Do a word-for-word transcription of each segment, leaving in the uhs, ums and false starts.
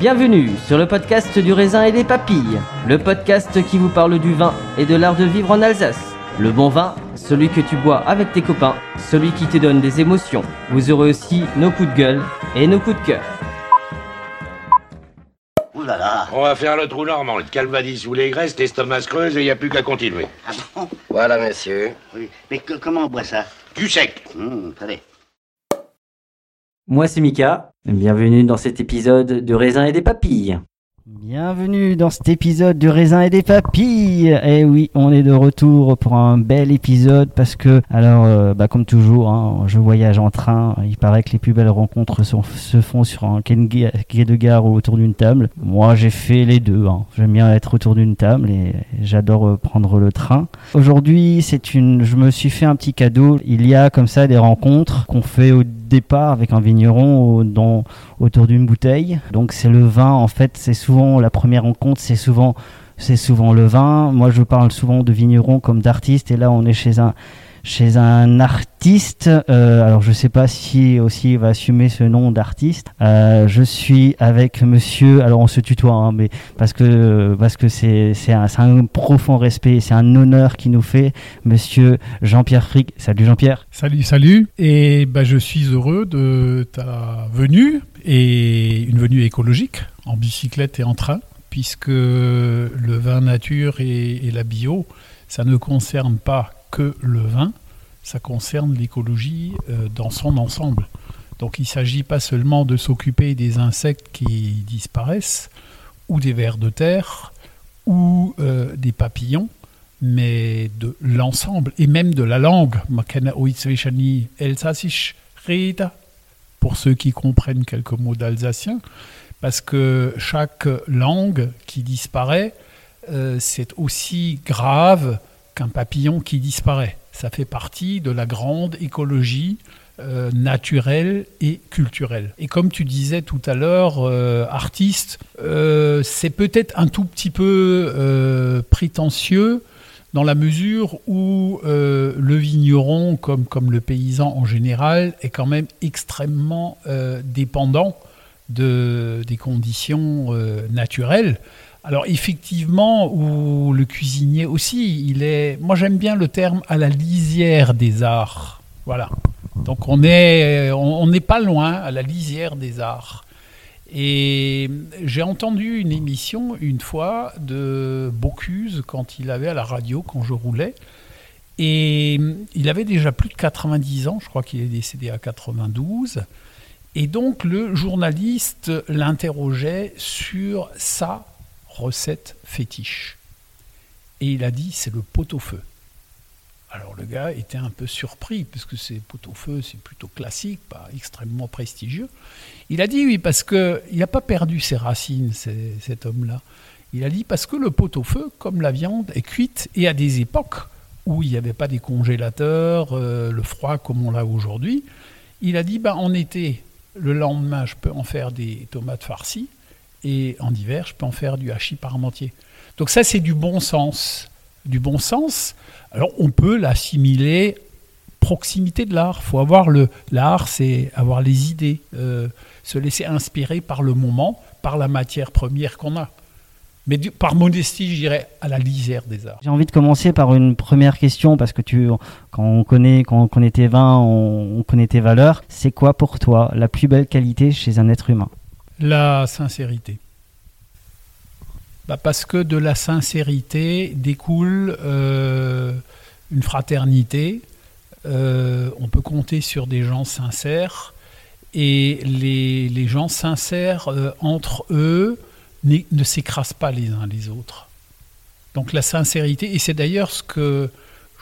Bienvenue sur le podcast du Raisin et des Papilles, le podcast qui vous parle du vin et de l'art de vivre en Alsace. Le bon vin, celui que tu bois avec tes copains, celui qui te donne des émotions. Vous aurez aussi nos coups de gueule et nos coups de cœur. Ouh là là. On va faire le trou normand, le calvadis sous les graisses, l'estomac creuse et il n'y a plus qu'à continuer. Ah bon ? Voilà, monsieur. Oui. Mais que, comment on boit ça ? Du sec. Mmh, allez. Moi c'est Mika, bienvenue dans cet épisode de Raisins et des Papilles. Bienvenue dans cet épisode de Raisins et des Papilles. Eh oui, on est de retour pour un bel épisode parce que, alors, euh, bah comme toujours, hein, je voyage en train. Il paraît que les plus belles rencontres sont, se font sur un quai de gare ou autour d'une table. Moi j'ai fait les deux, hein. J'aime bien être autour d'une table et j'adore prendre le train. Aujourd'hui, c'est une, je me suis fait un petit cadeau. Il y a comme ça des rencontres qu'on fait au départ avec un vigneron au, dans, autour d'une bouteille. Donc c'est le vin, en fait, c'est souvent la première rencontre, c'est souvent, c'est souvent le vin. Moi je parle souvent de vigneron comme d'artiste et là on est chez un, chez un artiste. Euh, alors je sais pas si aussi il va assumer ce nom d'artiste. Euh, je suis avec monsieur, alors on se tutoie, hein, mais parce que, parce que c'est, c'est, un, c'est un profond respect, c'est un honneur qu'il nous fait, monsieur Jean-Pierre Frick. Salut Jean-Pierre. Salut, salut. Et ben, je suis heureux de ta venue et une venue écologique en bicyclette et en train, puisque le vin nature et, et la bio, ça ne concerne pas que le vin, ça concerne l'écologie euh, dans son ensemble. Donc il ne s'agit pas seulement de s'occuper des insectes qui disparaissent, ou des vers de terre, ou euh, des papillons, mais de l'ensemble, et même de la langue. Pour ceux qui comprennent quelques mots d'alsacien, parce que chaque langue qui disparaît, euh, c'est aussi grave qu'un papillon qui disparaît. Ça fait partie de la grande écologie euh, naturelle et culturelle. Et comme tu disais tout à l'heure, euh, artiste, euh, c'est peut-être un tout petit peu euh, prétentieux dans la mesure où euh, le vigneron, comme, comme le paysan en général, est quand même extrêmement euh, dépendant De, des conditions euh, naturelles. Alors effectivement, ou le cuisinier aussi, il est... Moi j'aime bien le terme à la lisière des arts. Voilà. Donc on est, on, on n'est pas loin, à la lisière des arts. Et j'ai entendu une émission une fois de Bocuse quand il avait à la radio, quand je roulais. Et il avait déjà plus de quatre-vingt-dix ans, je crois qu'il est décédé à quatre-vingt-douze. Et donc, le journaliste l'interrogeait sur sa recette fétiche. Et il a dit, c'est le pot-au-feu. Alors, le gars était un peu surpris, parce que c'est pot-au-feu, c'est plutôt classique, pas extrêmement prestigieux. Il a dit, oui, parce qu'il n'a pas perdu ses racines, ces, cet homme-là. Il a dit, parce que le pot-au-feu, comme la viande, est cuite, et à des époques où il n'y avait pas des congélateurs, euh, le froid comme on l'a aujourd'hui, Il a dit, bah, en été, le lendemain, je peux en faire des tomates farcies, et en hiver, je peux en faire du hachis parmentier. Donc ça, c'est du bon sens. Du bon sens, alors on peut l'assimiler proximité de l'art. Faut avoir le, l'art, c'est avoir les idées, euh, se laisser inspirer par le moment, par la matière première qu'on a. Mais du, par modestie, je dirais à la lisière des arts. J'ai envie de commencer par une première question, parce que tu, quand on connaît, quand on était vin, on, on connaît tes valeurs. C'est quoi pour toi la plus belle qualité chez un être humain ? La sincérité. Bah parce que de la sincérité découle euh, une fraternité. Euh, on peut compter sur des gens sincères. Et les, les gens sincères euh, entre eux ne s'écrasent pas les uns les autres. Donc la sincérité, et c'est d'ailleurs ce que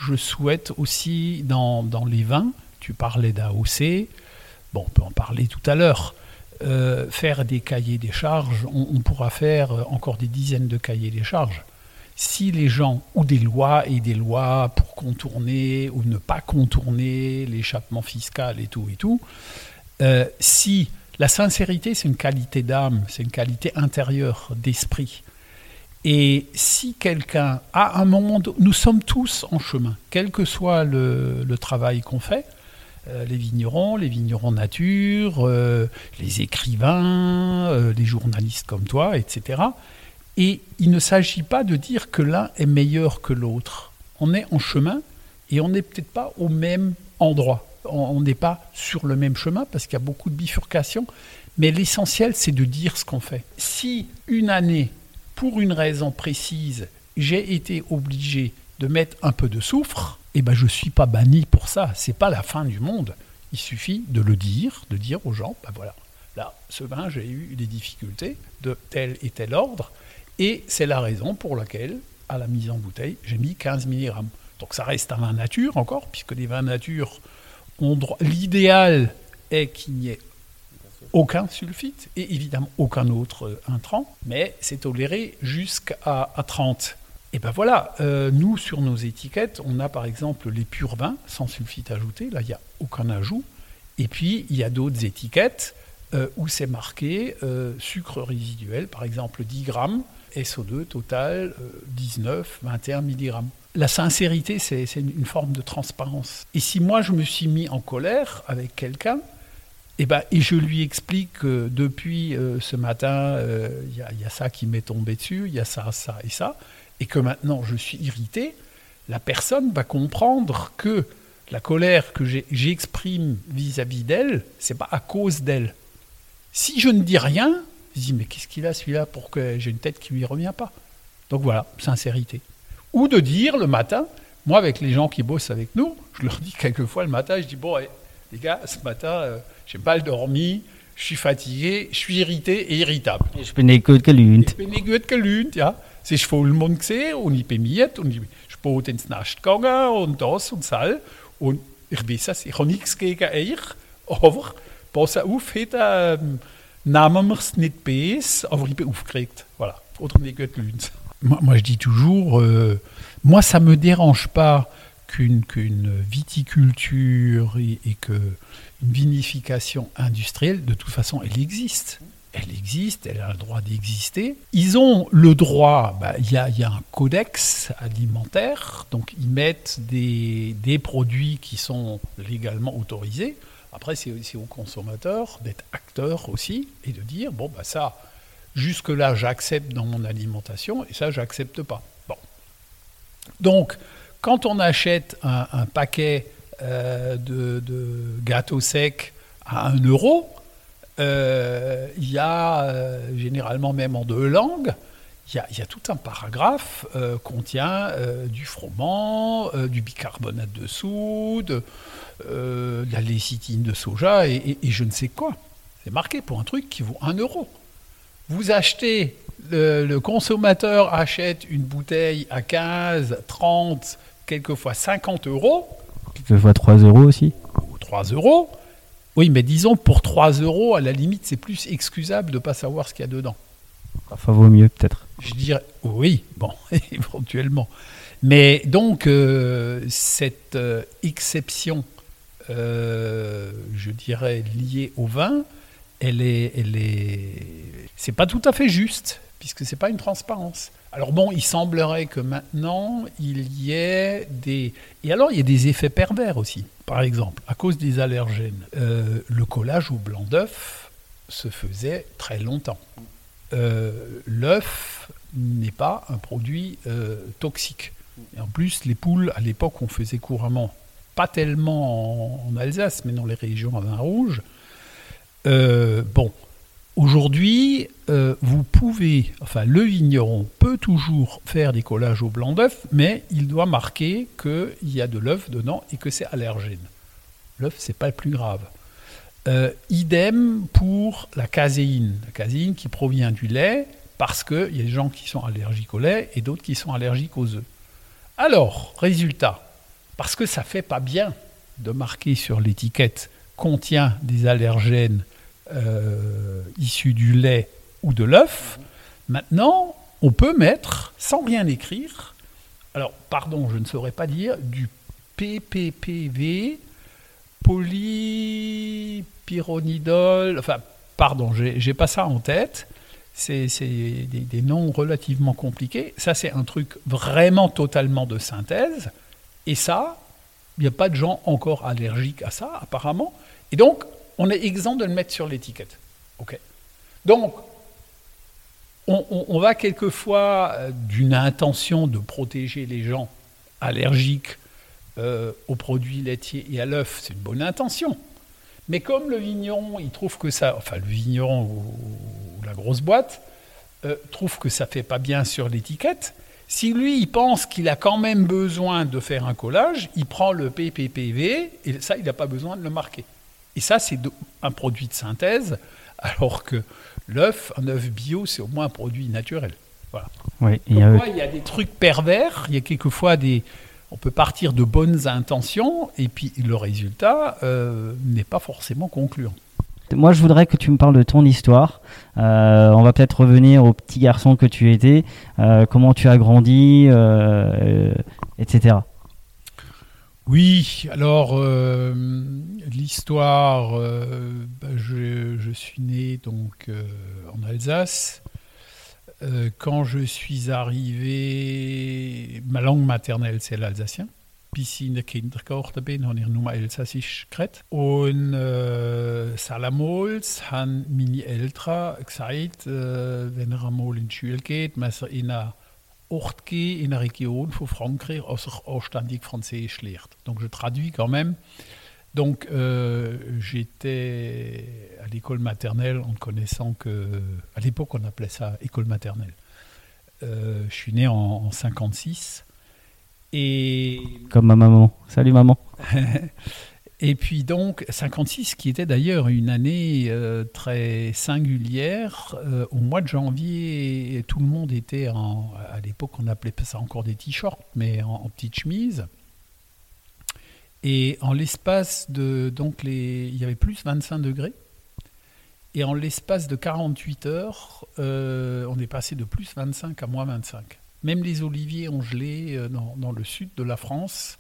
je souhaite aussi dans, dans les vins. Tu parlais d'A O C, bon, on peut en parler tout à l'heure. Euh, faire des cahiers des charges, on, on pourra faire encore des dizaines de cahiers des charges. Si les gens ont des lois et des lois pour contourner ou ne pas contourner l'échappement fiscal et tout et tout, euh, si... La sincérité, c'est une qualité d'âme, c'est une qualité intérieure, d'esprit. Et si quelqu'un a un moment... Do... Nous sommes tous en chemin, quel que soit le, le travail qu'on fait, euh, les vignerons, les vignerons nature, euh, les écrivains, euh, les journalistes comme toi, et cetera. Et il ne s'agit pas de dire que l'un est meilleur que l'autre. On est en chemin et on n'est peut-être pas au même endroit. On n'est pas sur le même chemin parce qu'il y a beaucoup de bifurcations. Mais l'essentiel, c'est de dire ce qu'on fait. Si une année, pour une raison précise, j'ai été obligé de mettre un peu de soufre, eh ben, je ne suis pas banni pour ça. Ce n'est pas la fin du monde. Il suffit de le dire, de dire aux gens, ben voilà, là, ce vin, j'ai eu des difficultés de tel et tel ordre. Et c'est la raison pour laquelle, à la mise en bouteille, j'ai mis quinze milligrammes. Donc ça reste un vin nature encore, puisque les vins nature... L'idéal est qu'il n'y ait aucun sulfite et évidemment aucun autre intrant, mais c'est toléré jusqu'à à trente. Et ben voilà, euh, nous sur nos étiquettes, on a par exemple les purs vins sans sulfite ajouté, là il n'y a aucun ajout, et puis il y a d'autres étiquettes euh, où c'est marqué euh, sucre résiduel, par exemple dix grammes, S O deux total euh, dix-neuf, vingt et un milligrammes. La sincérité, c'est, c'est une forme de transparence. Et si moi, je me suis mis en colère avec quelqu'un, eh ben, et je lui explique que depuis euh, ce matin, il euh, y, y a ça qui m'est tombé dessus, il y a ça, ça et ça, et que maintenant, je suis irrité, la personne va comprendre que la colère que j'ai, j'exprime vis-à-vis d'elle, c'est pas à cause d'elle. Si je ne dis rien, je dis, mais qu'est-ce qu'il a, celui-là, pour que j'ai une tête qui ne lui revient pas. Donc voilà, sincérité. Ou de dire le matin, moi avec les gens qui bossent avec nous, je leur dis quelquefois le matin, je dis bon eh, les gars, ce matin euh, j'ai mal dormi, je suis fatigué, je suis irrité et irritable. Ich bin nicht gut gelünt. Ich bin nicht gut gelünt, ja. Ich bin vollmond gesehen und ich bin müde und ich bin spät ins Nest gegangen und das und das. Und ich weiß es, ich habe nichts gegen euch, aber pass auf, heute nehmen wir es nicht besser, aber ich bin aufgeregt. Voilà, oder nicht gut gelünt. Moi, moi, je dis toujours, euh, moi, ça ne me dérange pas qu'une, qu'une viticulture et, et qu'une vinification industrielle, de toute façon, elle existe. Elle existe, elle a le droit d'exister. Ils ont le droit, bah, y a, y a un codex alimentaire, donc ils mettent des, des produits qui sont légalement autorisés. Après, c'est, c'est aux consommateurs d'être acteurs aussi et de dire, bon, bah, ça... Jusque-là, j'accepte dans mon alimentation, et ça, j'accepte pas. Bon. Donc, quand on achète un, un paquet euh, de, de gâteaux secs à un euro, il euh, y a, euh, généralement même en deux langues, il y, y a tout un paragraphe euh, qu'on tient euh, du froment, euh, du bicarbonate de soude, euh, de la lécithine de soja, et, et, et je ne sais quoi. C'est marqué pour un truc qui vaut un euro. Vous achetez, le, le consommateur achète une bouteille à quinze, trente, quelquefois cinquante euros. Quelquefois trois euros aussi. trois euros. Oui, mais disons, pour trois euros, à la limite, c'est plus excusable de ne pas savoir ce qu'il y a dedans. Enfin, vaut mieux, peut-être. Je dirais, oui, bon, éventuellement. Mais donc, euh, cette euh, exception euh, je dirais, liée au vin, elle est, elle est... c'est pas tout à fait juste, puisque c'est pas une transparence. Alors bon, il semblerait que maintenant, il y ait des... Et alors, il y a des effets pervers aussi. Par exemple, à cause des allergènes, euh, le collage au blanc d'œuf se faisait très longtemps. Euh, l'œuf n'est pas un produit euh, toxique. Et en plus, les poules, à l'époque, on faisait couramment, pas tellement en, en Alsace, mais dans les régions à vin rouge. Euh, bon, aujourd'hui, euh, vous pouvez, enfin, le vigneron peut toujours faire des collages au blanc d'œuf, mais il doit marquer qu'il y a de l'œuf dedans et que c'est allergène. L'œuf, c'est pas le plus grave. Euh, idem pour la caséine, la caséine qui provient du lait, parce qu'il y a des gens qui sont allergiques au lait et d'autres qui sont allergiques aux œufs. Alors, résultat, parce que ça ne fait pas bien de marquer sur l'étiquette « contient des allergènes euh, issus du lait ou de l'œuf », maintenant, on peut mettre, sans rien écrire, alors, pardon, je ne saurais pas dire, du P P P V, polypyronidol, enfin, pardon, je n'ai pas ça en tête. C'est, c'est des, des noms relativement compliqués. Ça, c'est un truc vraiment totalement de synthèse. Et ça, il n'y a pas de gens encore allergiques à ça, apparemment. Et donc, on est exempt de le mettre sur l'étiquette. OK. Donc, on, on, on va quelquefois d'une intention de protéger les gens allergiques euh, aux produits laitiers et à l'œuf. C'est une bonne intention. Mais comme le vigneron, il trouve que ça... Enfin, le vigneron ou la grosse boîte euh, trouve que ça ne fait pas bien sur l'étiquette, si lui, il pense qu'il a quand même besoin de faire un collage, il prend le P P P V et ça, il n'a pas besoin de le marquer. Et ça, c'est un produit de synthèse, alors que l'œuf, un œuf bio, c'est au moins un produit naturel. Voilà. Oui, il y a... Donc, il y a des trucs pervers, il y a quelquefois des... On peut partir de bonnes intentions et puis le résultat euh, n'est pas forcément concluant. Moi, je voudrais que tu me parles de ton histoire. Euh, on va peut-être revenir au petit garçon que tu étais, euh, comment tu as grandi, euh, et cetera. Oui, alors euh, l'histoire, euh, bah, je, je suis né donc euh, en Alsace. Quand je suis arrivé, ma langue maternelle, c'est l'alsacien. Bis ich in den Kindergarten bin, habe ich nur Elsassisch geredet. Und äh, salamals haben meine Eltern gesagt, äh, wenn er einmal in die Schule geht, muss er in einen Ort gehen, in eine Region von Frankreich, als er anständig Französisch lernt. Donc je traduis quand même. Donc euh, j'étais à l'école maternelle en connaissant que... À l'époque, on appelait ça école maternelle. Euh, je suis né en, en cinquante-six. Et... Comme ma maman. Salut maman. Et puis donc, cinquante-six qui était d'ailleurs une année euh, très singulière. Euh, au mois de janvier, tout le monde était en... À l'époque, on appelait ça encore des t-shirts, mais en, en petites chemises. Et en l'espace de... Donc, les, il y avait plus vingt-cinq degrés. Et en l'espace de quarante-huit heures, euh, on est passé de plus vingt-cinq à moins vingt-cinq. Même les oliviers ont gelé dans, dans le sud de la France.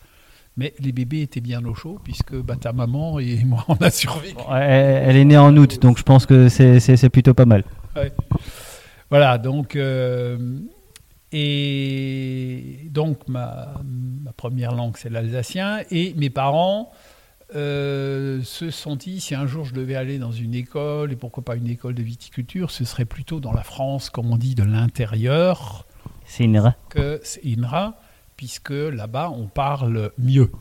Mais les bébés étaient bien au chaud, puisque bah, ta maman et moi, on a survécu. Elle, elle est née en août, donc je pense que c'est, c'est, c'est plutôt pas mal. Ouais. Voilà, donc... Euh, Et donc, ma, ma première langue, c'est l'alsacien. Et mes parents euh, se sont dit, si un jour je devais aller dans une école, et pourquoi pas une école de viticulture, ce serait plutôt dans la France, comme on dit, de l'intérieur. C'est Inra. Que c'est Inra, puisque là-bas, on parle mieux.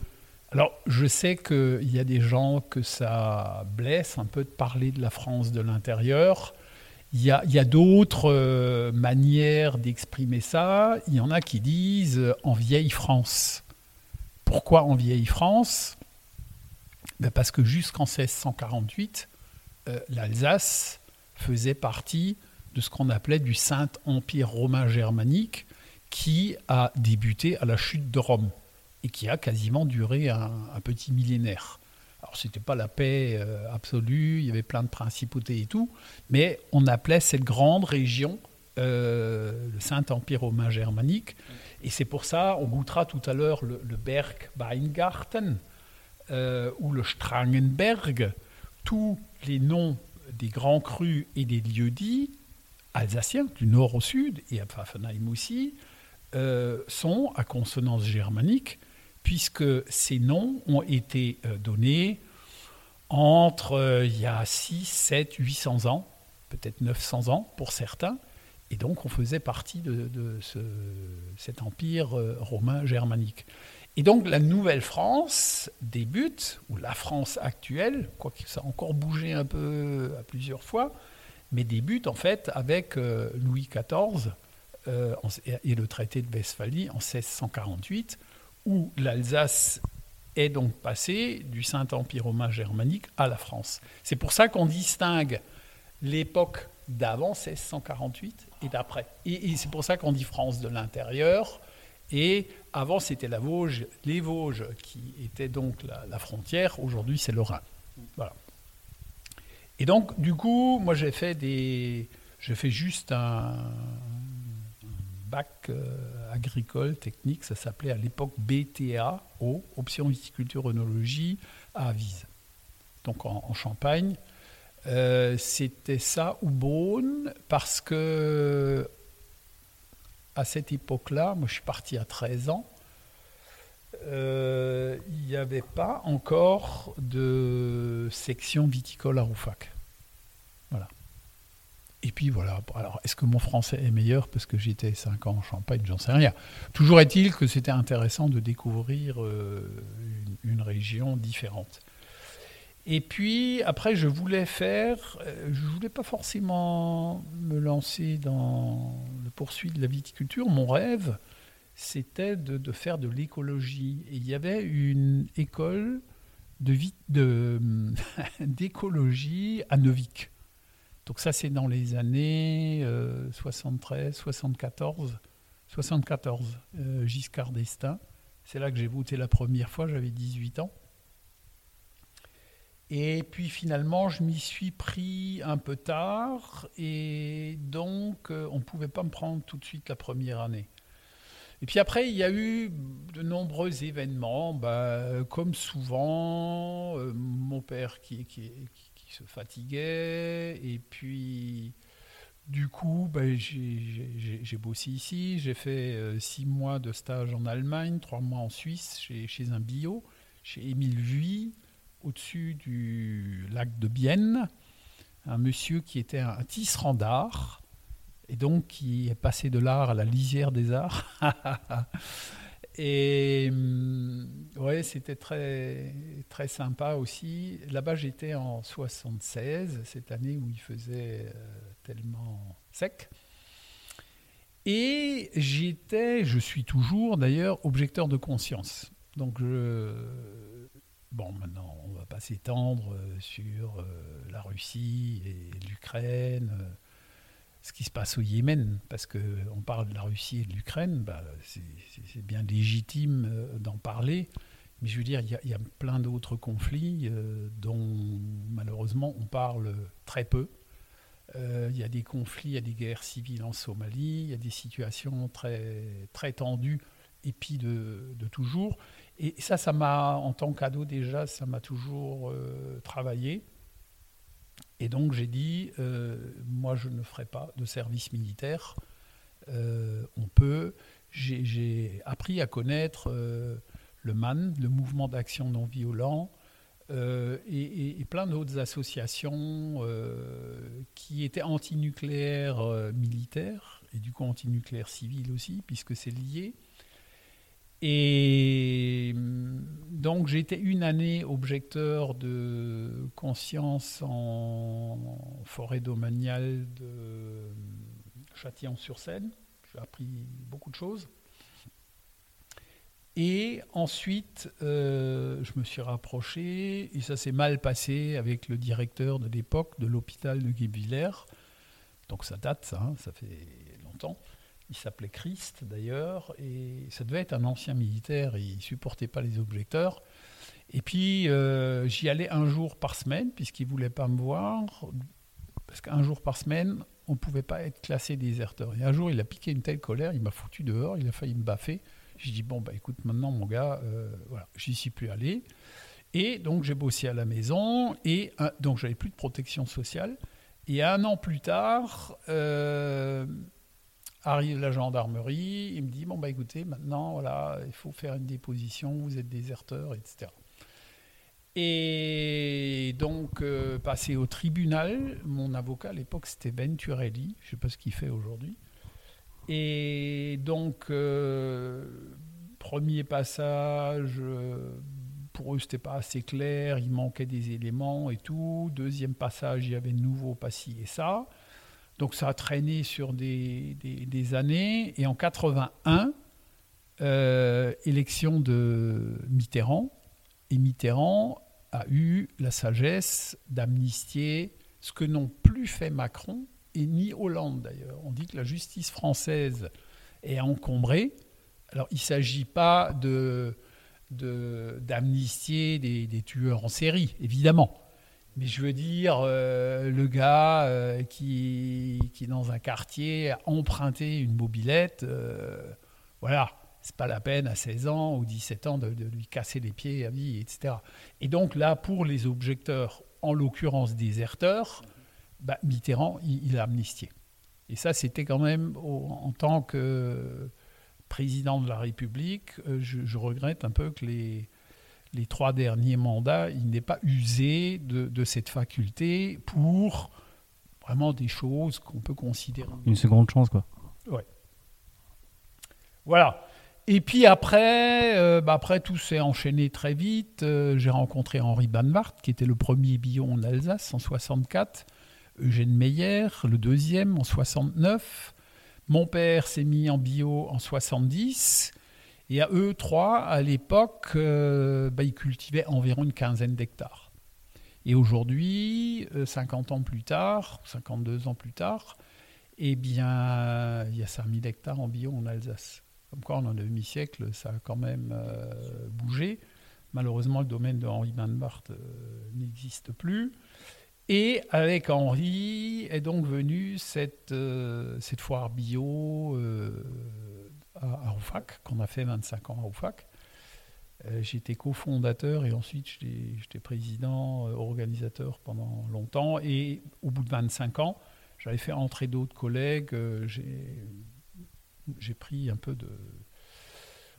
Alors, je sais qu'il y a des gens que ça blesse un peu de parler de la France de l'intérieur. Il y a, il y a d'autres euh, manières d'exprimer ça. Il y en a qui disent euh, « en vieille France ». Pourquoi en vieille France ? Ben parce que jusqu'en seize cent quarante-huit, euh, l'Alsace faisait partie de ce qu'on appelait du Saint-Empire romain germanique qui a débuté à la chute de Rome et qui a quasiment duré un, un petit millénaire. Alors, ce n'était pas la paix euh, absolue, il y avait plein de principautés et tout, mais on appelait cette grande région euh, le Saint-Empire romain germanique. Et c'est pour ça, on goûtera tout à l'heure le, le Bergweingarten, euh, ou le Strangenberg, tous les noms des grands crus et des lieux-dits alsaciens, du nord au sud, et à Pfaffenheim aussi, euh, sont à consonance germanique, puisque ces noms ont été euh, donnés entre, euh, il y a six, sept, huit cents ans, peut-être neuf cents ans pour certains, et donc on faisait partie de, de ce, cet empire euh, romain germanique. Et donc la Nouvelle-France débute, ou la France actuelle, quoique ça a encore bougé un peu à plusieurs fois, mais débute en fait avec euh, Louis quatorze euh, et le traité de Westphalie en seize cent quarante-huit, où l'Alsace est donc passée du Saint-Empire romain germanique à la France. C'est pour ça qu'on distingue l'époque d'avant seize cent quarante-huit et d'après. Et, et c'est pour ça qu'on dit France de l'intérieur. Et avant, c'était la Vosges, les Vosges qui étaient donc la, la frontière. Aujourd'hui, c'est le Rhin. Voilà. Et donc, du coup, moi, j'ai fait des, j'ai fait juste un bac euh, agricole technique. Ça s'appelait à l'époque B T A, O, option viticulture œnologie à Avise, donc en, en Champagne. Euh, c'était ça ou Beaune, parce que à cette époque-là, moi je suis parti à treize ans, euh, il n'y avait pas encore de section viticole à Rouffach. Voilà. Et puis voilà, alors est-ce que mon français est meilleur parce que j'étais cinq ans en Champagne, j'en sais rien. Toujours est-il que c'était intéressant de découvrir euh, une, une région différente. Et puis, après, je voulais faire... Je ne voulais pas forcément me lancer dans le poursuit de la viticulture. Mon rêve, c'était de, de faire de l'écologie. Et il y avait une école de vit, de, d'écologie à Neuvic. Donc ça, c'est dans les années euh, soixante-treize, soixante-quatorze, soixante-quatorze euh, Giscard d'Estaing. C'est là que j'ai voté la première fois, j'avais dix-huit ans. Et puis finalement, je m'y suis pris un peu tard et donc euh, on ne pouvait pas me prendre tout de suite la première année. Et puis après, il y a eu de nombreux événements, bah, comme souvent, euh, mon père qui, qui, qui, qui se fatiguait et puis du coup, bah, j'ai, j'ai, j'ai bossé ici, j'ai fait euh, six mois de stage en Allemagne, trois mois en Suisse, chez, chez un bio, chez Émile Vuy, au-dessus du lac de Bienne, un monsieur qui était un tisserand d'art, et donc qui est passé de l'art à la lisière des arts. Et ouais, c'était très, très sympa aussi. Là-bas, j'étais en soixante-seize, cette année où il faisait tellement sec. Et j'étais, je suis toujours d'ailleurs, objecteur de conscience. Donc je... Bon, maintenant, on ne va pas s'étendre sur euh, la Russie et l'Ukraine, euh, ce qui se passe au Yémen, parce qu'on parle de la Russie et de l'Ukraine, bah, c'est, c'est, c'est bien légitime euh, d'en parler. Mais je veux dire, il y, y a plein d'autres conflits euh, dont, malheureusement, on parle très peu. Il euh, y a des conflits, il y a des guerres civiles en Somalie, il y a des situations très, très tendues, et puis de, de toujours... Et ça, ça m'a, en tant qu'ado déjà, ça m'a toujours euh, travaillé. Et donc j'ai dit, euh, moi je ne ferai pas de service militaire. Euh, on peut. J'ai, j'ai appris à connaître euh, le M A N, le Mouvement d'Action Non Violent, euh, et, et, et plein d'autres associations euh, qui étaient antinucléaires euh, militaires, et du coup antinucléaires civiles aussi, puisque c'est lié. Et donc, j'étais une année objecteur de conscience en forêt domaniale de Châtillon-sur-Seine. J'ai appris beaucoup de choses. Et ensuite, euh, je me suis rapproché, et ça s'est mal passé avec le directeur de l'époque de l'hôpital de Guebwiller. Donc, ça date, ça, hein, ça fait longtemps. Il s'appelait Christ, d'ailleurs, et ça devait être un ancien militaire, il ne supportait pas les objecteurs. Et puis, euh, j'y allais un jour par semaine, puisqu'il ne voulait pas me voir, parce qu'un jour par semaine, on ne pouvait pas être classé déserteur. Et un jour, il a piqué une telle colère, il m'a foutu dehors, il a failli me baffer. J'ai dit, bon, bah, écoute, maintenant, mon gars, euh, voilà, j'y suis plus allé. Et donc, j'ai bossé à la maison. Et un, donc, j'avais plus de protection sociale. Et un an plus tard, euh, arrive la gendarmerie. Il me dit, bon, bah, écoutez, maintenant, voilà, il faut faire une déposition. Vous êtes déserteur, et cetera. Et donc, euh, passé au tribunal, mon avocat à l'époque, c'était Venturelli. Je ne sais pas ce qu'il fait aujourd'hui. Et donc, euh, premier passage, pour eux, ce n'était pas assez clair. Il manquait des éléments et tout. Deuxième passage, il y avait de nouveau pas ci et ça. Donc, ça a traîné sur des, des, des années. Et en quatre-vingt-un, euh, élection de Mitterrand. Et Mitterrand a eu la sagesse d'amnistier ce que n'ont plus fait Macron et ni Hollande d'ailleurs. On dit que la justice française est encombrée. Alors il ne s'agit pas de, de, d'amnistier des, des tueurs en série, évidemment. Mais je veux dire, euh, le gars euh, qui, qui dans un quartier a emprunté une mobilette, euh, voilà. C'est pas la peine à seize ans ou dix-sept ans de, de lui casser les pieds à vie, et cetera. Et donc là, pour les objecteurs, en l'occurrence déserteurs, bah Mitterrand, il, il a amnistié. Et ça, c'était quand même, au, en tant que président de la République, je, je regrette un peu que les, les trois derniers mandats, il n'ait pas usé de, de cette faculté pour vraiment des choses qu'on peut considérer. Une seconde chance, quoi. Oui. Voilà. Et puis après, euh, bah après, tout s'est enchaîné très vite. Euh, j'ai rencontré Henri Banvart, qui était le premier Billon en Alsace en soixante-quatre. Eugène Meyer, le deuxième, en soixante-neuf. Mon père s'est mis en bio en soixante-dix. Et à eux trois, à l'époque, euh, bah, ils cultivaient environ une quinzaine d'hectares. Et aujourd'hui, euh, cinquante ans plus tard, cinquante-deux ans plus tard, eh bien, il y a cinq mille hectares en bio en Alsace. Comme quoi, en un demi-siècle, ça a quand même euh, bougé. Malheureusement, le domaine de Henri Banvart euh, n'existe plus. Et avec Henri est donc venue cette, euh, cette foire bio euh, à, à Rouffach, qu'on a fait vingt-cinq ans à Oufac. Euh, j'étais cofondateur et ensuite j'étais, j'étais président, euh, organisateur pendant longtemps. Et au bout de vingt-cinq ans, j'avais fait entrer d'autres collègues. Euh, j'ai... J'ai pris un peu de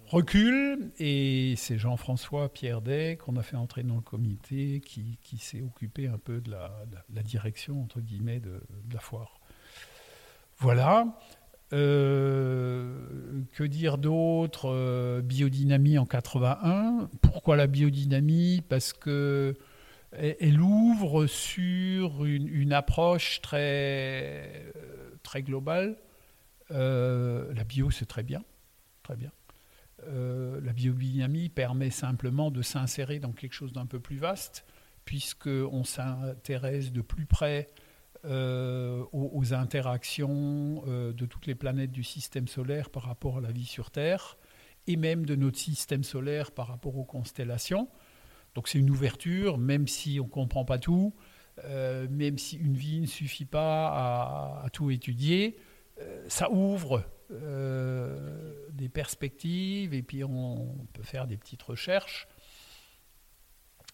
recul et c'est Jean-François Pierdet qu'on a fait entrer dans le comité qui, qui s'est occupé un peu de la, de la direction, entre guillemets, de, de la foire. Voilà. Euh, que dire d'autre ? euh, Biodynamie en quatre-vingt-un. Pourquoi la biodynamie ? Parce que elle ouvre sur une, une approche très, très globale. Euh, la bio, c'est très bien, très bien. Euh, la biodynamie permet simplement de s'insérer dans quelque chose d'un peu plus vaste, puisqu'on s'intéresse de plus près euh, aux, aux interactions euh, de toutes les planètes du système solaire par rapport à la vie sur Terre, et même de notre système solaire par rapport aux constellations. Donc c'est une ouverture, même si on ne comprend pas tout, euh, même si une vie ne suffit pas à, à tout étudier. Ça ouvre euh, des perspectives et puis on peut faire des petites recherches.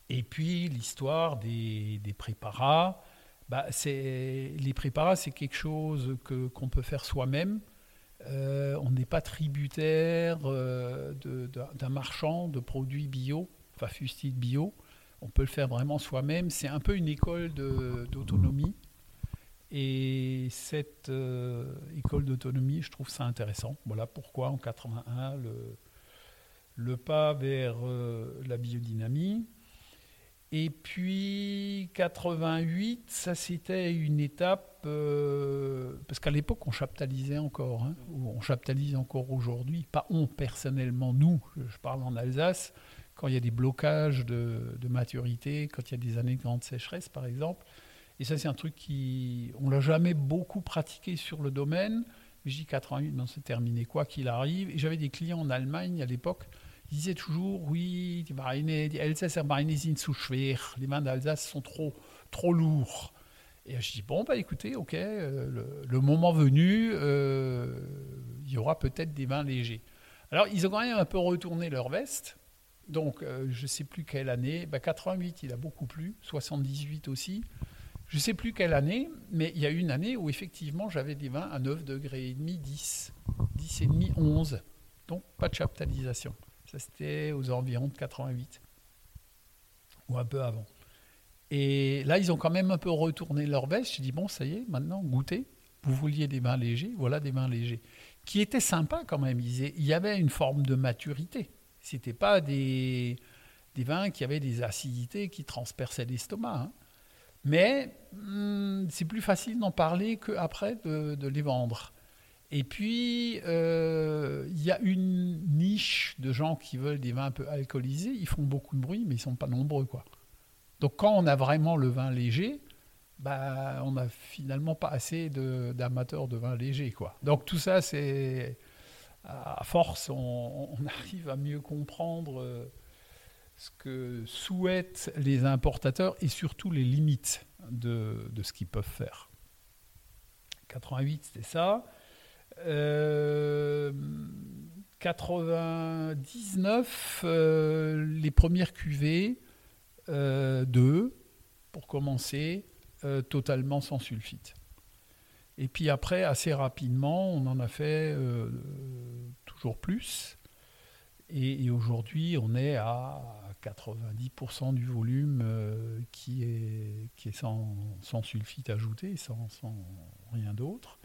Et puis l'histoire des, des préparats, bah c'est, les préparats c'est quelque chose que, qu'on peut faire soi-même. Euh, on n'est pas tributaire euh, de, de, d'un marchand de produits bio, enfin fustides bio. On peut le faire vraiment soi-même. C'est un peu une école de, d'autonomie. Et cette euh, école d'autonomie, je trouve ça intéressant. Voilà pourquoi en quatre-vingt-un, le, le pas vers euh, la biodynamie. Et puis quatre-vingt-huit, ça c'était une étape, euh, parce qu'à l'époque on chaptalisait encore, hein, ou on chaptalise encore aujourd'hui, pas on personnellement, nous, je parle en Alsace, quand il y a des blocages de, de maturité, quand il y a des années de grande sécheresse par exemple. Et ça, c'est un truc qui... On ne l'a jamais beaucoup pratiqué sur le domaine. Mais je dis quatre-vingt-huit, non, c'est terminé, quoi qu'il arrive. Et j'avais des clients en Allemagne à l'époque. Ils disaient toujours, oui, die Weine, die Elsässer Weine sind zu schwer. Les vins d'Alsace sont trop, trop lourds. Et je dis, bon, bah, écoutez, OK, euh, le, le moment venu, euh, il y aura peut-être des vins légers. Alors, ils ont quand même un peu retourné leur veste. Donc, euh, je ne sais plus quelle année. Ben, quatre-vingt-huit, il a beaucoup plu. soixante-dix-huit aussi. Je ne sais plus quelle année, mais il y a une année où, effectivement, j'avais des vins à neuf degrés et demi, dix. dix virgule cinq, onze. Donc, pas de chaptalisation. Ça, c'était aux environs de quatre-vingt-huit. Ou un peu avant. Et là, ils ont quand même un peu retourné leur veste. J'ai dit, bon, ça y est, maintenant, goûtez. Vous vouliez des vins légers, voilà des vins légers. Qui étaient sympas quand même. Il y avait une forme de maturité. Ce n'étaient pas des, des vins qui avaient des acidités qui transperçaient l'estomac. Hein. Mais hum, c'est plus facile d'en parler qu'après de, de les vendre. Et puis, il euh, y a une niche de gens qui veulent des vins un peu alcoolisés. Ils font beaucoup de bruit, mais ils ne sont pas nombreux, quoi. Donc, quand on a vraiment le vin léger, bah, on n'a finalement pas assez de, d'amateurs de vin léger, quoi. Donc, tout ça, c'est... À force, on, on arrive à mieux comprendre ce que souhaitent les importateurs et surtout les limites de, de ce qu'ils peuvent faire. quatre-vingt-huit, c'était ça. Euh, quatre-vingt-dix-neuf, euh, les premières cuvées... Euh, deux, pour commencer, euh, totalement sans sulfite. Et puis après, assez rapidement, on en a fait euh, toujours plus. Et, et aujourd'hui, on est à quatre-vingt-dix pour cent du volume euh, qui est, qui est sans, sans sulfite ajouté, sans, sans rien d'autre.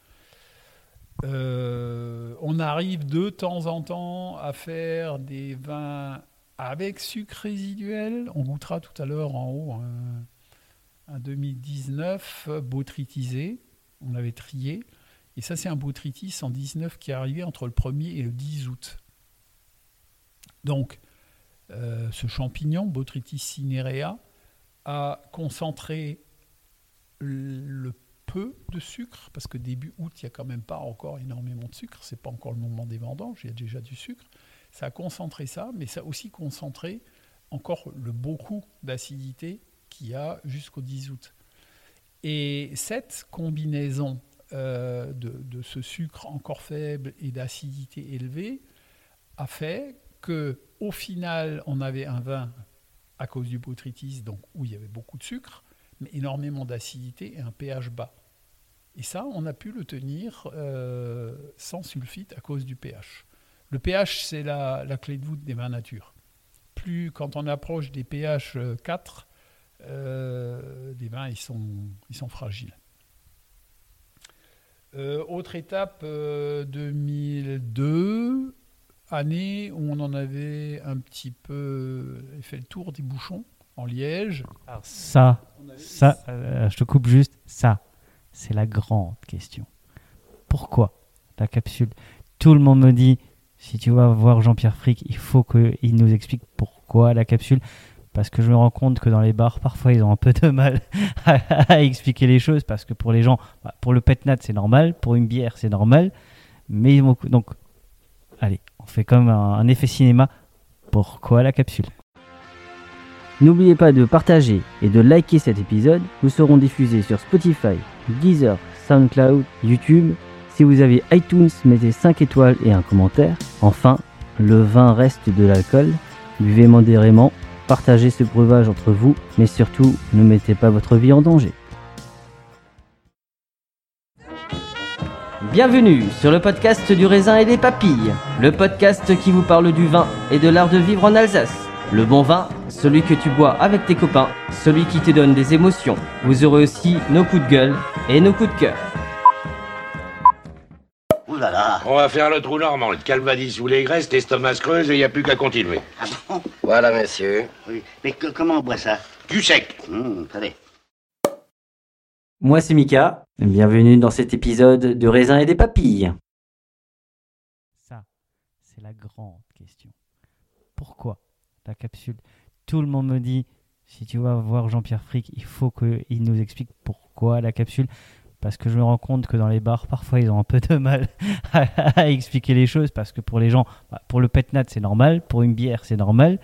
Euh, on arrive de temps en temps à faire des vins... Avec sucre résiduel, on goûtera tout à l'heure en haut un, un deux mille dix-neuf botrytisé, on l'avait trié. Et ça, c'est un botrytis cent dix-neuf qui est arrivé entre le premier et le dix août. Donc, euh, ce champignon, botrytis cinerea, a concentré le peu de sucre, parce que début août, il n'y a quand même pas encore énormément de sucre, ce n'est pas encore le moment des vendanges, il y a déjà du sucre. Ça a concentré ça, mais ça a aussi concentré encore le beaucoup d'acidité qu'il y a jusqu'au dix août. Et cette combinaison euh, de, de ce sucre encore faible et d'acidité élevée a fait qu'au final, on avait un vin à cause du botrytis, donc où il y avait beaucoup de sucre, mais énormément d'acidité et un pH bas. Et ça, on a pu le tenir euh, sans sulfite à cause du pH. Le pH, c'est la, la clé de voûte des vins nature. Plus quand on approche des pH quatre, euh, les vins, ils sont, ils sont fragiles. Euh, autre étape, euh, deux mille deux, année où on en avait un petit peu fait le tour des bouchons en Liège. Alors, ça, ça euh, je te coupe juste, ça, c'est la grande question. Pourquoi la capsule ? Tout le monde me dit... Si tu vas voir Jean-Pierre Frick, il faut qu'il nous explique pourquoi la capsule. Parce que je me rends compte que dans les bars, parfois, ils ont un peu de mal à, à expliquer les choses. Parce que pour les gens, pour le pétnat, c'est normal. Pour une bière, c'est normal. Mais donc, allez, on fait comme un, un effet cinéma. Pourquoi la capsule ? N'oubliez pas de partager et de liker cet épisode. Nous serons diffusés sur Spotify, Deezer, SoundCloud, YouTube... Si vous avez iTunes, mettez cinq étoiles et un commentaire. Enfin, le vin reste de l'alcool. Buvez modérément, partagez ce breuvage entre vous, mais surtout, ne mettez pas votre vie en danger. Bienvenue sur le podcast du Raisin et des Papilles, le podcast qui vous parle du vin et de l'art de vivre en Alsace. Le bon vin, celui que tu bois avec tes copains, celui qui te donne des émotions. Vous aurez aussi nos coups de gueule et nos coups de cœur. Voilà. On va faire le trou normand, le calvadis sous les graisses, l'estomac creuse et il n'y a plus qu'à continuer. Ah bon ? Voilà, monsieur. Oui. Mais que, comment on boit ça ? Du sec. Mmh, allez. Moi, c'est Mika. Bienvenue dans cet épisode de Raisins et des Papilles. Ça, c'est la grande question. Pourquoi la capsule ? Tout le monde me dit, si tu vas voir Jean-Pierre Frick, il faut qu'il nous explique pourquoi la capsule. Parce que je me rends compte que dans les bars, parfois, ils ont un peu de mal à, à expliquer les choses. Parce que pour les gens, pour le pétnat, c'est normal. Pour une bière, c'est normal.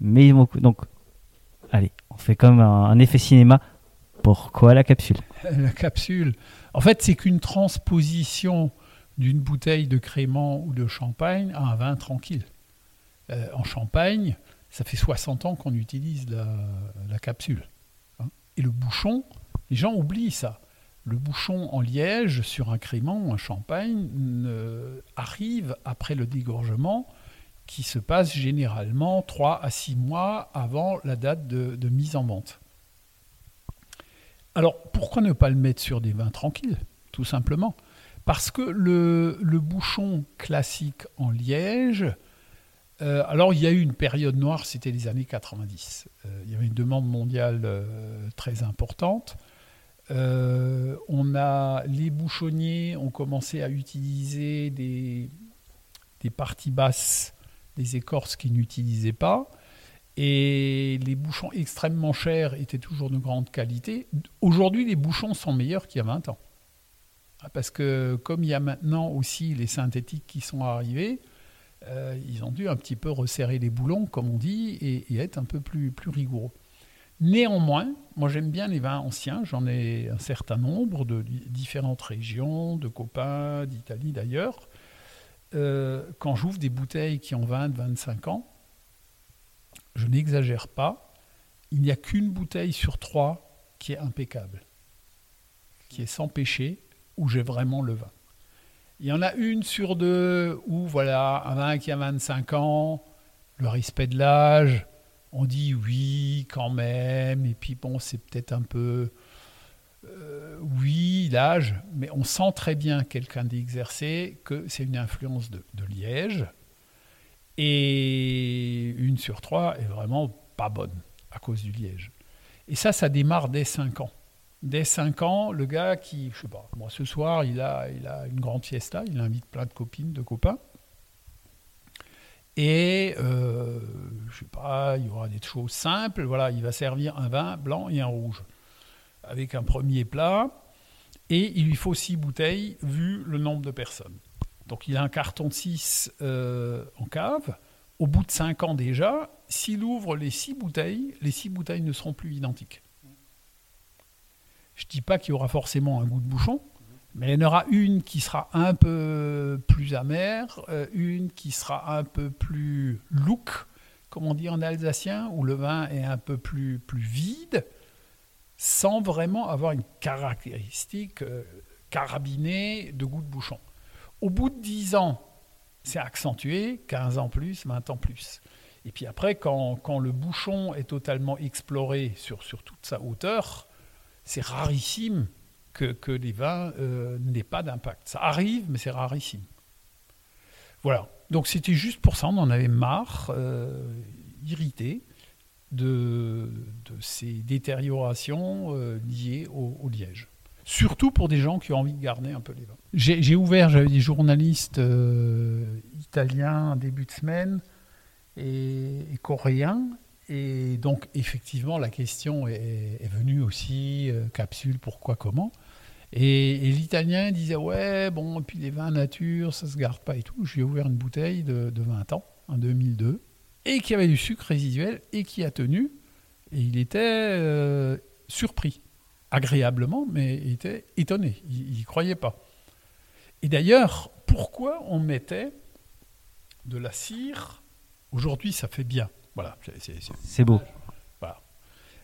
Mais donc, allez, on fait comme un, un effet cinéma. Pourquoi la capsule ? La capsule, en fait, c'est qu'une transposition d'une bouteille de crément ou de champagne à un vin tranquille. Euh, en champagne, ça fait soixante ans qu'on utilise la, la capsule. Hein. Et le bouchon, les gens oublient ça. Le bouchon en liège, sur un crémant ou un champagne, ne, arrive après le dégorgement qui se passe généralement trois à six mois avant la date de, de mise en vente. Alors, pourquoi ne pas le mettre sur des vins tranquilles, tout simplement ? Parce que le, le bouchon classique en liège... Euh, alors, il y a eu une période noire, c'était les années quatre-vingt-dix. Euh, il y avait une demande mondiale euh, très importante. Euh, on a, les bouchonniers ont commencé à utiliser des, des parties basses, des écorces qu'ils n'utilisaient pas. Et les bouchons extrêmement chers étaient toujours de grande qualité. Aujourd'hui, les bouchons sont meilleurs qu'il y a vingt ans. Parce que comme il y a maintenant aussi les synthétiques qui sont arrivés, euh, ils ont dû un petit peu resserrer les boulons, comme on dit, et, et être un peu plus, plus rigoureux. Néanmoins, moi j'aime bien les vins anciens, j'en ai un certain nombre de différentes régions, de copains, d'Italie d'ailleurs. Euh, quand j'ouvre des bouteilles qui ont vingt, vingt-cinq ans, je n'exagère pas, il n'y a qu'une bouteille sur trois qui est impeccable, qui est sans péché, où j'ai vraiment le vin. Il y en a une sur deux où voilà, un vin qui a vingt-cinq ans, le respect de l'âge... On dit oui, quand même, et puis bon, c'est peut-être un peu... Euh, oui, l'âge, mais on sent très bien quelqu'un d'exercé que c'est une influence de, de Liège. Et une sur trois est vraiment pas bonne à cause du Liège. Et ça, ça démarre dès cinq ans. Dès cinq ans, le gars qui, je sais pas, moi ce soir, il a, il a une grande fiesta, il invite plein de copines, de copains. Et, euh, je ne sais pas, il y aura des choses simples. Voilà, il va servir un vin blanc et un rouge avec un premier plat. Et il lui faut six bouteilles vu le nombre de personnes. Donc, il a un carton de six euh, en cave. Au bout de cinq ans déjà, s'il ouvre les six bouteilles, les six bouteilles ne seront plus identiques. Je ne dis pas qu'il y aura forcément un goût de bouchon. Mais il y en aura une qui sera un peu plus amère, une qui sera un peu plus look, comme on dit en alsacien, où le vin est un peu plus, plus vide, sans vraiment avoir une caractéristique carabinée de goût de bouchon. Au bout de dix ans, c'est accentué, quinze ans plus, vingt ans plus. Et puis après, quand, quand le bouchon est totalement exploré sur, sur toute sa hauteur, c'est rarissime. Que, que les vins euh, n'aient pas d'impact. Ça arrive, mais c'est rarissime. Voilà. Donc c'était juste pour ça, on en avait marre, euh, irrité de, de ces détériorations euh, liées au, au liège. Surtout pour des gens qui ont envie de garder un peu les vins. J'ai, j'ai ouvert, j'avais des journalistes euh, italiens début de semaine et, et coréens. Et donc, effectivement, la question est, est venue aussi, euh, capsule, pourquoi, comment. Et, et l'Italien disait, ouais, bon, et puis les vins nature, ça ne se garde pas et tout. J'ai ouvert une bouteille de, de vingt ans, en deux mille deux, et qui avait du sucre résiduel, et qui a tenu. Et il était euh, surpris, agréablement, mais il était étonné. Il n'y croyait pas. Et d'ailleurs, pourquoi on mettait de la cire ? Aujourd'hui, ça fait bien. Voilà, c'est, c'est, c'est... c'est beau. Voilà.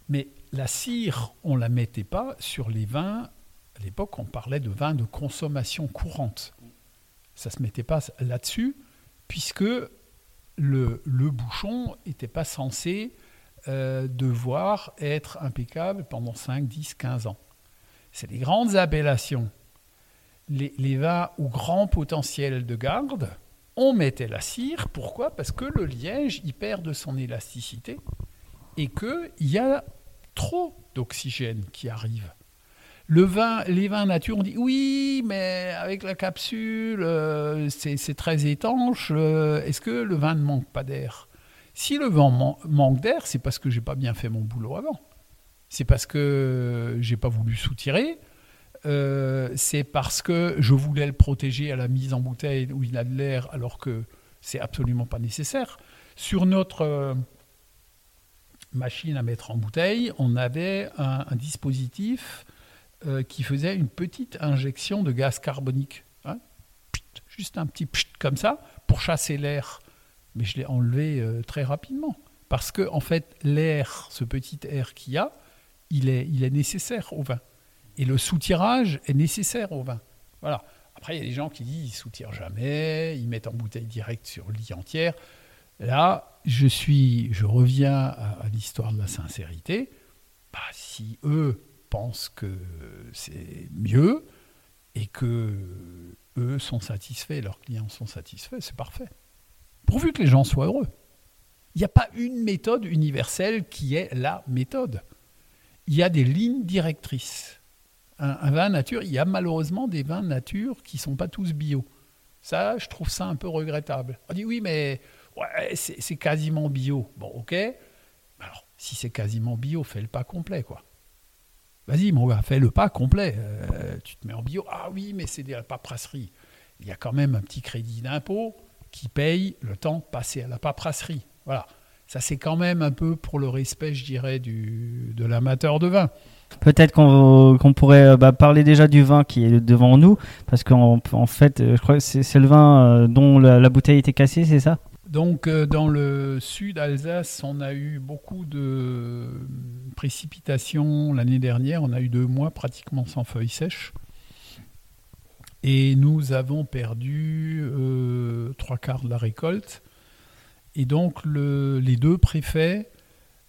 Mais la cire, on ne la mettait pas sur les vins. À l'époque, on parlait de vins de consommation courante. Ça ne se mettait pas là-dessus, puisque le, le bouchon n'était pas censé euh, devoir être impeccable pendant cinq, dix, quinze ans. C'est les grandes appellations. Les, les vins au grand potentiel de garde... On mettait la cire, pourquoi ? Parce que le liège, il perd de son élasticité et qu'il y a trop d'oxygène qui arrive. Le vin, les vins nature, on dit « Oui, mais avec la capsule, euh, c'est, c'est très étanche. Euh, est-ce que le vin ne manque pas d'air ?» Si le vin man- manque d'air, c'est parce que je n'ai pas bien fait mon boulot avant. C'est parce que je n'ai pas voulu soutirer. Euh, c'est parce que je voulais le protéger à la mise en bouteille où il a de l'air alors que c'est absolument pas nécessaire. Sur notre euh, machine à mettre en bouteille, on avait un, un dispositif euh, qui faisait une petite injection de gaz carbonique. Hein, pchit, juste un petit pchit comme ça pour chasser l'air. Mais je l'ai enlevé euh, très rapidement Parce que, en fait, l'air, ce petit air qu'il y a, il est, il est nécessaire au vin. Et le soutirage est nécessaire au vin. Voilà. Après, il y a des gens qui disent, ils ne soutirent jamais, ils mettent en bouteille directe sur le lit entière. Là, je, suis, je reviens à, à l'histoire de la sincérité. Bah, si eux pensent que c'est mieux et que eux sont satisfaits, leurs clients sont satisfaits, c'est parfait. Pourvu que les gens soient heureux. Il n'y a pas une méthode universelle qui est la méthode. Il y a des lignes directrices. Un, un vin nature, il y a malheureusement des vins nature qui ne sont pas tous bio. Ça, je trouve ça un peu regrettable. On dit oui, mais ouais, c'est, c'est quasiment bio. Bon, ok. Alors, si c'est quasiment bio, fais le pas complet, quoi. Vas-y, mon gars, fais le pas complet. Euh, tu te mets en bio. Ah oui, mais c'est de la paperasserie. Il y a quand même un petit crédit d'impôt qui paye le temps passé à la paperasserie. Voilà, ça c'est quand même un peu pour le respect, je dirais, du, de l'amateur de vin. Peut-être qu'on, qu'on pourrait bah, parler déjà du vin qui est devant nous, parce qu'en en fait, je crois que c'est, c'est le vin dont la, la bouteille était cassée, c'est ça ? Donc, dans le sud Alsace, on a eu beaucoup de précipitations l'année dernière. On a eu deux mois pratiquement sans feuilles sèches. Et nous avons perdu euh, trois quarts de la récolte. Et donc, le, les deux préfets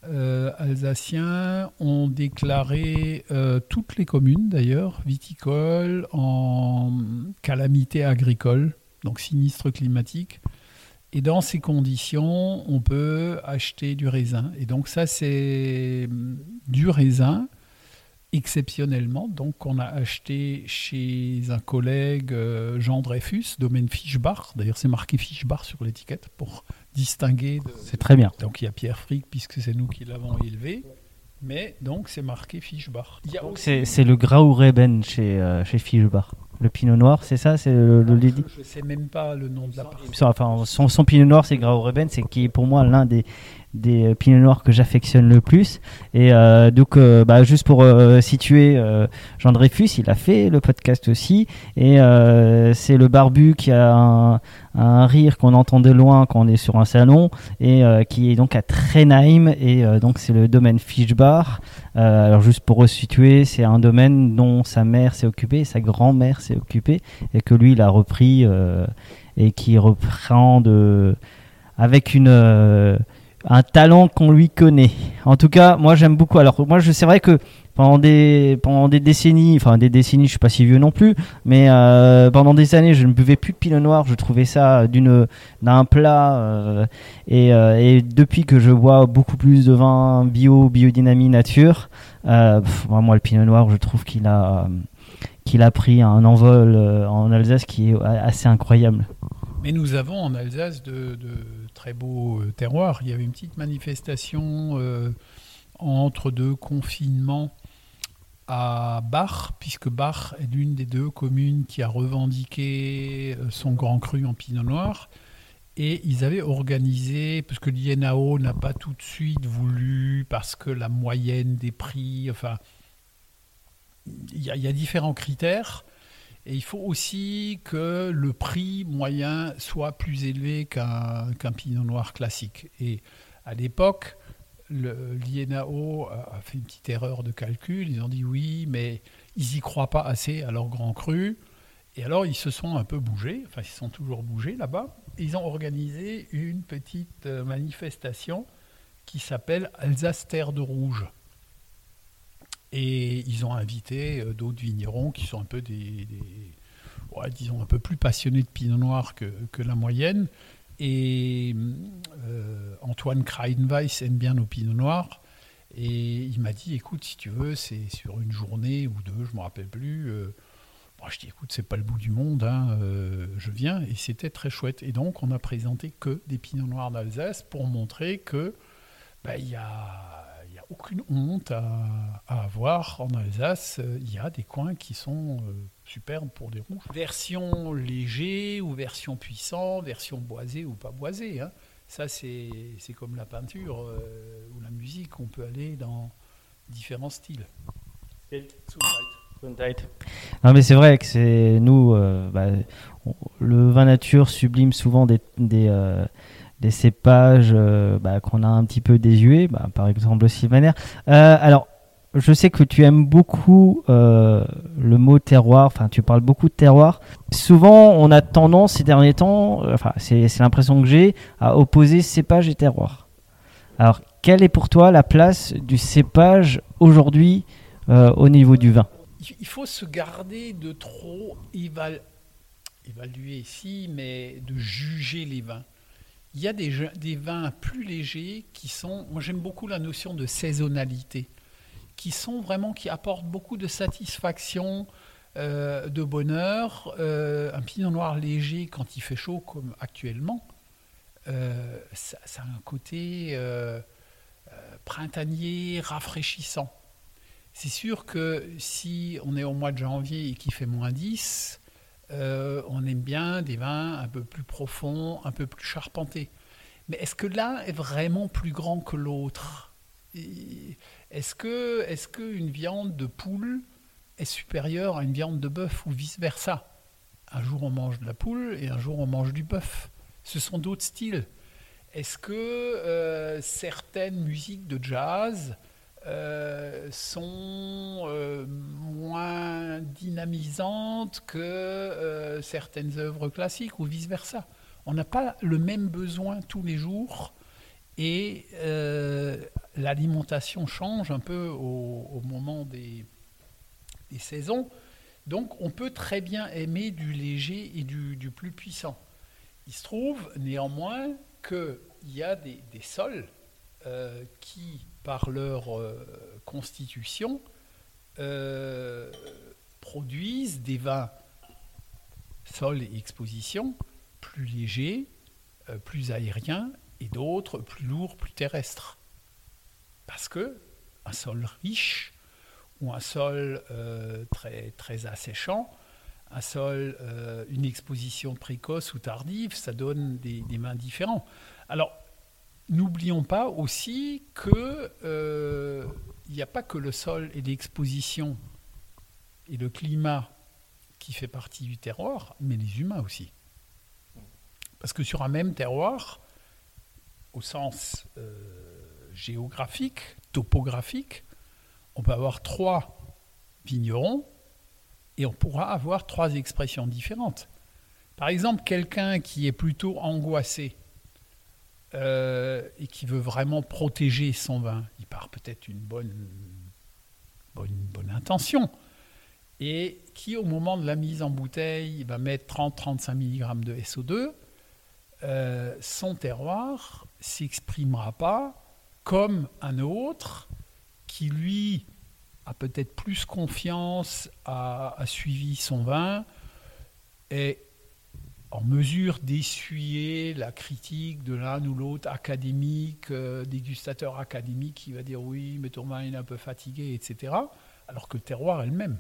euh, alsaciens ont déclaré euh, toutes les communes, d'ailleurs, viticoles, en calamité agricole, donc sinistre climatique. Et dans ces conditions, on peut acheter du raisin. Et donc, ça, c'est du raisin, exceptionnellement. Donc, on a acheté chez un collègue, euh, Jean Dreyfus, domaine Fischbach. D'ailleurs, c'est marqué Fischbach sur l'étiquette pour distingué. De... C'est très bien. Donc il y a Pierre Frick, puisque c'est nous qui l'avons élevé. Mais donc c'est marqué Fischbach. Il y a aussi... c'est, c'est le Grauereben chez, euh, chez Fischbach. Le pinot noir, c'est ça c'est le, le... Je ne sais même pas le nom de la partie. Enfin, son, son pinot noir, c'est Grauereben, c'est qui est pour moi l'un des, des pinots noirs que j'affectionne le plus. Et euh, donc, euh, bah, juste pour euh, situer euh, Jean Dreyfus, il a fait le podcast aussi. Et euh, c'est le barbu qui a un, un rire qu'on entend de loin quand on est sur un salon et euh, qui est donc à Trenheim. Et euh, donc, c'est le domaine Fischbach. Euh, alors, juste pour resituer, c'est un domaine dont sa mère s'est occupée, sa grand-mère s'est occupée, et que lui, il a repris euh, et qui reprend de, avec une, euh, un talent qu'on lui connaît. En tout cas, moi, j'aime beaucoup. Alors, moi, je, c'est vrai que pendant des, pendant des décennies, enfin, des décennies, je ne suis pas si vieux non plus, mais euh, pendant des années, je ne buvais plus de pinot noir. Je trouvais ça d'une, d'un plat. Euh, et, euh, et depuis que je bois beaucoup plus de vin bio, biodynamie, nature, euh, pff, moi, le pinot noir, je trouve qu'il a... Euh, qu'il a pris un envol en Alsace qui est assez incroyable. Mais nous avons en Alsace de, de très beaux terroirs. Il y avait une petite manifestation euh, entre deux confinements à Bach, puisque Bach est l'une des deux communes qui a revendiqué son grand cru en pinot noir. Et ils avaient organisé, parce que l'I N A O n'a pas tout de suite voulu, parce que la moyenne des prix... enfin. Il y a, il y a différents critères et il faut aussi que le prix moyen soit plus élevé qu'un, qu'un pinot noir classique. Et à l'époque, le, l'I N A O a fait une petite erreur de calcul. Ils ont dit oui, mais ils n'y croient pas assez à leur grand cru. Et alors, ils se sont un peu bougés. Enfin, ils se sont toujours bougés là-bas. Et ils ont organisé une petite manifestation qui s'appelle Alsace Terre de Rouge. Et ils ont invité d'autres vignerons qui sont un peu des, des ouais, disons un peu plus passionnés de pinot noir que, que la moyenne. Et euh, Antoine Kreidenweiss aime bien nos pinots noirs. Et il m'a dit, écoute, si tu veux, c'est sur une journée ou deux, je ne me rappelle plus. Euh, bon, je dis, écoute, c'est pas le bout du monde, hein, euh, je viens. Et c'était très chouette. Et donc, on a présenté que des pinots noirs d'Alsace pour montrer que bah, y a... aucune honte à, à avoir en Alsace. Il y a des coins qui sont euh, superbes pour des rouges. Version léger ou version puissant, version boisée ou pas boisée. Hein. Ça, c'est, c'est comme la peinture euh, ou la musique. On peut aller dans différents styles. Non, mais c'est vrai que c'est nous, euh, bah, on, le vin nature sublime souvent des... des euh, des cépages euh, bah, qu'on a un petit peu désuets, bah, par exemple le sylvaner. Euh, alors, je sais que tu aimes beaucoup euh, le mot terroir, enfin tu parles beaucoup de terroir. Souvent, on a tendance ces derniers temps, enfin c'est, c'est l'impression que j'ai, à opposer cépage et terroir. Alors, quelle est pour toi la place du cépage aujourd'hui euh, au niveau du vin ? Il faut se garder de trop évaluer, évaluer ici, mais de juger les vins. Il y a des, des vins plus légers qui sont... Moi, j'aime beaucoup la notion de saisonnalité, qui sont vraiment, qui apportent beaucoup de satisfaction, euh, de bonheur. Euh, un pinot noir léger, quand il fait chaud, comme actuellement, euh, ça, ça a un côté euh, euh, printanier, rafraîchissant. C'est sûr que si on est au mois de janvier et qu'il fait moins dix, euh, on aime bien des vins un peu plus profonds, un peu plus charpentés. Mais est-ce que l'un est vraiment plus grand que l'autre ? Et est-ce que, est-ce qu'une viande de poule est supérieure à une viande de bœuf ou vice-versa ? Un jour on mange de la poule et un jour on mange du bœuf. Ce sont d'autres styles. Est-ce que euh, certaines musiques de jazz... Euh, sont euh, moins dynamisantes que euh, certaines œuvres classiques ou vice-versa. On n'a pas le même besoin tous les jours et euh, l'alimentation change un peu au, au moment des, des saisons. Donc on peut très bien aimer du léger et du, du plus puissant. Il se trouve néanmoins qu'il y a des, des sols euh, qui... par leur euh, constitution, euh, produisent des vins sol et exposition plus légers, euh, plus aériens, et d'autres plus lourds, plus terrestres. Parce que un sol riche, ou un sol euh, très, très asséchant, un sol, euh, une exposition précoce ou tardive, ça donne des, des vins différents. Alors, n'oublions pas aussi que euh, n'y a pas que le sol et l'exposition et le climat qui fait partie du terroir, mais les humains aussi. Parce que sur un même terroir, au sens euh, géographique, topographique, on peut avoir trois vignerons et on pourra avoir trois expressions différentes. Par exemple, quelqu'un qui est plutôt angoissé, Euh, et qui veut vraiment protéger son vin, il part peut-être une bonne, bonne, bonne intention, et qui au moment de la mise en bouteille va mettre trente à trente-cinq milligrammes de S O deux, euh, son terroir ne s'exprimera pas comme un autre qui lui a peut-être plus confiance, a, a suivi son vin et en mesure d'essuyer la critique de l'un ou l'autre académique, euh, dégustateur académique qui va dire « oui, mais ton vin il est un peu fatigué », et cetera. Alors que le terroir est le même.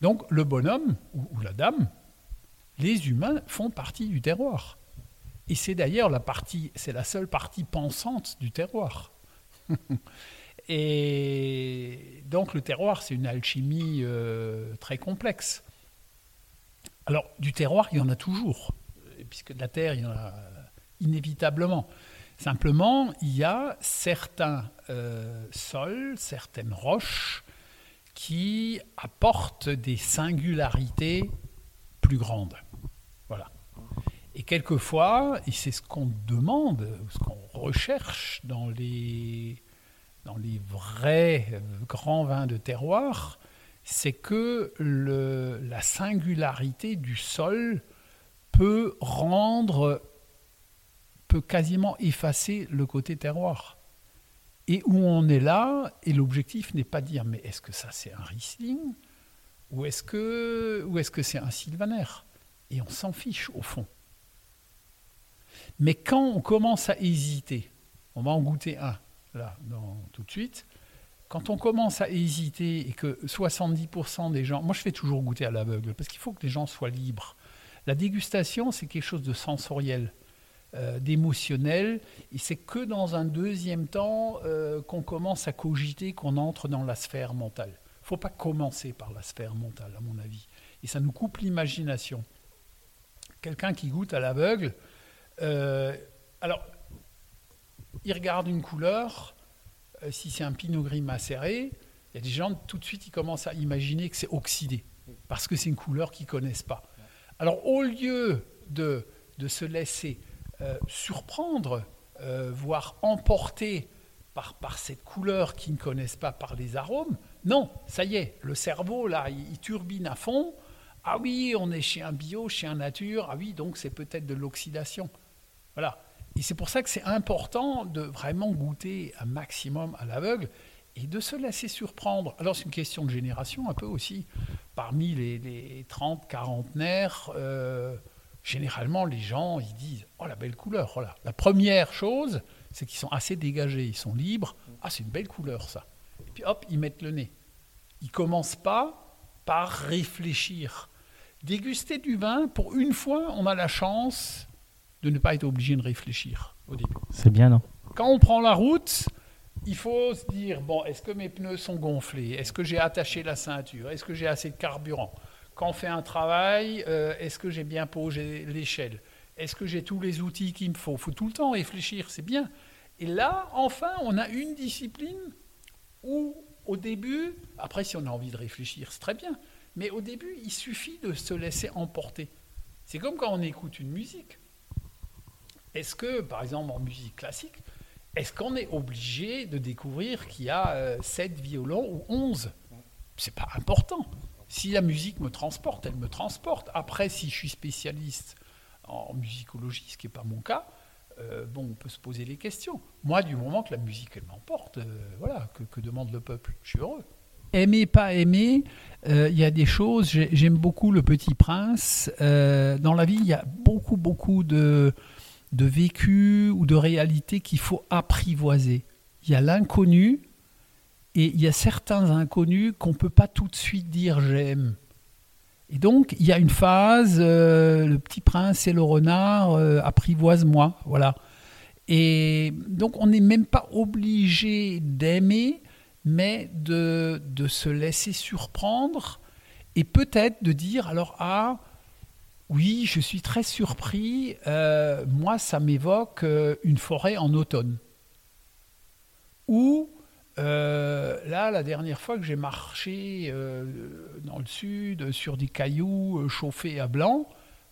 Donc le bonhomme ou, ou la dame, les humains font partie du terroir. Et c'est d'ailleurs la partie, c'est la seule partie pensante du terroir. Et donc le terroir, c'est une alchimie euh, très complexe. Alors, du terroir, il y en a toujours, puisque de la terre, il y en a inévitablement. Simplement, il y a certains euh, sols, certaines roches qui apportent des singularités plus grandes. Voilà. Et quelquefois, et c'est ce qu'on demande, ce qu'on recherche dans les, dans les vrais grands vins de terroir, c'est que le, la singularité du sol peut rendre, peut quasiment effacer le côté terroir. Et où on est là, et l'objectif n'est pas de dire, mais est-ce que ça c'est un Riesling ou est-ce que, ou est-ce que c'est un Sylvaner ? Et on s'en fiche au fond. Mais quand on commence à hésiter, on va en goûter un, là, dans, tout de suite. Quand on commence à hésiter et que soixante-dix pour cent des gens... Moi, je fais toujours goûter à l'aveugle parce qu'il faut que les gens soient libres. La dégustation, c'est quelque chose de sensoriel, euh, d'émotionnel. Et c'est que dans un deuxième temps euh, qu'on commence à cogiter, qu'on entre dans la sphère mentale. Il ne faut pas commencer par la sphère mentale, à mon avis. Et ça nous coupe l'imagination. Quelqu'un qui goûte à l'aveugle, Euh, alors, ils regardent une couleur, euh, si c'est un pinot gris macéré, il y a des gens, tout de suite, ils commencent à imaginer que c'est oxydé, parce que c'est une couleur qu'ils ne connaissent pas. Alors, au lieu de, de se laisser euh, surprendre, euh, voire emporter par, par cette couleur qu'ils ne connaissent pas, par les arômes, non, ça y est, le cerveau, là, il, il turbine à fond. Ah oui, on est chez un bio, chez un nature, ah oui, donc c'est peut-être de l'oxydation. Voilà. Et c'est pour ça que c'est important de vraiment goûter un maximum à l'aveugle et de se laisser surprendre. Alors, c'est une question de génération un peu aussi. Parmi les, les trente, quarantenaires, euh, généralement, les gens, ils disent « Oh, la belle couleur !» Voilà. La première chose, c'est qu'ils sont assez dégagés, ils sont libres. « Ah, c'est une belle couleur, ça !» Et puis, hop, ils mettent le nez. Ils ne commencent pas par réfléchir. Déguster du vin, pour une fois, on a la chance de ne pas être obligé de réfléchir au début. C'est bien, non ? Quand on prend la route, il faut se dire, bon, est-ce que mes pneus sont gonflés ? Est-ce que j'ai attaché la ceinture ? Est-ce que j'ai assez de carburant ? Quand on fait un travail, euh, est-ce que j'ai bien posé l'échelle ? Est-ce que j'ai tous les outils qu'il me faut ? Il faut tout le temps réfléchir, c'est bien. Et là, enfin, on a une discipline où, au début, après, si on a envie de réfléchir, c'est très bien. Mais au début, il suffit de se laisser emporter. C'est comme quand on écoute une musique. Est-ce que, par exemple, en musique classique, est-ce qu'on est obligé de découvrir qu'il y a euh, sept violons ou onze ? C'est pas important. Si la musique me transporte, elle me transporte. Après, si je suis spécialiste en musicologie, ce qui n'est pas mon cas, euh, bon, on peut se poser les questions. Moi, du moment que la musique, elle m'emporte, euh, voilà, que, que demande le peuple ? Je suis heureux. Aimer, pas aimer, il euh, y a des choses. J'ai, j'aime beaucoup Le Petit Prince. Euh, dans la vie, il y a beaucoup, beaucoup de... de vécu ou de réalité qu'il faut apprivoiser. Il y a l'inconnu et il y a certains inconnus qu'on ne peut pas tout de suite dire « j'aime ». Et donc, il y a une phase euh, « Le Petit Prince et le renard, euh, apprivoise-moi ». Voilà. Et donc, on n'est même pas obligé d'aimer, mais de, de se laisser surprendre et peut-être de dire « alors, ah, oui, je suis très surpris. Euh, moi, ça m'évoque euh, une forêt en automne. Ou, euh, là, la dernière fois que j'ai marché euh, dans le sud, sur des cailloux euh, chauffés à blanc,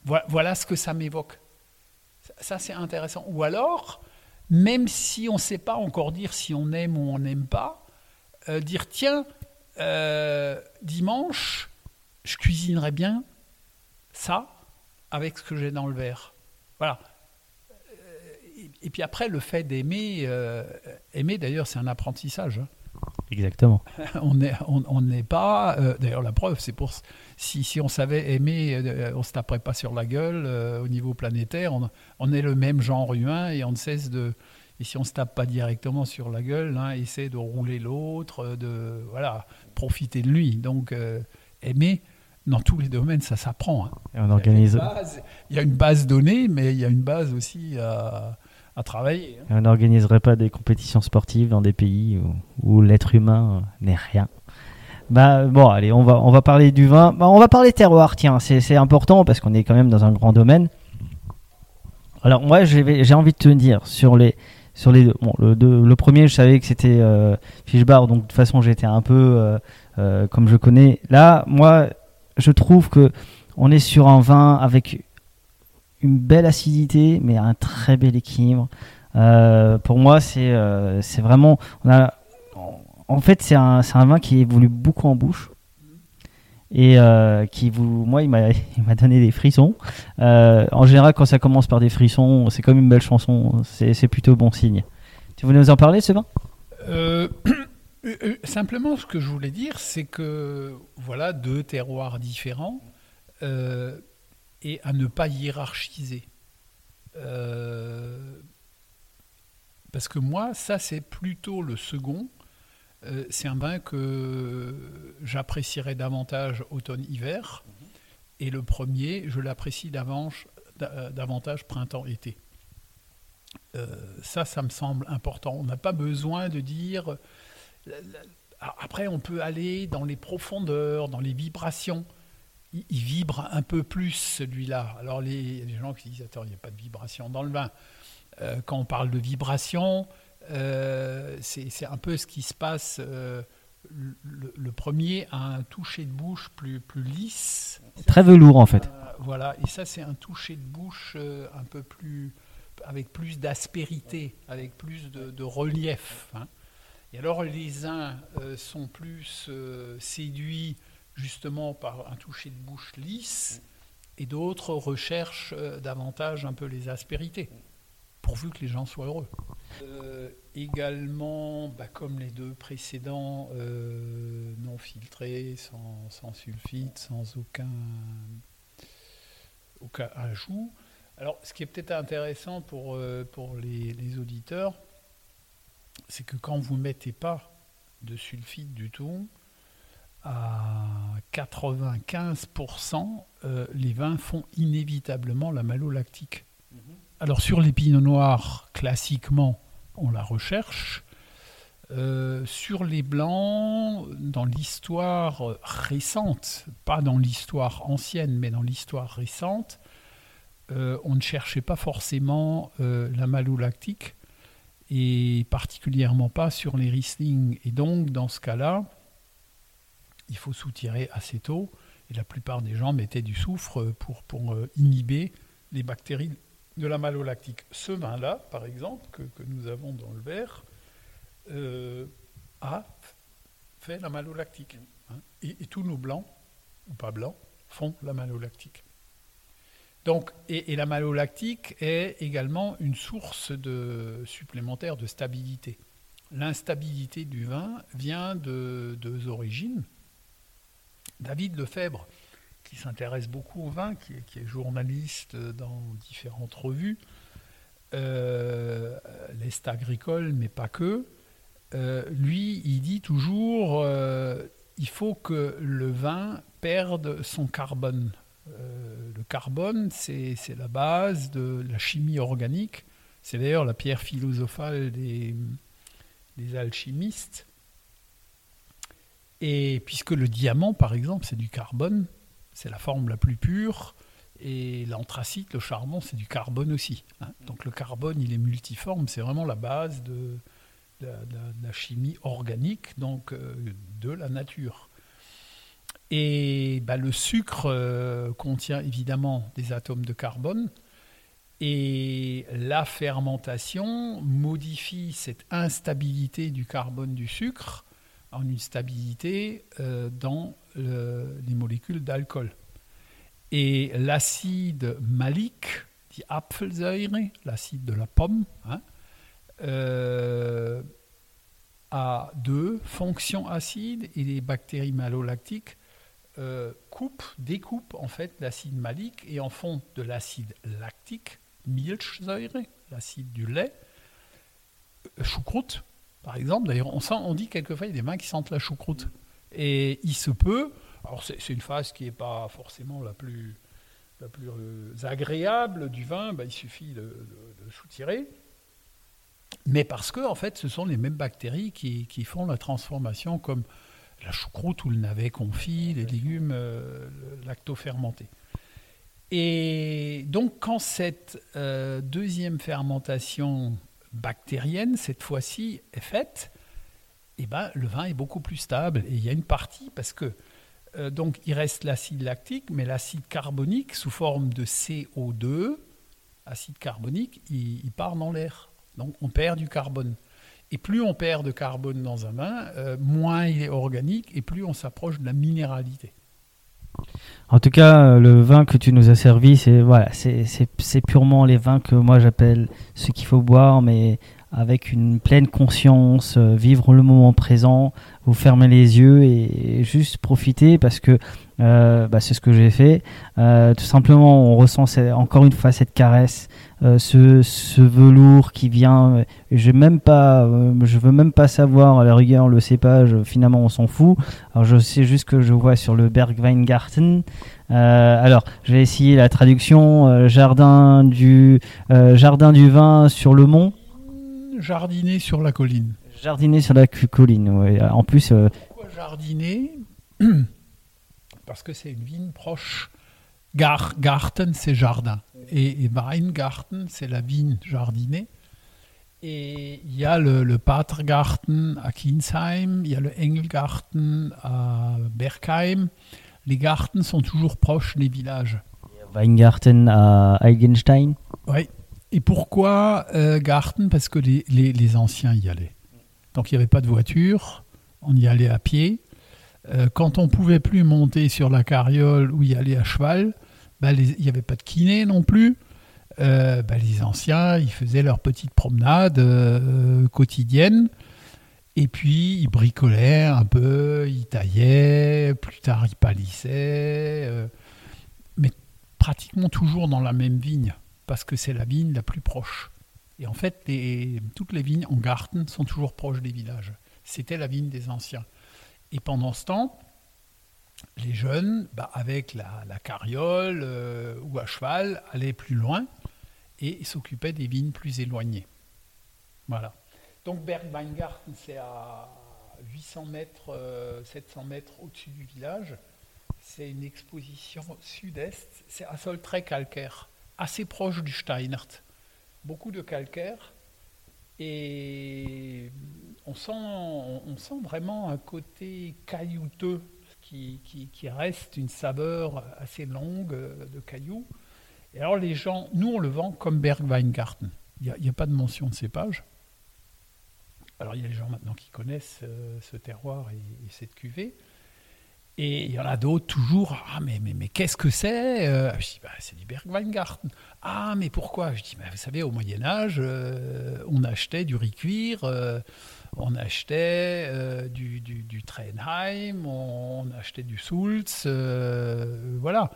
vo- voilà ce que ça m'évoque. Ça, ça, c'est intéressant. Ou alors, même si on ne sait pas encore dire si on aime ou on n'aime pas, euh, dire, tiens, euh, dimanche, je cuisinerai bien ça, avec ce que j'ai dans le verre. Voilà. Et puis après, le fait d'aimer, euh, aimer d'ailleurs, c'est un apprentissage. Exactement. On n'est on, on pas... Euh, d'ailleurs, la preuve, c'est pour... Si, si on savait aimer, euh, on ne se taperait pas sur la gueule euh, au niveau planétaire. On, on est le même genre humain et on ne cesse de... Et si on ne se tape pas directement sur la gueule, l'un essaie de rouler l'autre, de voilà, profiter de lui. Donc, euh, aimer... Dans tous les domaines, ça s'apprend. Hein. Et on organise... il, y base, il y a une base donnée, mais il y a une base aussi à, à travailler. Hein. Et on n'organiserait pas des compétitions sportives dans des pays où, où l'être humain n'est rien. Bah, bon, allez, on va, on va parler du vin. Bah, on va parler terroir, tiens. C'est, c'est important parce qu'on est quand même dans un grand domaine. Alors, moi, j'ai, j'ai envie de te dire sur les... Sur les deux. Bon, le, deux, le premier, je savais que c'était euh, Fischbach, donc de toute façon, j'étais un peu euh, euh, comme je connais. Là, moi... Je trouve que on est sur un vin avec une belle acidité, mais un très bel équilibre. Euh, pour moi, c'est euh, c'est vraiment. On a, en fait, c'est un c'est un vin qui évolue beaucoup en bouche et euh, qui vous. Moi, il m'a il m'a donné des frissons. Euh, en général, quand ça commence par des frissons, c'est comme une belle chanson. C'est c'est plutôt bon signe. Tu voulais nous en parler, ce vin ? euh... Simplement, ce que je voulais dire, c'est que voilà deux terroirs différents euh, et à ne pas hiérarchiser. Euh, parce que moi, ça, c'est plutôt le second. Euh, c'est un vin que j'apprécierais davantage automne-hiver. Et le premier, je l'apprécie davantage, davantage printemps-été. Euh, ça, ça me semble important. On n'a pas besoin de dire... Après, on peut aller dans les profondeurs, dans les vibrations. il, il vibre un peu plus, celui-là. Alors, les, il y a des gens qui disent « Attends, il n'y a pas de vibration dans le vin ». Euh, quand on parle de vibration, euh, c'est, c'est un peu ce qui se passe. Euh, le, le premier a un toucher de bouche plus, plus lisse. Très velours, en fait. Euh, voilà, et ça, c'est un toucher de bouche euh, un peu plus... avec plus d'aspérité, avec plus de, de relief. Hein. Et alors, les uns euh, sont plus euh, séduits justement par un toucher de bouche lisse, et d'autres recherchent euh, davantage un peu les aspérités, pourvu que les gens soient heureux. Euh, également, bah, comme les deux précédents, euh, non filtrés, sans, sans sulfite, sans aucun, aucun ajout. Alors, ce qui est peut-être intéressant pour, euh, pour les, les auditeurs, c'est que quand vous ne mettez pas de sulfite du tout, à quatre-vingt-quinze pour cent, euh, les vins font inévitablement la malolactique. Mm-hmm. Alors, sur les pinots noirs, classiquement, on la recherche. Euh, sur les blancs, dans l'histoire récente, pas dans l'histoire ancienne, mais dans l'histoire récente, Euh, on ne cherchait pas forcément euh, la malolactique, et particulièrement pas sur les Riesling. Et donc, dans ce cas-là, il faut soutirer assez tôt. Et la plupart des gens mettaient du soufre pour, pour euh, inhiber les bactéries de la malolactique. Ce vin-là, par exemple, que, que nous avons dans le verre, euh, a fait la malolactique. Hein. Et, et tous nos blancs, ou pas blancs, font la malolactique. Donc, et, et la malolactique est également une source de, supplémentaire de stabilité. L'instabilité du vin vient de deux origines. David Lefebvre, qui s'intéresse beaucoup au vin, qui est, qui est journaliste dans différentes revues, euh, l'Est agricole, mais pas que, euh, lui, il dit toujours euh, il faut que le vin perde son carbone. Euh, le carbone, c'est, c'est la base de la chimie organique. C'est d'ailleurs la pierre philosophale des, des alchimistes. Et puisque le diamant, par exemple, c'est du carbone, c'est la forme la plus pure, et l'anthracite, le charbon, c'est du carbone aussi. Hein. Donc le carbone, il est multiforme, c'est vraiment la base de, de, de, de la chimie organique, donc euh, de la nature. Et bah, le sucre euh, contient évidemment des atomes de carbone, et la fermentation modifie cette instabilité du carbone du sucre en une stabilité euh, dans le, les molécules d'alcool. Et l'acide malique, dit Apfelsäure, l'acide de la pomme, hein, euh, a deux fonctions acides, et les bactéries malolactiques Euh, coupe, découpe en fait l'acide malique et en font de l'acide lactique, Milchsäure, l'acide du lait, choucroute par exemple. D'ailleurs, on, sent, on dit quelquefois il y a des vins qui sentent la choucroute. Et il se peut, alors c'est, c'est une phase qui n'est pas forcément la plus, la plus agréable du vin, bah, il suffit de, de, de soutirer, mais parce que en fait ce sont les mêmes bactéries qui, qui font la transformation, comme la choucroute ou le navet confit, les légumes euh, lactofermentés. Et donc, quand cette euh, deuxième fermentation bactérienne, cette fois-ci, est faite, eh ben, le vin est beaucoup plus stable. Et il y a une partie, parce que euh, donc, il reste l'acide lactique, mais l'acide carbonique, sous forme de C O deux, acide carbonique, il, il part dans l'air. Donc, on perd du carbone. Et plus on perd de carbone dans un vin, euh, moins il est organique et plus on s'approche de la minéralité. En tout cas, le vin que tu nous as servi, c'est, voilà, c'est, c'est, c'est purement les vins que moi j'appelle ce qu'il faut boire, mais avec une pleine conscience, euh, vivre le moment présent, vous fermer les yeux et, et juste profiter, parce que euh, bah, c'est ce que j'ai fait. Euh, tout simplement, on ressent cette, encore une fois cette caresse, euh, ce, ce velours qui vient. Je même pas, euh, je veux même pas savoir à la rigueur le cépage. Finalement, on s'en fout. Alors, je sais juste que je vois sur le Bergweingarten. Euh, alors, j'ai essayé la traduction euh, jardin du euh, jardin du vin sur le mont. Jardiner sur la colline. Jardiner sur la colline, oui. En plus... Euh... Pourquoi jardiner ? parce que c'est une vigne proche. Gar, Garten, c'est jardin. Et, et Weingarten, c'est la vigne jardinée. Et il y a le, le Patergarten à Kinsheim, il y a le Engelgarten à Bergheim. Les Garten sont toujours proches des villages. Weingarten à Eigenstein. Oui. Et pourquoi euh, Garten ? Parce que les, les, les anciens y allaient. Donc il n'y avait pas de voiture, on y allait à pied. Euh, quand on ne pouvait plus monter sur la carriole ou y aller à cheval, bah les, il n'y avait pas de kiné non plus. Euh, bah les anciens, ils faisaient leur petite promenade euh, quotidienne. Et puis, ils bricolaient un peu, ils taillaient, plus tard, ils palissaient. Euh, mais pratiquement toujours dans la même vigne, parce que c'est la vigne la plus proche. Et en fait, les, toutes les vignes en Garten sont toujours proches des villages. C'était la vigne des anciens. Et pendant ce temps, les jeunes, bah, avec la, la carriole euh, ou à cheval, allaient plus loin et s'occupaient des vignes plus éloignées. Voilà. Donc Bergweingarten, c'est à huit cents mètres, euh, sept cents mètres au-dessus du village. C'est une exposition sud-est. C'est un sol très calcaire, assez proche du Steinert. Beaucoup de calcaire. Et on sent, on sent vraiment un côté caillouteux qui, qui, qui reste une saveur assez longue de cailloux. Et alors les gens, nous on le vend comme Bergweingarten. Il n'y a, a pas de mention de cépage. Alors il y a les gens maintenant qui connaissent euh, ce terroir et, et cette cuvée. Et il y en a d'autres toujours. Ah mais, mais, mais qu'est-ce que c'est euh, Je dis bah, c'est du Bergweingarten. Ah mais pourquoi Je dis bah, vous savez au Moyen-Âge euh, on achetait du riz cuir, euh, on achetait euh, du, du, du Trenheim, on, on achetait du Soultz. Euh, voilà.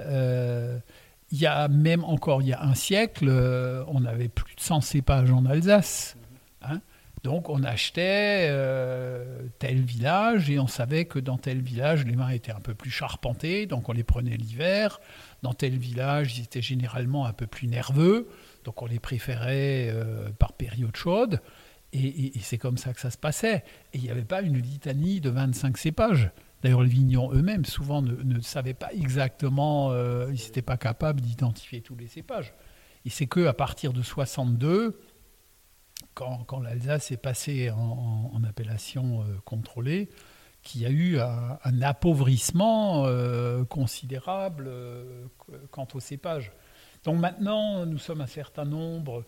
Euh, il y a même encore il y a un siècle euh, on avait plus de cent cépages en Alsace. Hein Donc on achetait euh, tel village et on savait que dans tel village, les vins étaient un peu plus charpentés, donc on les prenait l'hiver. Dans tel village, ils étaient généralement un peu plus nerveux, donc on les préférait euh, par période chaude. Et, et, et c'est comme ça que ça se passait. Et il n'y avait pas une litanie de vingt-cinq cépages. D'ailleurs, les vignerons eux-mêmes, souvent, ne, ne savaient pas exactement, euh, ils n'étaient pas capables d'identifier tous les cépages. Et c'est qu'à partir de soixante-deux... Quand, quand l'Alsace est passée en, en, en appellation euh, contrôlée, qu'il y a eu un, un appauvrissement euh, considérable euh, quant aux cépages. Donc maintenant, nous sommes un certain nombre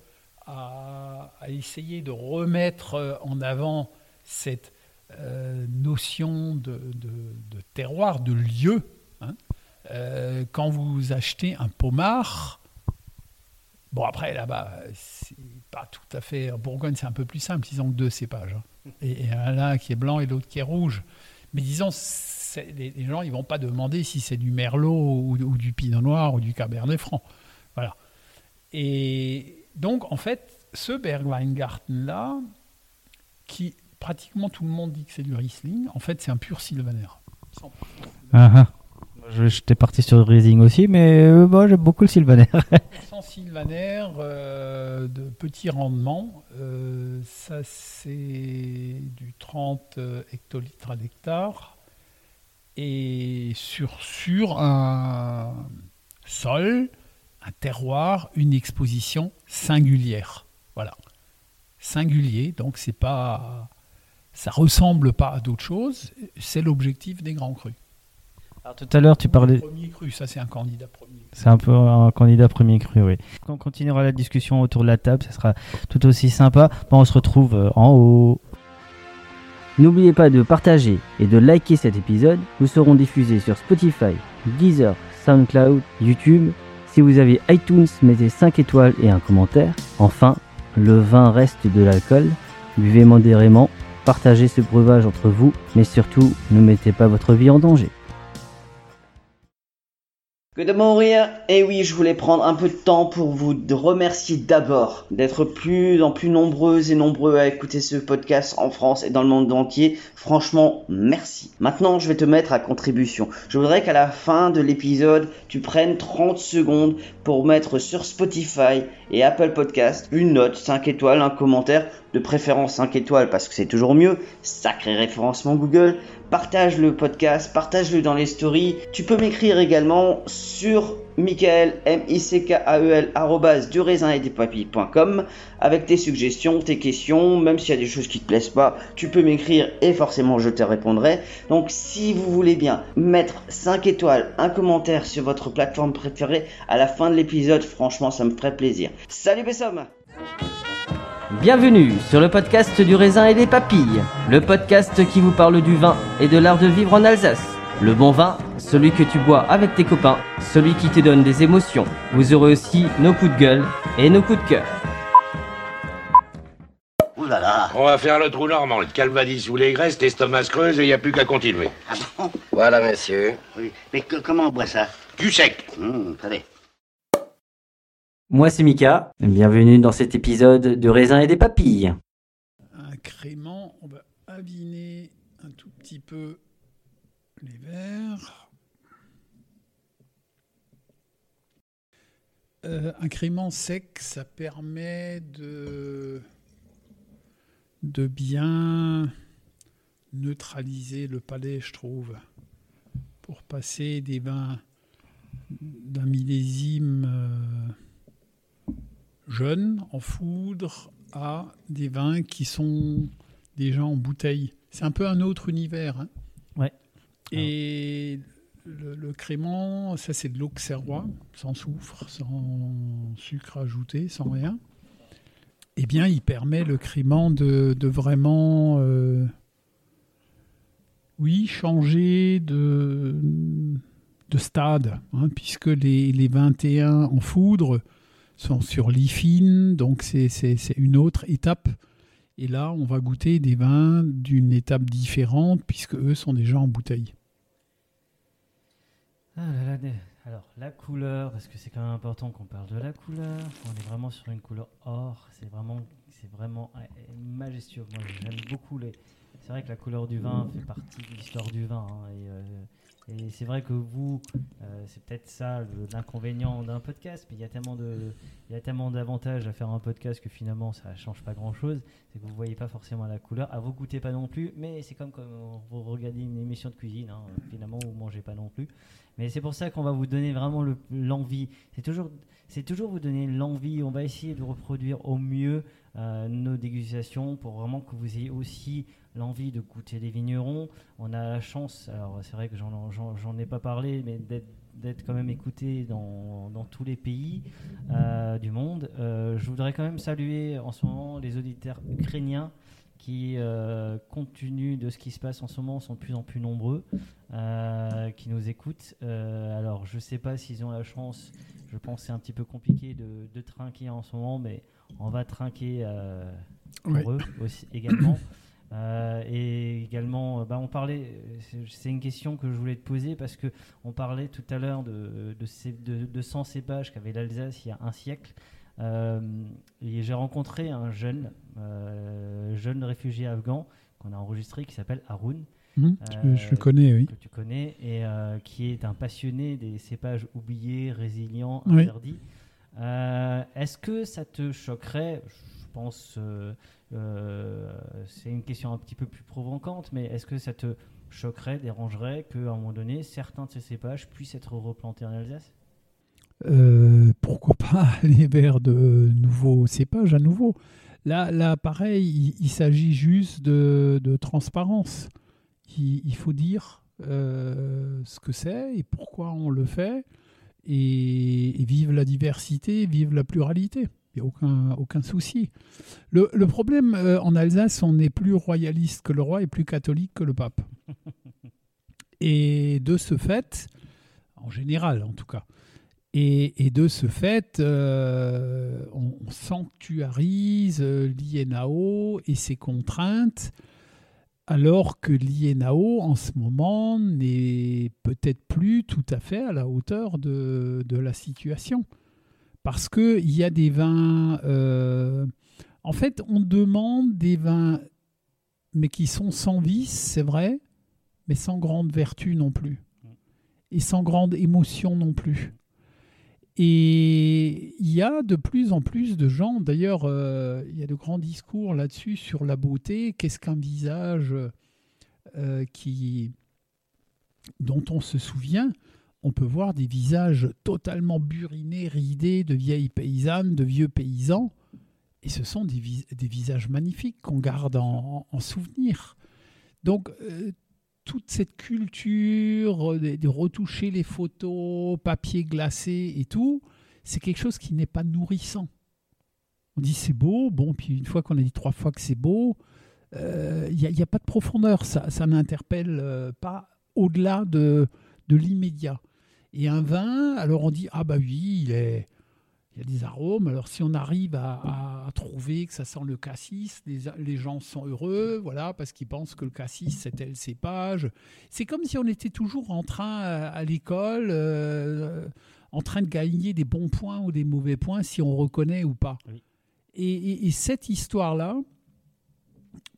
à, à essayer de remettre en avant cette euh, notion de, de, de terroir, de lieu. Hein. Euh, quand vous achetez un pommard, bon après là-bas, c'est pas tout à fait. En Bourgogne, c'est un peu plus simple. Ils ont deux cépages, hein. et, et un là qui est blanc et l'autre qui est rouge. Mais disons, les, les gens, ils vont pas demander si c'est du merlot ou, ou du pinot noir ou du cabernet franc. Voilà. Et donc, en fait, ce Bergweingarten là, qui pratiquement tout le monde dit que c'est du Riesling, en fait, c'est un pur sylvaner. Uh-huh. J'étais parti sur le Riesling aussi, mais euh, bon, j'aime beaucoup le sylvaner. Sans sylvaner, euh, de petit rendement, euh, ça c'est du trente hectolitres à l'hectare. Et sur, sur un sol, un terroir, une exposition singulière. Voilà. Singulier, donc c'est pas, ça ressemble pas à d'autres choses. C'est l'objectif des grands crus. Alors, tout à l'heure, tu parlais. Premier cru, ça c'est un candidat premier. C'est un peu un candidat premier cru, oui. Quand on continuera la discussion autour de la table, ça sera tout aussi sympa. Bon, on se retrouve en haut. N'oubliez pas de partager et de liker cet épisode. Nous serons diffusés sur Spotify, Deezer, SoundCloud, YouTube. Si vous avez iTunes, mettez cinq étoiles et un commentaire. Enfin, le vin reste de l'alcool. Buvez modérément, partagez ce breuvage entre vous, mais surtout, ne mettez pas votre vie en danger. Que de mourir. Et oui, je voulais prendre un peu de temps pour vous remercier d'abord d'être plus en plus nombreuses et nombreux à écouter ce podcast en France et dans le monde entier. Franchement, merci. Maintenant, je vais te mettre à contribution. Je voudrais qu'à la fin de l'épisode, tu prennes trente secondes pour mettre sur Spotify et Apple Podcast une note, cinq étoiles, un commentaire, de préférence cinq étoiles parce que c'est toujours mieux. Sacré référencement Google. partage le podcast, partage-le dans les stories. Tu peux m'écrire également sur Michael, M-I-C-K-A-E-L, arrobase du raisin et des papilles point com avec tes suggestions, tes questions, même s'il y a des choses qui te plaisent pas, tu peux m'écrire et forcément je te répondrai. Donc si vous voulez bien mettre cinq étoiles, un commentaire sur votre plateforme préférée à la fin de l'épisode, franchement ça me ferait plaisir. Salut Bessom! Bienvenue sur le podcast du raisin et des papilles, le podcast qui vous parle du vin et de l'art de vivre en Alsace. Le bon vin, celui que tu bois avec tes copains, celui qui te donne des émotions. Vous aurez aussi nos coups de gueule et nos coups de cœur. Ouh là là. On va faire le trou normand, le calvadis sous les graisses, l'estomac creuse et il n'y a plus qu'à continuer. Ah bon ? Voilà, monsieur. Oui. Mais que, comment on boit ça ? Cul sec. Mmh, allez. Moi, c'est Mika. Bienvenue dans cet épisode de Raisins et des Papilles. Un crément, on va aviner un tout petit peu les verres. Euh, un crément sec, ça permet de, de bien neutraliser le palais, je trouve, pour passer des vins d'un millésime euh, jeune, en foudre, à des vins qui sont déjà en bouteille. C'est un peu un autre univers, hein. Ouais. Et le, le crément, ça c'est de l'auxerrois, sans soufre, sans sucre ajouté, sans rien. Eh bien, il permet le crément de, de vraiment, euh, oui, changer de, de stade, hein, puisque les, les vingt et un en foudre sont sur l'ifine, donc c'est, c'est, c'est une autre étape. Et là, on va goûter des vins d'une étape différente, puisque eux sont déjà en bouteille. Ah là là, alors, la couleur, parce que c'est quand même important qu'on parle de la couleur. On est vraiment sur une couleur or. C'est vraiment, c'est vraiment majestueux. Moi, j'aime beaucoup les... C'est vrai que la couleur du vin fait partie de l'histoire du vin. Hein, et, euh, et c'est vrai que vous, euh, c'est peut-être ça le, l'inconvénient d'un podcast, mais il y a tellement de, il y a tellement d'avantages à faire un podcast que finalement ça change pas grand-chose. C'est que vous voyez pas forcément la couleur, ah, vous goûtez pas non plus, mais c'est comme quand vous regardez une émission de cuisine, hein, finalement vous mangez pas non plus. Mais c'est pour ça qu'on va vous donner vraiment le, l'envie. C'est toujours, c'est toujours vous donner l'envie. On va essayer de reproduire au mieux euh, nos dégustations pour vraiment que vous ayez aussi l'envie de goûter les vignerons. On a la chance, alors c'est vrai que j'en, j'en, j'en ai pas parlé, mais d'être, d'être quand même écouté dans, dans tous les pays euh, du monde. Euh, je voudrais quand même saluer en ce moment les auditeurs ukrainiens qui, euh, compte tenu de ce qui se passe en ce moment, sont de plus en plus nombreux, euh, qui nous écoutent. Euh, alors je sais pas s'ils ont la chance, je pense que c'est un petit peu compliqué de, de trinquer en ce moment, mais on va trinquer euh, pour oui. eux aussi, également. Euh, et également, bah, on parlait. C'est une question que je voulais te poser parce que on parlait tout à l'heure de de, de, de cent cépages qu'avait l'Alsace il y a un siècle. Euh, et j'ai rencontré un jeune, euh, jeune réfugié afghan qu'on a enregistré qui s'appelle Haroun. Mmh, euh, je le connais, oui. Que tu connais et euh, qui est un passionné des cépages oubliés, résilients, oui. interdits. Euh, est-ce que ça te choquerait? Je pense. Euh, Euh, c'est une question un petit peu plus provocante, mais est-ce que ça te choquerait, dérangerait qu'à un moment donné, certains de ces cépages puissent être replantés en Alsace ? euh, Pourquoi pas aller vers de nouveaux cépages à nouveau ? Là, là pareil, il, il s'agit juste de, de transparence. Il, il faut dire euh, ce que c'est et pourquoi on le fait, et, et vive la diversité, vive la pluralité. Aucun, aucun souci. Le, le problème, euh, en Alsace, on est plus royaliste que le roi et plus catholique que le pape. Et de ce fait, en général en tout cas, et, et de ce fait, euh, on, on sanctuarise l'I N A O et ses contraintes, alors que l'I N A O, en ce moment, n'est peut-être plus tout à fait à la hauteur de, de la situation. Parce qu'il y a des vins... Euh, en fait, on demande des vins, mais qui sont sans vice, c'est vrai, mais sans grande vertu non plus. Et sans grande émotion non plus. Et il y a de plus en plus de gens, d'ailleurs, euh, il y a de grands discours là-dessus, sur la beauté, qu'est-ce qu'un visage euh, qui, dont on se souvient, on peut voir des visages totalement burinés, ridés, de vieilles paysannes, de vieux paysans. Et ce sont des, vis- des visages magnifiques qu'on garde en, en souvenir. Donc, euh, toute cette culture de, de retoucher les photos, papier glacé et tout, c'est quelque chose qui n'est pas nourrissant. On dit c'est beau, bon, puis une fois qu'on a dit trois fois que c'est beau, il euh, n'y a, y a pas de profondeur. Ça, ça n'interpelle euh, pas au-delà de, de l'immédiat. Et un vin, alors on dit, ah bah oui, il est... Il y a des arômes. Alors, si on arrive à, à trouver que ça sent le cassis, les, les gens sont heureux, voilà, parce qu'ils pensent que le cassis, c'est tel cépage. C'est comme si on était toujours en train, à, à l'école, euh, en train de gagner des bons points ou des mauvais points, si on reconnaît ou pas. Oui. Et, et, et cette histoire-là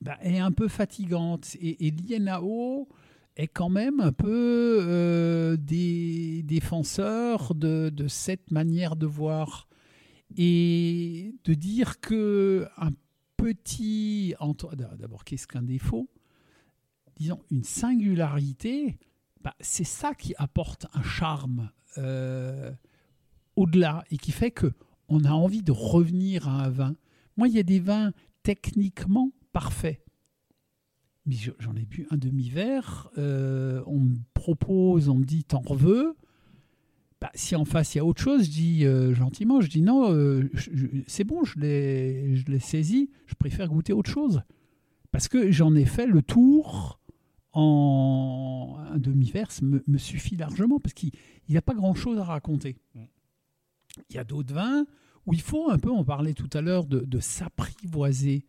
bah, est un peu fatigante. Et, et l'I N A O est quand même un peu euh, des défenseurs de, de cette manière de voir. Et de dire qu'un petit... D'abord, qu'est-ce qu'un défaut ? Disons, une singularité, bah, c'est ça qui apporte un charme euh, au-delà et qui fait qu'on a envie de revenir à un vin. Moi, il y a des vins techniquement parfaits. Mais j'en ai bu un demi-verre. Euh, on me propose, on me dit « t'en veux ?» Bah, si en face, il y a autre chose, je dis euh, gentiment, je dis non, euh, je, je, c'est bon, je l'ai, je l'ai saisi, je préfère goûter autre chose. Parce que j'en ai fait le tour en un demi-verre, ça me, me suffit largement, parce qu'il n'y a pas grand-chose à raconter. Il y a d'autres vins où il faut un peu, on parlait tout à l'heure, de, de s'apprivoiser,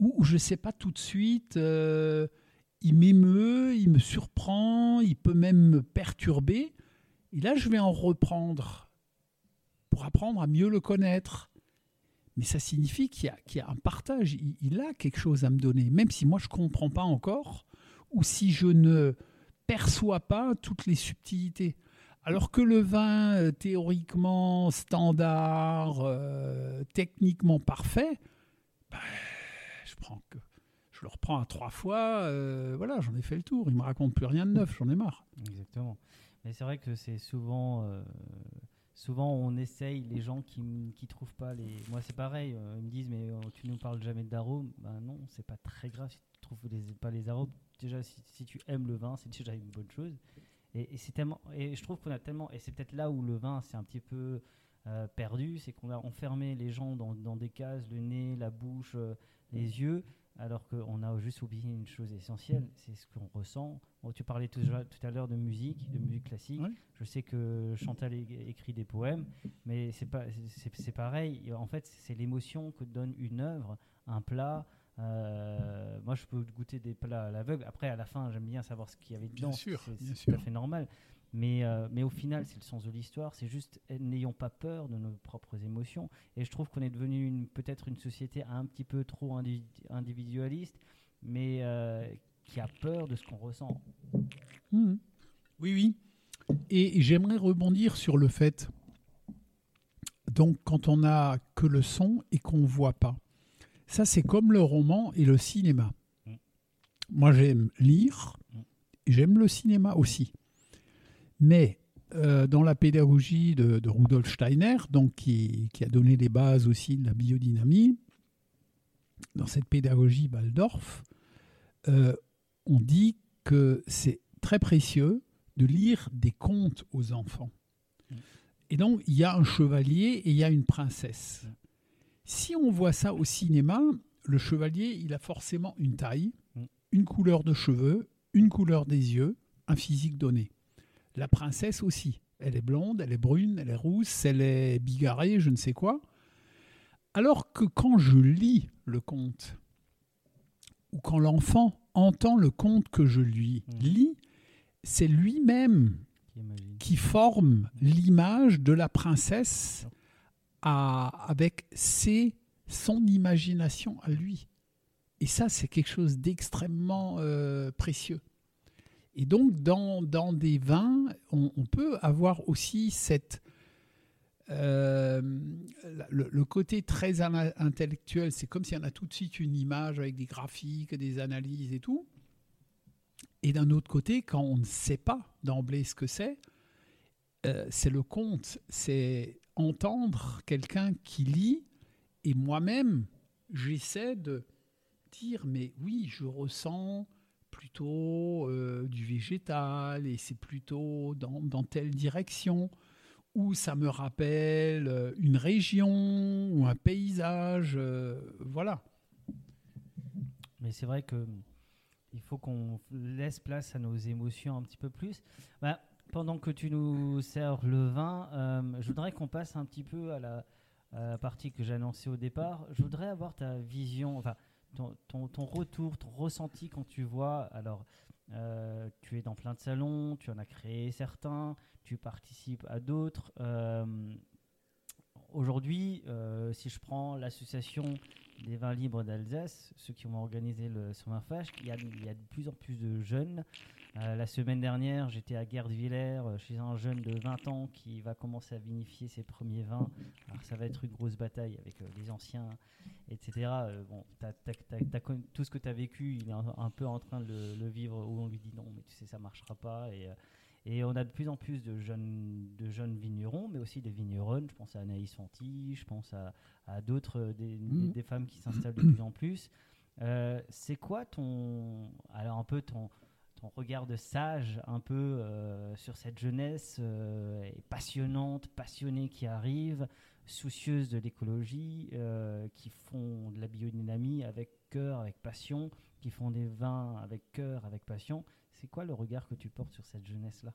où, où je ne sais pas tout de suite, euh, il m'émeut, il me surprend, il peut même me perturber. Et là, je vais en reprendre pour apprendre à mieux le connaître. Mais ça signifie qu'il y a, qu'il y a un partage. Il, il a quelque chose à me donner, même si moi, je ne comprends pas encore ou si je ne perçois pas toutes les subtilités. Alors que le vin, théoriquement, standard, euh, techniquement parfait, bah, je prends que, je le reprends à trois fois. Euh, voilà, j'en ai fait le tour. Il ne me raconte plus rien de neuf. J'en ai marre. Exactement. Mais c'est vrai que c'est souvent, euh, souvent on essaye, les gens qui ne trouvent pas les... Moi, c'est pareil, euh, ils me disent, mais euh, tu ne nous parles jamais d'arômes. Ben non, c'est pas très grave si tu ne trouves les, pas les arômes. Déjà, si, si tu aimes le vin, c'est déjà une bonne chose. Et, et, c'est tellement, et je trouve qu'on a tellement... Et c'est peut-être là où le vin, c'est un petit peu euh, perdu, c'est qu'on a enfermé les gens dans, dans des cases, le nez, la bouche, euh, les yeux, alors qu'on a juste oublié une chose essentielle, c'est ce qu'on ressent. Tu parlais tout, tout à l'heure de musique, de musique classique. Oui. Je sais que Chantal é- écrit des poèmes, mais c'est, pas, c'est, c'est pareil. En fait, c'est l'émotion que donne une œuvre, un plat. Euh, moi, je peux goûter des plats à l'aveugle. Après, à la fin, j'aime bien savoir ce qu'il y avait dedans. Bien sûr, c'est, c'est tout à fait normal. Mais, euh, mais au final, c'est le sens de l'histoire. C'est juste n'ayons pas peur de nos propres émotions. Et je trouve qu'on est devenu une, peut-être une société un petit peu trop individualiste, mais... Euh, qui a peur de ce qu'on ressent. Mmh. Oui, oui. Et, et j'aimerais rebondir sur le fait, donc, quand on n'a que le son et qu'on ne voit pas. Ça, c'est comme le roman et le cinéma. Mmh. Moi, j'aime lire, mmh. et j'aime le cinéma aussi. Mais euh, dans la pédagogie de, de Rudolf Steiner, donc, qui, qui a donné les bases aussi de la biodynamie, dans cette pédagogie Waldorf, euh, on dit que c'est très précieux de lire des contes aux enfants. Et donc, il y a un chevalier et il y a une princesse. Si on voit ça au cinéma, le chevalier, il a forcément une taille, une couleur de cheveux, une couleur des yeux, un physique donné. La princesse aussi. Elle est blonde, elle est brune, elle est rousse, elle est bigarrée, je ne sais quoi. Alors que quand je lis le conte, ou quand l'enfant entend le conte que je lui lis, c'est lui-même qui forme l'image de la princesse à, avec ses, son imagination à lui. Et ça, c'est quelque chose d'extrêmement euh, précieux. Et donc, dans, dans des vins, on, on peut avoir aussi cette, euh, le, le côté très intellectuel. C'est comme si on a tout de suite une image avec des graphiques, des analyses et tout. Et d'un autre côté, quand on ne sait pas d'emblée ce que c'est, euh, c'est le conte, c'est entendre quelqu'un qui lit, et moi-même, j'essaie de dire, mais oui, je ressens plutôt euh, du végétal, et c'est plutôt dans, dans telle direction, ou ça me rappelle une région, ou un paysage, euh, voilà. Mais c'est vrai que... il faut qu'on laisse place à nos émotions un petit peu plus. Bah, pendant que tu nous sers le vin, euh, je voudrais qu'on passe un petit peu à la, à la partie que j'annonçais au départ. Je voudrais avoir ta vision, enfin, ton, ton, ton retour, ton ressenti quand tu vois. Alors, euh, tu es dans plein de salons, tu en as créé certains, tu participes à d'autres. Euh, aujourd'hui, euh, si je prends l'association... des vins libres d'Alsace, ceux qui ont organisé le Sommerfest, il y a, il y a de plus en plus de jeunes. Euh, la semaine dernière, j'étais à Guerdwiller chez un jeune de vingt ans qui va commencer à vinifier ses premiers vins. Alors, ça va être une grosse bataille avec euh, les anciens, et cetera. Euh, bon, t'as, t'as, t'as, t'as, t'as, tout ce que tu as vécu, il est un, un peu en train de le, le vivre, où on lui dit non, mais tu sais, ça ne marchera pas. Et, euh, et on a de plus en plus de jeunes, de jeunes vignerons, mais aussi des vigneronnes. Je pense à Anaïs Fanti, je pense à, à d'autres, des, mmh. des, des femmes qui s'installent de plus en plus. Euh, c'est quoi ton, alors un peu ton, ton regard de sage, un peu euh, sur cette jeunesse euh, passionnante, passionnée qui arrive, soucieuse de l'écologie, euh, qui font de la biodynamie avec cœur, avec passion, qui font des vins avec cœur, avec passion. C'est quoi le regard que tu portes sur cette jeunesse-là ?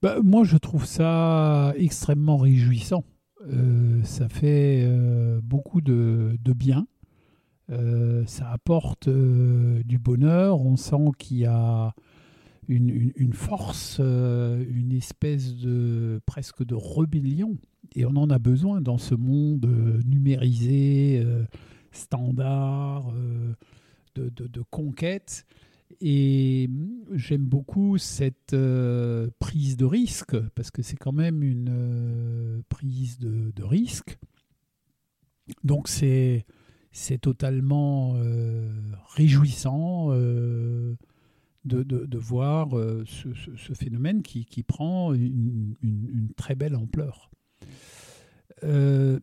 Bah, moi, je trouve ça extrêmement réjouissant. Euh, ça fait euh, beaucoup de, de bien. Euh, ça apporte euh, du bonheur. On sent qu'il y a une, une, une force, euh, une espèce de presque de rébellion. Et on en a besoin dans ce monde euh, numérisé, euh, standard, euh, de, de, de conquête. Et j'aime beaucoup cette euh, prise de risque, parce que c'est quand même une euh, prise de, de risque. Donc c'est, c'est totalement euh, réjouissant euh, de, de, de voir euh, ce, ce, ce phénomène qui, qui prend une, une, une très belle ampleur. Euh,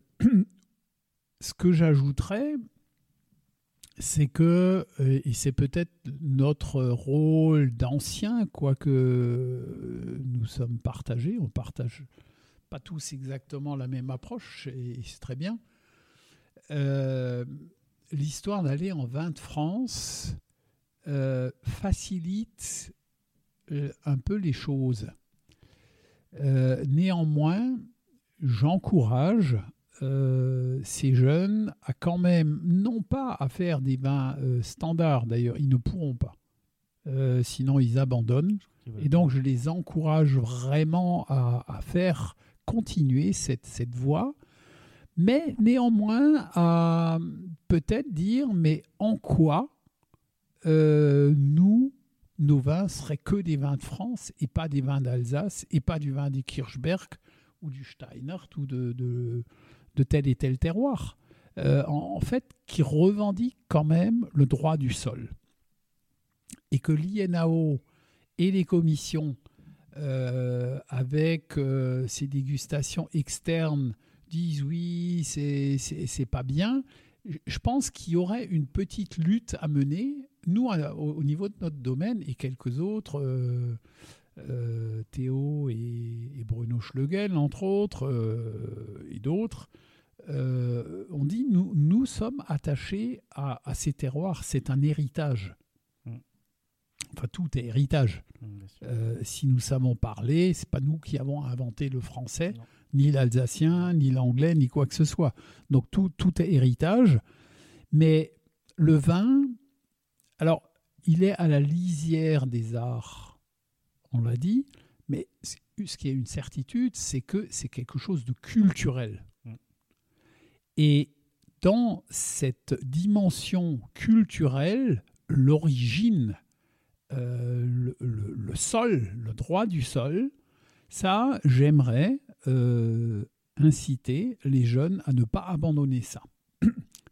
ce que j'ajouterais... c'est que, et c'est peut-être notre rôle d'ancien, quoique nous sommes partagés, on ne partage pas tous exactement la même approche, et c'est très bien, euh, l'histoire d'aller en vin de France euh, facilite un peu les choses. Euh, néanmoins, j'encourage... Euh, ces jeunes à quand même, non pas à faire des vins euh, standards, d'ailleurs, ils ne pourront pas. Euh, sinon, ils abandonnent. Et donc, je les encourage vraiment à, à faire continuer cette, cette voie, mais néanmoins à peut-être dire, mais en quoi euh, nous, nos vins seraient que des vins de France et pas des vins d'Alsace et pas du vin des Kirchberg ou du Steinert ou de... de de tel et tel terroir, euh, en, en fait, qui revendique quand même le droit du sol. Et que l'I N A O et les commissions, euh, avec euh, ces dégustations externes, disent « oui, c'est, c'est, c'est pas bien », je pense qu'il y aurait une petite lutte à mener, nous, à, au, au niveau de notre domaine, et quelques autres... Euh, Euh, Théo et, et Bruno Schlegel, entre autres, euh, et d'autres, euh, on dit nous, nous sommes attachés à, à ces terroirs. C'est un héritage. Mmh. Enfin, tout est héritage. Mmh, euh, si nous savons parler, ce n'est pas nous qui avons inventé le français, non. Ni l'alsacien, ni l'anglais, ni quoi que ce soit. Donc, tout, tout est héritage. Mais le vin, alors, il est à la lisière des arts. On l'a dit, mais ce qui est une certitude, c'est que c'est quelque chose de culturel. Et dans cette dimension culturelle, l'origine, euh, le, le, le sol, le droit du sol, ça, j'aimerais euh, inciter les jeunes à ne pas abandonner ça.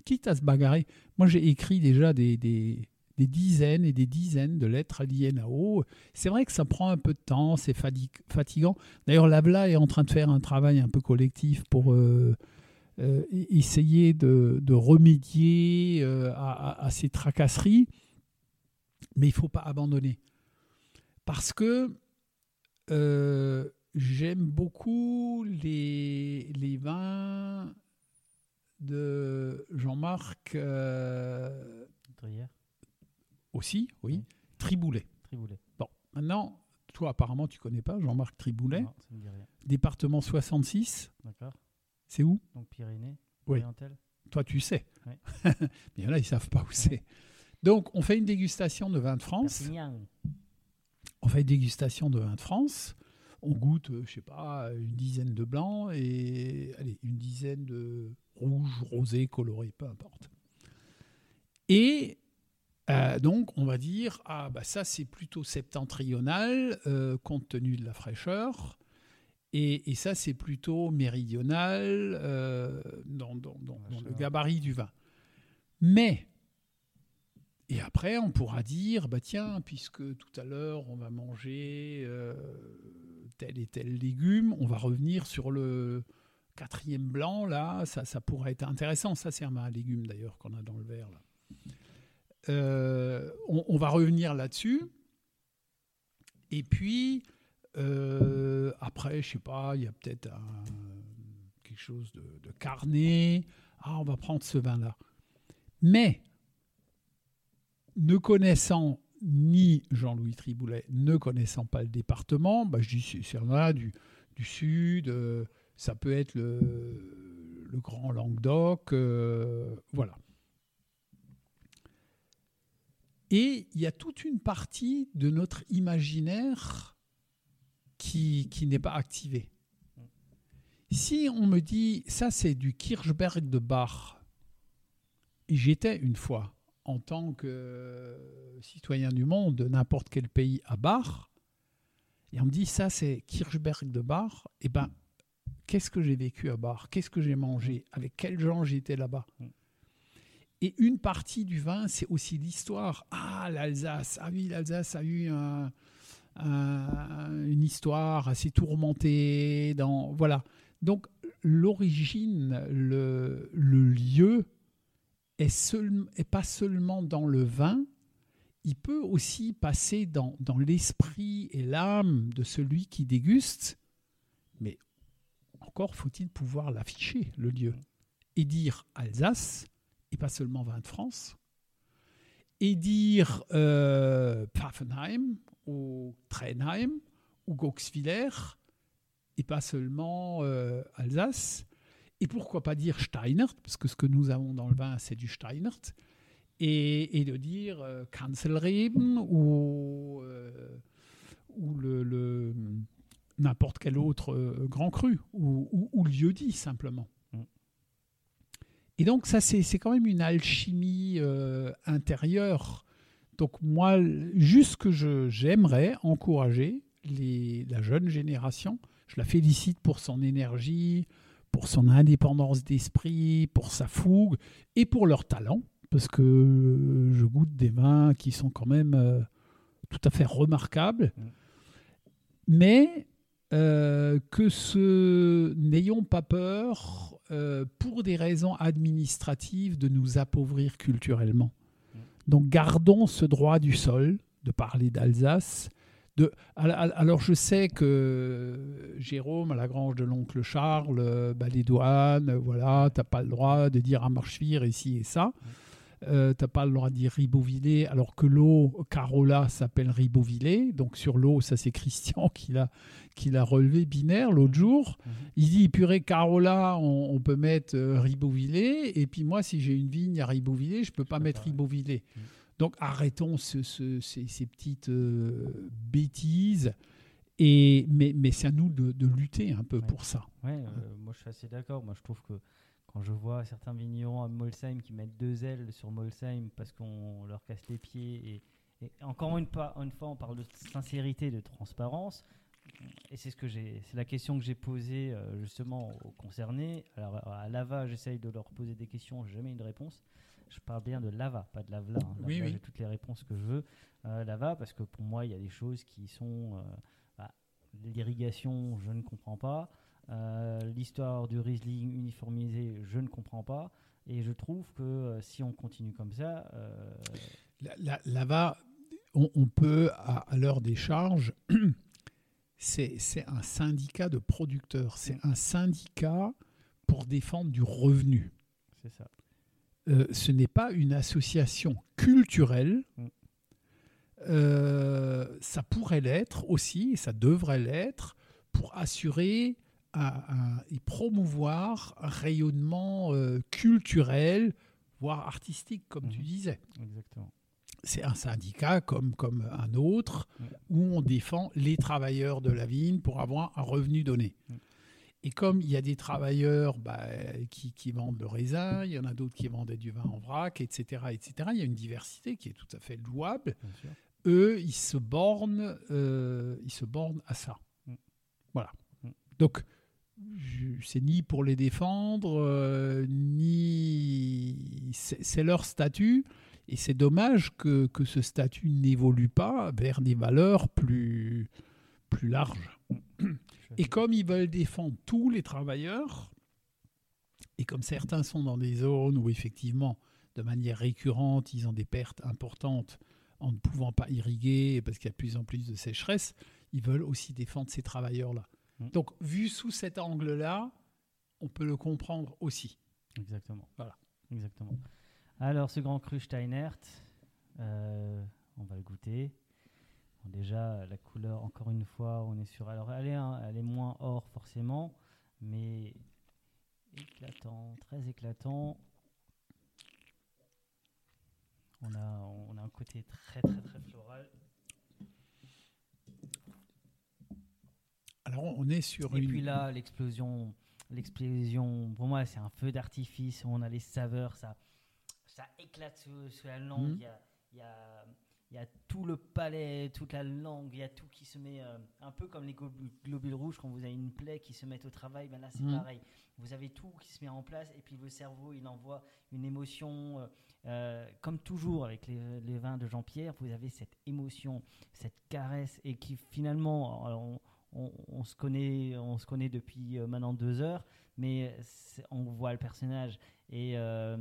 Quitte à se bagarrer. Moi, j'ai écrit déjà des, des, des dizaines et des dizaines de lettres I N A O. C'est vrai que ça prend un peu de temps, c'est fatigant. D'ailleurs, l'A B L A est en train de faire un travail un peu collectif pour euh, euh, essayer de, de remédier euh, à, à, à ces tracasseries. Mais il ne faut pas abandonner. Parce que euh, j'aime beaucoup les, les vins de Jean-Marc euh, Drière. Aussi, oui. oui. Triboulet. Triboulet. Bon, maintenant, toi, apparemment, tu ne connais pas Jean-Marc Triboulet. Non, ça ne me dit rien. Département soixante-six. D'accord. C'est où ? Donc, Pyrénées, oui. Orientales. Toi, tu sais. Oui. Mais il y en a, ils ne savent pas où oui. c'est. Donc, on fait une dégustation de vin de France. Perpignan. On fait une dégustation de vin de France. On goûte, je ne sais pas, une dizaine de blancs et allez, une dizaine de rouges, rosés, colorés, peu importe. Et euh, donc, on va dire, ah, bah, ça, c'est plutôt septentrional, euh, compte tenu de la fraîcheur. Et, et ça, c'est plutôt méridional, euh, dans, dans, dans, dans le gabarit du vin. Mais... Et après, on pourra dire, bah tiens, puisque tout à l'heure, on va manger euh, tel et tel légume, on va revenir sur le quatrième blanc, là, ça, ça pourrait être intéressant. Ça, c'est un légume, d'ailleurs, qu'on a dans le verre, là. Euh, on, on va revenir là-dessus. Et puis, euh, après, je ne sais pas, il y a peut-être un, quelque chose de, de carné. Ah, on va prendre ce vin-là. Mais... Ne connaissant ni Jean-Louis Triboulet, ne connaissant pas le département, bah je dis c'est, c'est là du, du sud, euh, ça peut être le, le Grand Languedoc, euh, voilà. Et il y a toute une partie de notre imaginaire qui, qui n'est pas activée. Si on me dit ça c'est du Kirchberg de Bach, et j'étais une fois. En tant que euh, citoyen du monde, de n'importe quel pays à Bar, et on me dit, ça c'est Kirchberg de Bar, et ben qu'est-ce que j'ai vécu à Bar ? Qu'est-ce que j'ai mangé ? Avec quels gens j'étais là-bas ? Et une partie du vin, c'est aussi l'histoire. Ah, l'Alsace, ah oui, l'Alsace a eu un, un, une histoire assez tourmentée. Dans, voilà. Donc, l'origine, le, le lieu... Est, seul, est pas seulement dans le vin, il peut aussi passer dans, dans l'esprit et l'âme de celui qui déguste, mais encore faut-il pouvoir l'afficher, le lieu, et dire Alsace, et pas seulement vin de France, et dire euh, Pfaffenheim, ou Trenheim, ou Goxwiller, et pas seulement euh, Alsace. Et pourquoi pas dire Steinert, parce que ce que nous avons dans le vin, c'est du Steinert, et, et de dire euh, Kanzelreben ou, euh, ou le, le, n'importe quel autre euh, grand cru, ou, ou, ou lieu-dit simplement. Mm. Et donc ça, c'est, c'est quand même une alchimie euh, intérieure. Donc moi, juste que je, j'aimerais encourager les, la jeune génération, je la félicite pour son énergie, pour son indépendance d'esprit, pour sa fougue et pour leur talent, parce que je goûte des vins qui sont quand même euh, tout à fait remarquables, mais euh, que ce n'ayons pas peur, euh, pour des raisons administratives, de nous appauvrir culturellement. Donc gardons ce droit du sol de parler d'Alsace. De, alors, je sais que Jérôme, à la grange de l'oncle Charles, bah les douanes, voilà, t'as pas le droit de dire à Marchevire ici et ça. Euh, t'as pas le droit de dire Ribeauvillé, alors que l'eau, Carola, s'appelle Ribeauvillé. Donc, sur l'eau, ça c'est Christian qui l'a, qui l'a relevé, Biner, l'autre jour. Il dit, purée, Carola, on, on peut mettre Ribeauvillé. Et puis, moi, si j'ai une vigne à Ribeauvillé, je peux pas mettre Ribeauvillé. Donc arrêtons ce, ce, ces, ces petites euh, bêtises, et, mais, mais c'est à nous de, de lutter un peu ouais. pour ça. Ouais, euh, ouais. Moi je suis assez d'accord. Moi je trouve que quand je vois certains vignerons à Molsheim qui mettent deux ailes sur Molsheim parce qu'on leur casse les pieds, et, et encore une, pa- une fois on parle de sincérité, de transparence, et c'est, ce que j'ai, c'est la question que j'ai posée euh, justement aux concernés. Alors à LAVA j'essaye de leur poser des questions, j'ai jamais une réponse. Je parle bien de LAVA, pas de LAVLA. Hein. Oui, oui. J'ai toutes les réponses que je veux. Euh, LAVA, parce que pour moi, il y a des choses qui sont... Euh, bah, l'irrigation, je ne comprends pas. Euh, l'histoire du Riesling uniformisé, je ne comprends pas. Et je trouve que euh, si on continue comme ça... Euh... La, la, LAVA, on, on peut, à, à l'heure des charges... C'est, c'est un syndicat de producteurs. C'est un syndicat pour défendre du revenu. C'est ça. Euh, ce n'est pas une association culturelle. Mm. Euh, ça pourrait l'être aussi, et ça devrait l'être, pour assurer un, un, et promouvoir un rayonnement euh, culturel, voire artistique, comme mm. tu disais. Exactement. C'est un syndicat comme, comme un autre mmh. où on défend les travailleurs de la vigne pour avoir un revenu donné. Mmh. Et comme il y a des travailleurs bah, qui, qui vendent le raisin, il y en a d'autres qui vendaient du vin en vrac, et cetera, et cetera, il y a une diversité qui est tout à fait louable. Eux, ils se bornent, euh, ils se bornent à ça. Mmh. Voilà. Mmh. Donc, je, c'est ni pour les défendre, euh, ni... C'est, c'est leur statut. Et c'est dommage que, que ce statut n'évolue pas vers des valeurs plus, plus larges. Et comme ils veulent défendre tous les travailleurs, et comme certains sont dans des zones où, effectivement, de manière récurrente, ils ont des pertes importantes en ne pouvant pas irriguer parce qu'il y a de plus en plus de sécheresse, ils veulent aussi défendre ces travailleurs-là. Donc, vu sous cet angle-là, on peut le comprendre aussi. Exactement. Voilà. Exactement. Alors, ce grand cru Steinert, euh, on va le goûter. Bon, déjà, la couleur, encore une fois, on est sur... Alors, elle est, hein, elle est moins or, forcément, mais éclatant, très éclatant. On a, on a un côté très, très, très floral. Alors, on est sur... Et une... puis là, l'explosion, l'explosion, pour moi, c'est un feu d'artifice. On a les saveurs, ça... Ça éclate sous, sous la langue, il mmh. y, y, y a tout le palais, toute la langue, il y a tout qui se met, euh, un peu comme les go- globules rouges, quand vous avez une plaie qui se met au travail, ben là c'est mmh. pareil. Vous avez tout qui se met en place et puis le cerveau, il envoie une émotion, euh, euh, comme toujours avec les, les vins de Jean-Pierre, vous avez cette émotion, cette caresse et qui finalement, alors on, on, on, se connaît, on se connaît depuis maintenant deux heures, mais on voit le personnage et... Euh,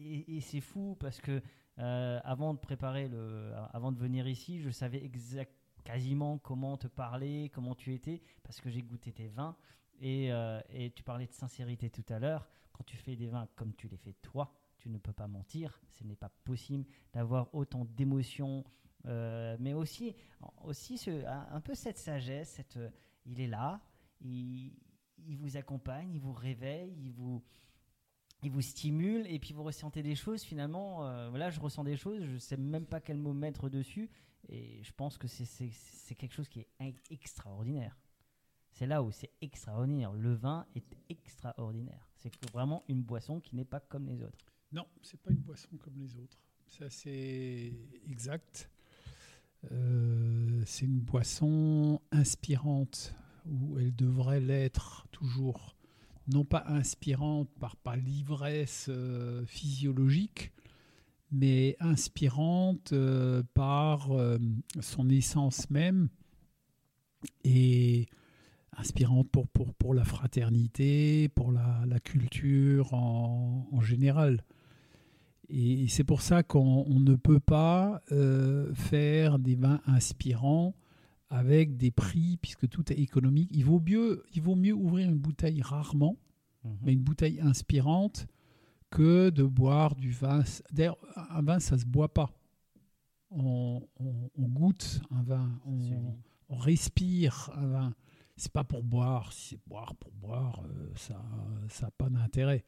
Et, et c'est fou parce que euh, avant de préparer le, avant de venir ici, je savais exact, quasiment comment te parler, comment tu étais, parce que j'ai goûté tes vins et, euh, et tu parlais de sincérité tout à l'heure. Quand tu fais des vins comme tu les fais toi, tu ne peux pas mentir. Ce n'est pas possible d'avoir autant d'émotions, euh, mais aussi, aussi ce, un peu cette sagesse. Cette, il est là, il, il vous accompagne, il vous réveille, il vous Il vous stimule et puis vous ressentez des choses finalement. Euh, là, je ressens des choses, je ne sais même pas quel mot mettre dessus et je pense que c'est, c'est, c'est quelque chose qui est in- extraordinaire. C'est là où c'est extraordinaire. Le vin est extraordinaire. C'est vraiment une boisson qui n'est pas comme les autres. Non, ce n'est pas une boisson comme les autres. Ça, c'est exact. Euh, c'est une boisson inspirante où elle devrait l'être toujours. Non pas inspirante par, par l'ivresse euh, physiologique, mais inspirante euh, par euh, son essence même et inspirante pour, pour, pour la fraternité, pour la, la culture en, en général. Et, et c'est pour ça qu'on on ne peut pas euh, faire des vins inspirants avec des prix, puisque tout est économique. Il vaut mieux, il vaut mieux ouvrir une bouteille rarement, mmh. mais une bouteille inspirante, que de boire du vin. D'ailleurs, un vin, ça ne se boit pas. On, on, on goûte un vin, on, on respire un vin. Ce n'est pas pour boire. Si c'est boire pour boire, euh, ça n'a pas d'intérêt.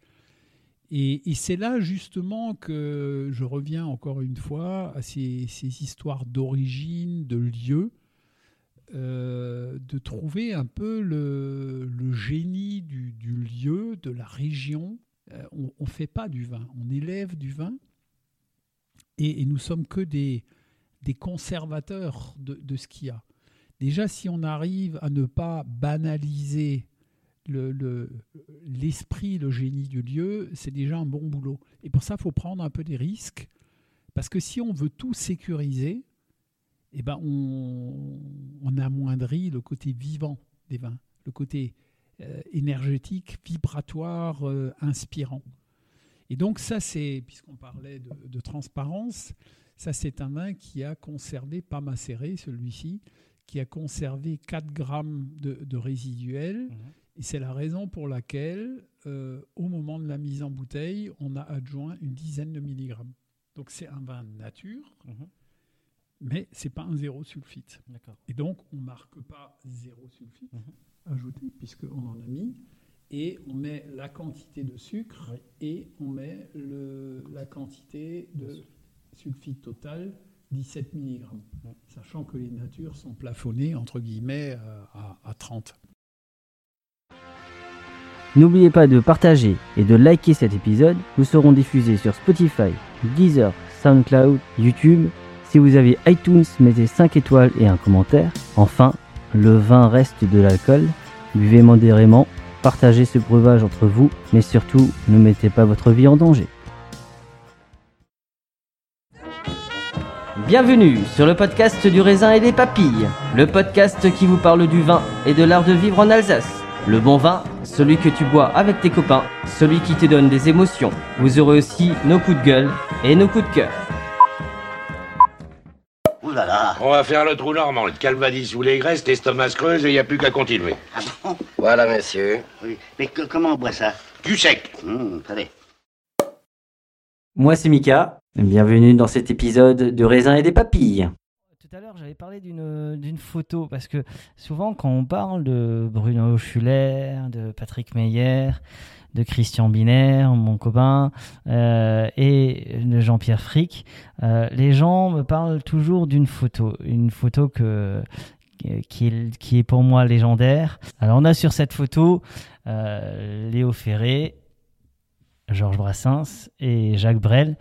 Et, et c'est là, justement, que je reviens encore une fois à ces, ces histoires d'origine, de lieu, Euh, de trouver un peu le, le génie du, du lieu, de la région. Euh, on ne fait pas du vin, on élève du vin et, et nous sommes que des, des conservateurs de, de ce qu'il y a. Déjà, si on arrive à ne pas banaliser le, le, l'esprit, le génie du lieu, c'est déjà un bon boulot. Et pour ça, il faut prendre un peu des risques, parce que si on veut tout sécuriser, eh ben on, on amoindrit le côté vivant des vins, le côté euh, énergétique, vibratoire, euh, inspirant. Et donc ça, c'est, puisqu'on parlait de, de transparence, ça c'est un vin qui a conservé, pas macéré celui-ci, qui a conservé quatre grammes de, de résiduel. Mmh. Et c'est la raison pour laquelle, euh, au moment de la mise en bouteille, on a adjoint une dizaine de milligrammes. Donc c'est un vin nature, mmh. mais ce n'est pas un zéro sulfite. D'accord. Et donc on ne marque pas zéro sulfite mmh. ajouté, puisqu'on en a mis. Et on met la quantité de sucre et on met le, la quantité de sulfite totale, dix-sept milligrammes, ouais. sachant que les natures sont plafonnées, entre guillemets, à, à trente. N'oubliez pas de partager et de liker cet épisode. Nous serons diffusés sur Spotify, Deezer, SoundCloud, YouTube. Si vous avez iTunes, mettez cinq étoiles et un commentaire. Enfin, le vin reste de l'alcool. Buvez modérément. Partagez ce breuvage entre vous, mais surtout, ne mettez pas votre vie en danger. Bienvenue sur le podcast du Raisin et des Papilles, le podcast qui vous parle du vin et de l'art de vivre en Alsace. Le bon vin, celui que tu bois avec tes copains, celui qui te donne des émotions. Vous aurez aussi nos coups de gueule et nos coups de cœur. Ouh là là. On va faire le trou normand, le calvadis sous les graisses, l'estomac creuse et il n'y a plus qu'à continuer. Ah bon ? Voilà, messieurs. Oui. Mais que, comment on boit ça ? Du sec. Mmh, allez. Moi, c'est Mika. Bienvenue dans cet épisode de Raisins et des Papilles. Tout à l'heure, j'avais parlé d'une, d'une photo, parce que souvent, quand on parle de Bruno Schuller, de Patrick Meyer, de Christian Biner, mon copain, euh, et de Jean-Pierre Frick, euh, les gens me parlent toujours d'une photo, une photo que, qui, est, qui est pour moi légendaire. Alors on a sur cette photo euh, Léo Ferré, Georges Brassens et Jacques Brel,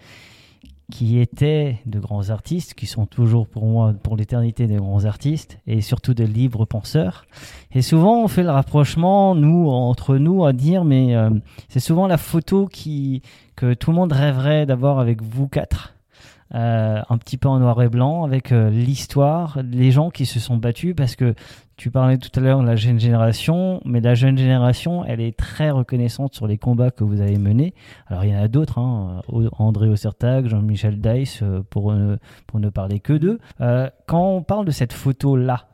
qui étaient de grands artistes, qui sont toujours pour moi, pour l'éternité, des grands artistes, et surtout des libres penseurs. Et souvent, on fait le rapprochement, nous, entre nous, à dire, mais euh, c'est souvent la photo qui, que tout le monde rêverait d'avoir avec vous quatre, euh, un petit peu en noir et blanc, avec euh, l'histoire, les gens qui se sont battus, parce que tu parlais tout à l'heure de la jeune génération, mais la jeune génération, elle est très reconnaissante sur les combats que vous avez menés. Alors, il y en a d'autres, hein, André Osertag, Jean-Michel Daïs, pour ne, pour ne parler que d'eux. Euh, quand on parle de cette photo-là,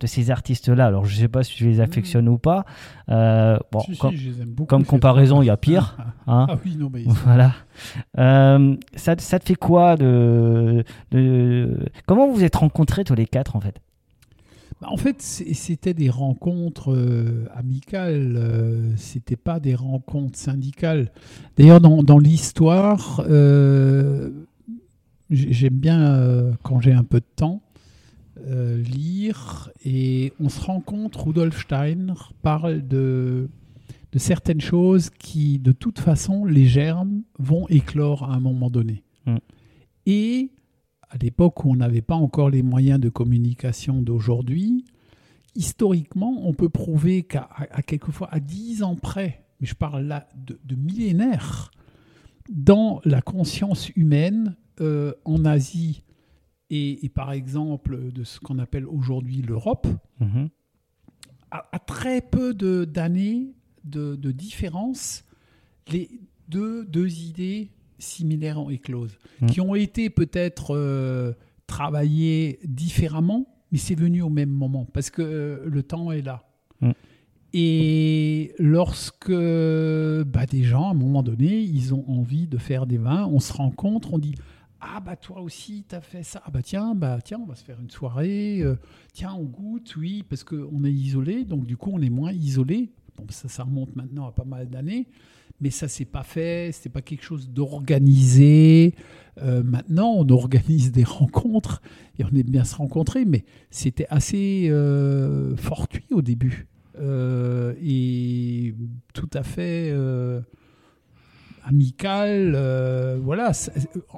de ces artistes-là, alors je ne sais pas si je les affectionne mmh. ou pas. Euh, bon, si, com- si, je les aime beaucoup, comme comparaison, il y a pire. Hein. Ah oui, non, mais... Voilà. Euh, ça, ça te fait quoi de, de... Comment vous vous êtes rencontrés tous les quatre, en fait ? En fait, c'était des rencontres euh, amicales, euh, c'était pas des rencontres syndicales. D'ailleurs, dans, dans l'histoire, euh, j'aime bien, euh, quand j'ai un peu de temps, euh, lire, et on se rend compte, Rudolf Steiner parle de, de certaines choses qui, de toute façon, les germes vont éclore à un moment donné. Mmh. Et... à l'époque où on n'avait pas encore les moyens de communication d'aujourd'hui, historiquement, on peut prouver qu'à à, à quelquefois, à dix ans près, mais je parle là de, de millénaires, dans la conscience humaine, euh, en Asie et, et par exemple de ce qu'on appelle aujourd'hui l'Europe, mmh. à, à très peu de, d'années de, de différence, les deux, deux idées similaires ont éclose, mmh. qui ont été peut-être euh, travaillées différemment, mais c'est venu au même moment, parce que euh, le temps est là. Mmh. Et lorsque bah, des gens, à un moment donné, ils ont envie de faire des vins, on se rencontre, on dit « Ah, bah toi aussi, t'as fait ça. Ah, bah tiens, bah, tiens on va se faire une soirée. Euh, tiens, on goûte, oui, parce qu'on est isolé, donc du coup, on est moins isolé. » Bon, ça, ça remonte maintenant à pas mal d'années. Mais ça, c'est pas fait, c'est pas quelque chose d'organisé. Euh, maintenant, on organise des rencontres et on aime bien se rencontrer, mais c'était assez euh, fortuit au début euh, et tout à fait euh, amical. Euh, voilà, ça,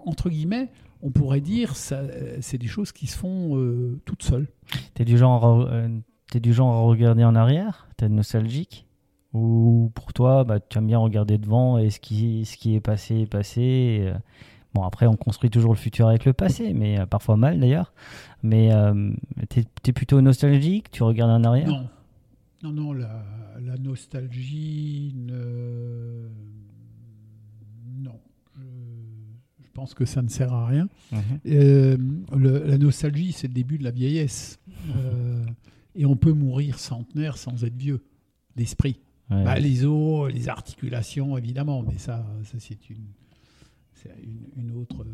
entre guillemets, on pourrait dire ça, c'est des choses qui se font euh, toutes seules. T'es du genre, euh, t'es du genre à regarder en arrière ? T'es nostalgique ? Ou pour toi, bah, tu aimes bien regarder devant et ce qui, ce qui est passé est passé. Et, euh, bon, après, on construit toujours le futur avec le passé, mais euh, parfois mal d'ailleurs. Mais euh, t'es, t'es plutôt nostalgique? Tu regardes en arrière? Non, non, non la, la nostalgie, ne... non. Je, je pense que ça ne sert à rien. Mmh. Euh, le, la nostalgie, c'est le début de la vieillesse. Euh, et on peut mourir centenaire sans être vieux d'esprit. Ouais. Bah, les os, les articulations, évidemment, mais ça, ça c'est, une, c'est une, une autre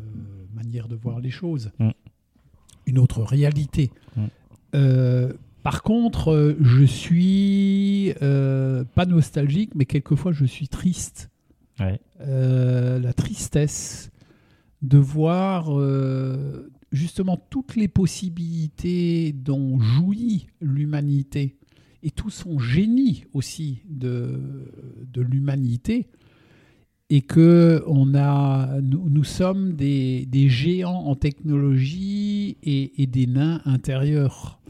manière de voir les choses, mm. une autre réalité. Mm. Euh, par contre, je suis euh, pas nostalgique, mais quelquefois je suis triste. Ouais. Euh, la tristesse de voir euh, justement toutes les possibilités dont jouit l'humanité. Et tout son génie aussi de, de l'humanité, et que on a, nous, nous sommes des, des géants en technologie et, et des nains intérieurs.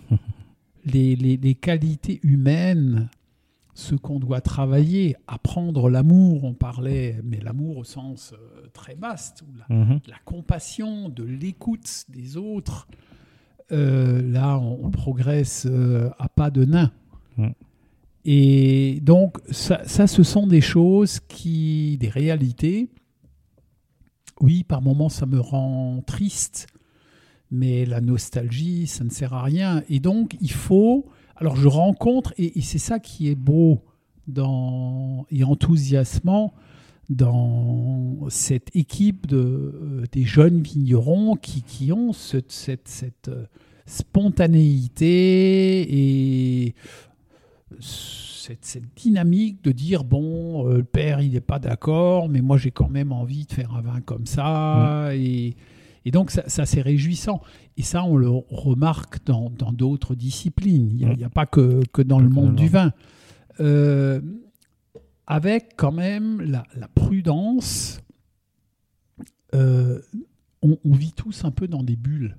Les, les, les qualités humaines, ce qu'on doit travailler, apprendre l'amour, on parlait, mais l'amour au sens très vaste, la, mmh. la compassion, de l'écoute des autres. Euh, là, on, on progresse euh, à pas de nains. Et donc, ça, ça, ce sont des choses qui... des réalités. Oui, par moments, ça me rend triste. Mais la nostalgie, ça ne sert à rien. Et donc, il faut... Alors, je rencontre, et, et c'est ça qui est beau dans, et enthousiasmant dans cette équipe de, des jeunes vignerons qui, qui ont ce, cette, cette spontanéité et... Cette, cette dynamique de dire bon, euh, le père il n'est pas d'accord, mais moi j'ai quand même envie de faire un vin comme ça, mmh. et, et donc ça, ça c'est réjouissant, et ça on le remarque dans, dans d'autres disciplines, il n'y a, mmh. a pas que, que dans le monde mmh. du vin, euh, avec quand même la, la prudence. euh, on, on vit tous un peu dans des bulles,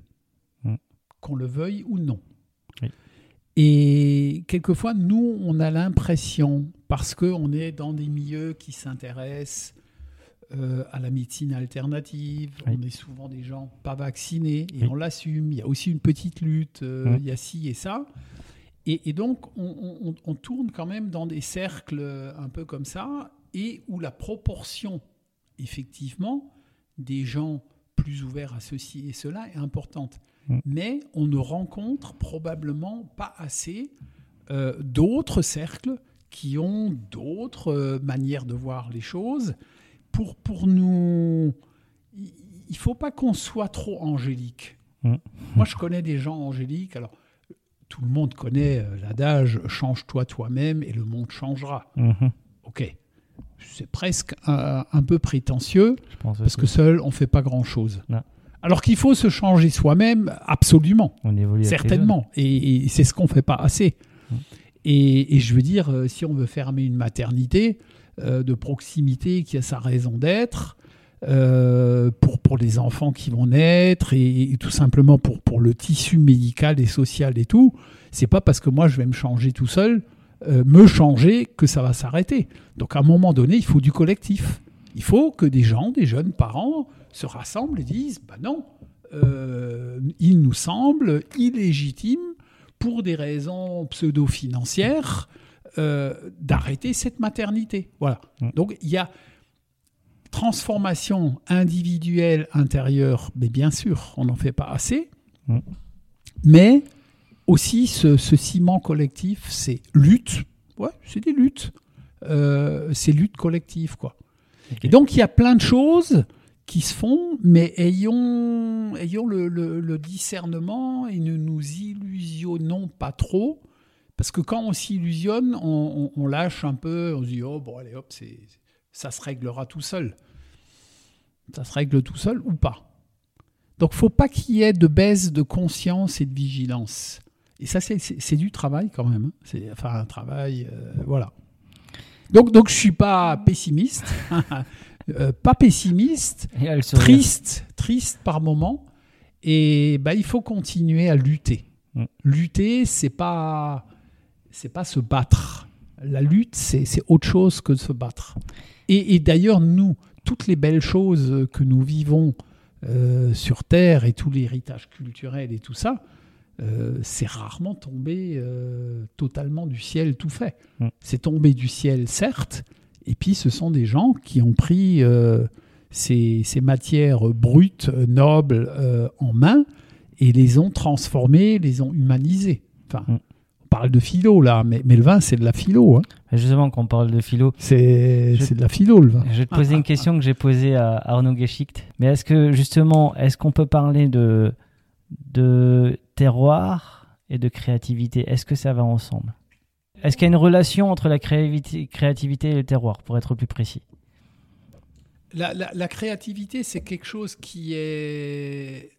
mmh. qu'on le veuille ou non. Oui. Et quelquefois, nous, on a l'impression, parce qu'on est dans des milieux qui s'intéressent euh, à la médecine alternative, oui. on est souvent des gens pas vaccinés, et oui. on l'assume. Il y a aussi une petite lutte, euh, oui. il y a ci et ça. Et, et donc, on, on, on tourne quand même dans des cercles un peu comme ça, et où la proportion, effectivement, des gens plus ouverts à ceci et cela est importante. Mais on ne rencontre probablement pas assez euh, d'autres cercles qui ont d'autres euh, manières de voir les choses. Pour, pour nous, il ne faut pas qu'on soit trop angélique. Mmh. Moi, je connais des gens angéliques. Alors, tout le monde connaît l'adage « change-toi toi-même et le monde changera mmh. ». Ok, c'est presque un, un peu prétentieux, parce aussi. Que seul, on ne fait pas grand-chose. Non. Alors qu'il faut se changer soi-même, absolument, on évolue certainement, et, et c'est ce qu'on ne fait pas assez. Mmh. Et, et je veux dire, si on veut fermer une maternité euh, de proximité qui a sa raison d'être, euh, pour, pour les enfants qui vont naître, et, et tout simplement pour, pour le tissu médical et social et tout, ce n'est pas parce que moi je vais me changer tout seul, euh, me changer, que ça va s'arrêter. Donc à un moment donné, il faut du collectif. Il faut que des gens, des jeunes parents, se rassemblent et disent bah « Ben non, euh, il nous semble illégitime, pour des raisons pseudo-financières, euh, d'arrêter cette maternité. » Voilà. Donc, il y a transformation individuelle, intérieure, mais bien sûr, on n'en fait pas assez. Mais aussi, ce, ce ciment collectif, c'est lutte. Ouais, c'est des luttes. Euh, c'est lutte collective, quoi. Okay. Et donc, il y a plein de choses qui se font, mais ayons, ayons le, le, le discernement et ne nous illusionnons pas trop. Parce que quand on s'illusionne, on, on, on lâche un peu, on se dit « Oh, bon, allez, hop, c'est, ça se réglera tout seul. » Ça se règle tout seul ou pas. Donc, il ne faut pas qu'il y ait de baisse de conscience et de vigilance. Et ça, c'est, c'est, c'est du travail quand même. Hein. C'est, enfin, un travail, euh, voilà. Donc, donc je ne suis pas pessimiste, euh, pas pessimiste, triste, triste par moment. Et bah, il faut continuer à lutter. Lutter, ce n'est pas, c'est pas se battre. la lutte, c'est, c'est autre chose que de se battre. Et, et d'ailleurs, nous, toutes les belles choses que nous vivons euh, sur Terre et tout l'héritage culturel et tout ça, euh, c'est rarement tombé euh, totalement du ciel tout fait. Mmh. C'est tombé du ciel, certes, et puis ce sont des gens qui ont pris euh, ces, ces matières brutes, nobles, euh, en main et les ont transformées, les ont humanisées. Enfin... Mmh. On parle de philo, là, mais, mais le vin, c'est de la philo. Hein. Justement, quand on parle de philo... C'est, je, c'est de la philo, le vin. Je vais te poser ah, une ah, question ah. que j'ai posée à Arnaud Guéchict. Mais est-ce que, justement, est-ce qu'on peut parler de, de terroir et de créativité ? Est-ce que ça va ensemble ? Est-ce qu'il y a une relation entre la créativité, créativité et le terroir, pour être plus précis ? la, la, la créativité, c'est quelque chose qui est...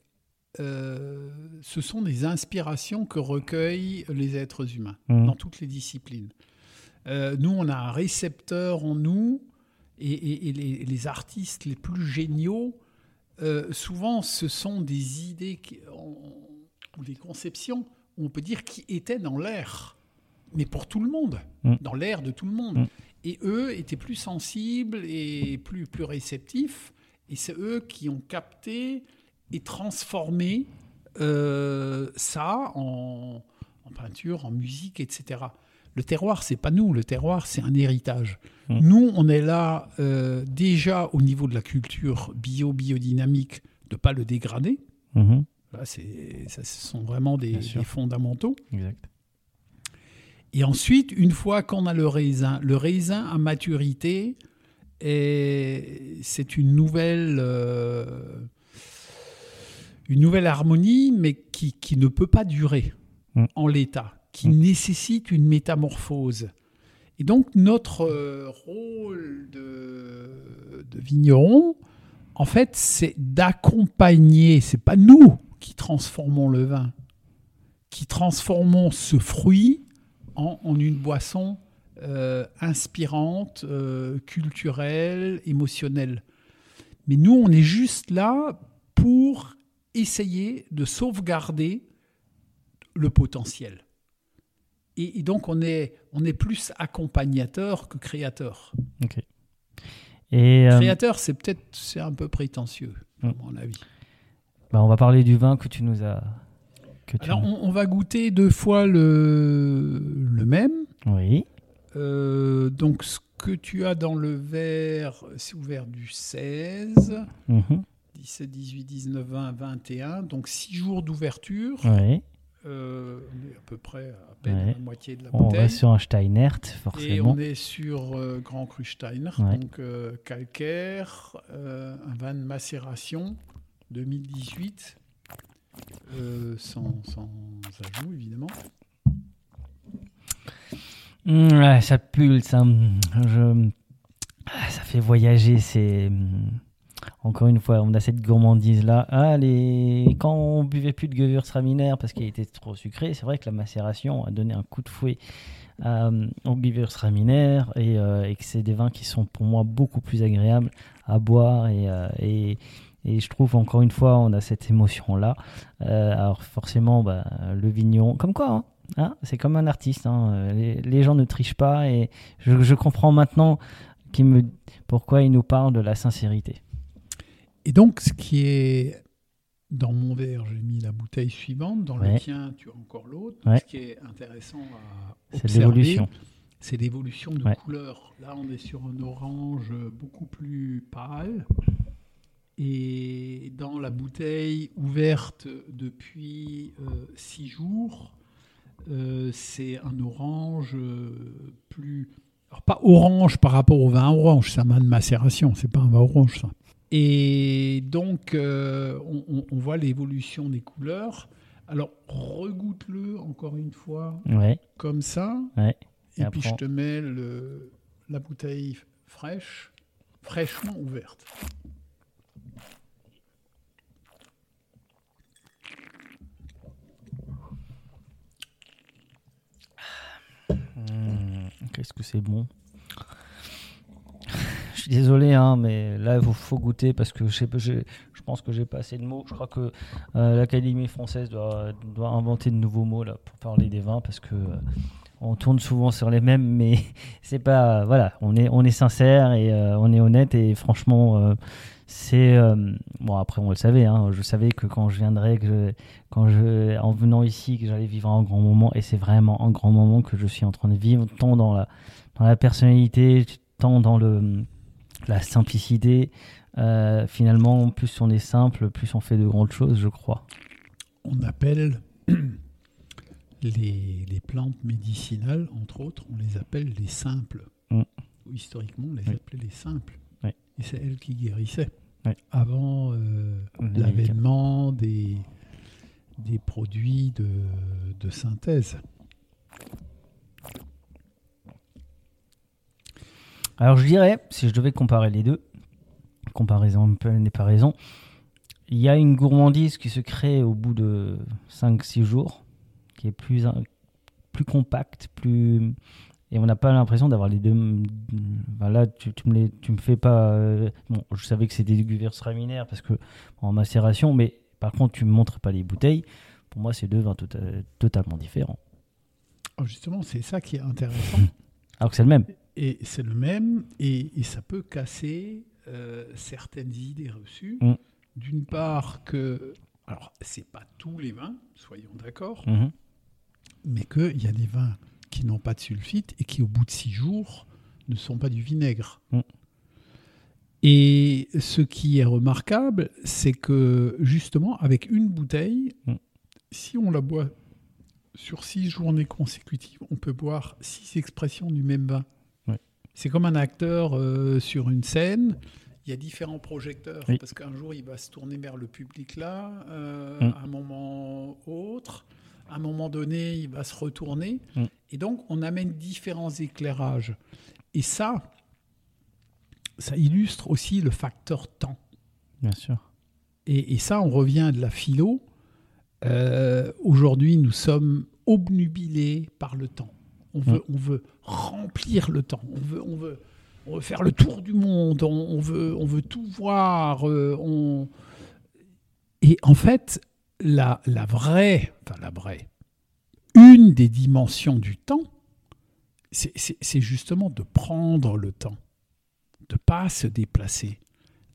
Euh, ce sont des inspirations que recueillent les êtres humains mmh. dans toutes les disciplines. Euh, nous, on a un récepteur en nous et, et, et les, les artistes les plus géniaux, euh, souvent, ce sont des idées qui, on, ou des conceptions, on peut dire, qui étaient dans l'air, mais pour tout le monde, mmh. dans l'air de tout le monde. Mmh. Et eux étaient plus sensibles et plus, plus réceptifs, et c'est eux qui ont capté... et transformer euh, ça en, en peinture, en musique, et cetera. Le terroir, c'est pas nous. Le terroir, c'est un héritage. Mmh. Nous, on est là euh, déjà au niveau de la culture bio, biodynamique, de pas le dégrader. Mmh. Là, c'est, ça, ce sont vraiment des, des fondamentaux. Exact. Et ensuite, une fois qu'on a le raisin, le raisin à maturité, et c'est une nouvelle... Euh, Une nouvelle harmonie, mais qui, qui ne peut pas durer mmh. en l'état, qui mmh. nécessite une métamorphose. Et donc, notre euh, rôle de, de vigneron, en fait, c'est d'accompagner. Ce n'est pas nous qui transformons le vin, qui transformons ce fruit en, en une boisson euh, inspirante, euh, culturelle, émotionnelle. Mais nous, on est juste là pour... essayer de sauvegarder le potentiel. Et, et donc, on est, on est plus accompagnateur que créateur. Okay. Et, créateur, euh... c'est peut-être c'est un peu prétentieux, mmh. à mon avis. Bah, on va parler du vin que tu nous as... Que tu Alors, nous... On, on va goûter deux fois le, le même. Oui. Euh, donc, ce que tu as dans le verre, c'est ouvert du seize... Mmh. dix-sept, dix-huit, dix-neuf, vingt, vingt et un, donc six jours d'ouverture. Oui. Euh, on est à peu près à peine oui. à la moitié de la bouteille. On va sur un Steinert, forcément. Et on est sur euh, Grand Cru Steinert, oui. donc euh, calcaire, euh, un vin de macération deux mille dix-huit, euh, sans, sans ajout évidemment. Mmh, ça pulle, ça. Je... Ça fait voyager, c'est. Encore une fois, on a cette gourmandise-là. Ah, les... Quand on buvait plus de Gewürztraminer parce qu'il était trop sucré, c'est vrai que la macération a donné un coup de fouet euh, au Gewürztraminer et, euh, et que c'est des vins qui sont pour moi beaucoup plus agréables à boire. Et, euh, et, et je trouve, encore une fois, on a cette émotion-là. Euh, alors forcément, bah, le vigneron, comme quoi hein hein c'est comme un artiste. Hein les, les gens ne trichent pas et je, je comprends maintenant qu'il me... pourquoi il nous parle de la sincérité. Et donc, ce qui est dans mon verre, j'ai mis la bouteille suivante. Dans ouais. le tien, tu as encore l'autre. Ouais. Ce qui est intéressant à observer, c'est l'évolution, c'est l'évolution de ouais. couleur. Là, on est sur un orange beaucoup plus pâle. Et dans la bouteille ouverte depuis euh, six jours, euh, c'est un orange euh, plus... Alors, pas orange par rapport au vin orange, c'est un vin de macération. C'est pas un vin orange, ça. Et donc, euh, on, on voit l'évolution des couleurs. Alors, regoute-le encore une fois, ouais. comme ça. Ouais. Et, et puis, je te mets le, la bouteille fraîche, fraîchement ouverte. Mmh, qu'est-ce que c'est bon ? Je suis désolé, hein, mais là, il faut, faut goûter parce que je, sais, je, je pense que je n'ai pas assez de mots. Je crois que euh, l'Académie française doit, doit inventer de nouveaux mots là, pour parler des vins parce que euh, on tourne souvent sur les mêmes, mais c'est pas, voilà, on est on est sincère et euh, on est honnête, et franchement euh, c'est euh, bon, après on le savait, hein, je savais que quand je viendrais, que je, quand je en venant ici, que j'allais vivre un grand moment, et c'est vraiment un grand moment que je suis en train de vivre, tant dans la dans la personnalité, tant dans le la simplicité. Euh, finalement, plus on est simple, plus on fait de grandes choses, je crois. On appelle les, les plantes médicinales, entre autres, on les appelle les simples. Mmh. Historiquement, on les oui. appelait les simples. Oui. Et c'est elles qui guérissaient. Oui. Avant euh, l'avènement des, des produits de, de synthèse. Alors, je dirais, si je devais comparer les deux, comparaison n'est pas raison, il y a une gourmandise qui se crée au bout de cinq six jours, qui est plus, plus compacte, plus... et on n'a pas l'impression d'avoir les deux... Ben là, tu, tu, me les, tu me fais pas... Bon, je savais que c'était du Gewürz Traminer parce que en macération, mais par contre, tu ne me montres pas les bouteilles. Pour moi, c'est deux vins to- totalement différents. Justement, c'est ça qui est intéressant. Alors que c'est le même. Et c'est le même, et, et ça peut casser... Euh, certaines idées reçues. Mmh. D'une part que, alors c'est pas tous les vins, soyons d'accord, mmh. mais qu'il y a des vins qui n'ont pas de sulfite et qui au bout de six jours ne sont pas du vinaigre. Mmh. Et ce qui est remarquable, c'est que justement avec une bouteille, mmh. si on la boit sur six journées consécutives, on peut boire six expressions du même vin. C'est comme un acteur euh, sur une scène, il y a différents projecteurs, oui. parce qu'un jour, il va se tourner vers le public là, euh, mm. à un moment autre, à un moment donné, il va se retourner. Mm. Et donc, on amène différents éclairages. Et ça, ça illustre aussi le facteur temps. Bien sûr. Et, et ça, on revient de la philo. Euh, aujourd'hui, nous sommes obnubilés par le temps. On veut, on veut remplir le temps, on veut, on veut, on veut faire le tour du monde, on, on, veut, on veut tout voir. Euh, on... Et en fait, la, la vraie, enfin la vraie, une des dimensions du temps, c'est, c'est, c'est justement de prendre le temps, de ne pas se déplacer,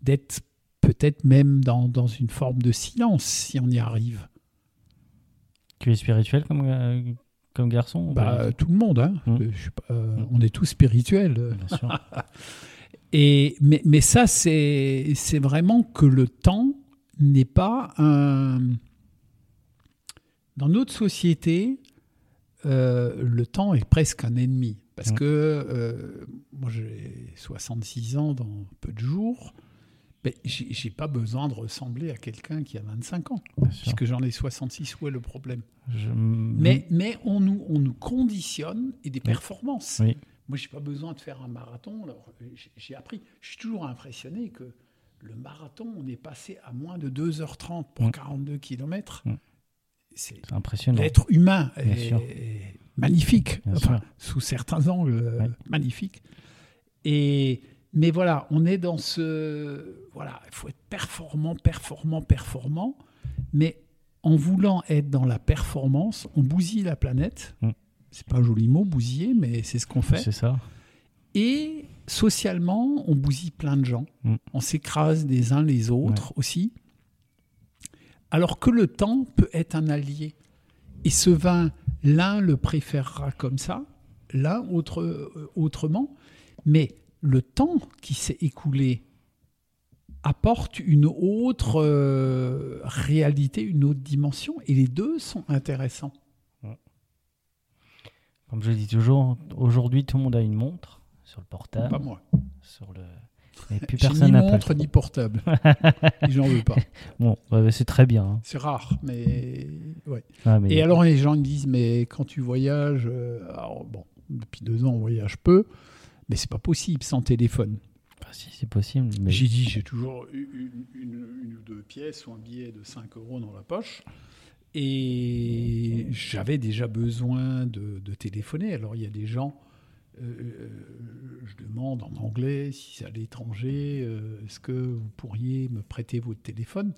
d'être peut-être même dans, dans une forme de silence si on y arrive. Tu es spirituel comme... Euh... Comme garçon bah, Tout le monde. Hein. Mmh. Je, euh, mmh. On est tous spirituels. Bien sûr. Et, mais, mais ça, c'est, c'est vraiment que le temps n'est pas un... Dans notre société, euh, le temps est presque un ennemi. Parce mmh. que euh, moi, j'ai soixante-six ans dans peu de jours. Mais j'ai, j'ai pas besoin de ressembler à quelqu'un qui a vingt-cinq ans, Bien puisque sûr. J'en ai soixante-six, où est le problème ? Je... Mais, mais on, nous, on nous conditionne, et des performances. Oui. Moi, j'ai pas besoin de faire un marathon. Alors, j'ai, j'ai appris, je suis toujours impressionné que le marathon, on est passé à moins de deux heures trente pour mmh. quarante-deux kilomètres. Mmh. C'est, C'est impressionnant. L'être humain est, est magnifique, enfin, sous certains angles, oui. magnifique. Et... Mais voilà, on est dans ce... Voilà, il faut être performant, performant, performant. Mais en voulant être dans la performance, on bousille la planète. Mmh. C'est pas un joli mot, bousiller, mais c'est ce qu'on fait. C'est ça. Et socialement, on bousille plein de gens. Mmh. On s'écrase les uns les autres ouais. aussi. Alors que le temps peut être un allié. Et ce vin, l'un le préférera comme ça, l'un autre, euh, autrement. Mais... Le temps qui s'est écoulé apporte une autre euh, réalité, une autre dimension, et les deux sont intéressants. Ouais. Comme je dis toujours, aujourd'hui, tout le monde a une montre sur le portable. Pas moi. Sur le... Mais plus personne n'a ni montre pas. Ni portable. Et j'en veux pas. Bon, ouais, c'est très bien. Hein. C'est rare, mais... Ouais. Ah, mais... Et alors, les gens me disent, mais quand tu voyages... Alors, bon, depuis deux ans, on voyage peu. Mais c'est pas possible sans téléphone. Bah si, c'est possible. Mais... J'ai dit, j'ai toujours une, une, une ou deux pièces ou un billet de cinq euros dans la poche. Et j'avais déjà besoin de, de téléphoner. Alors, il y a des gens, euh, je demande en anglais, si c'est à l'étranger, euh, est-ce que vous pourriez me prêter votre téléphone ?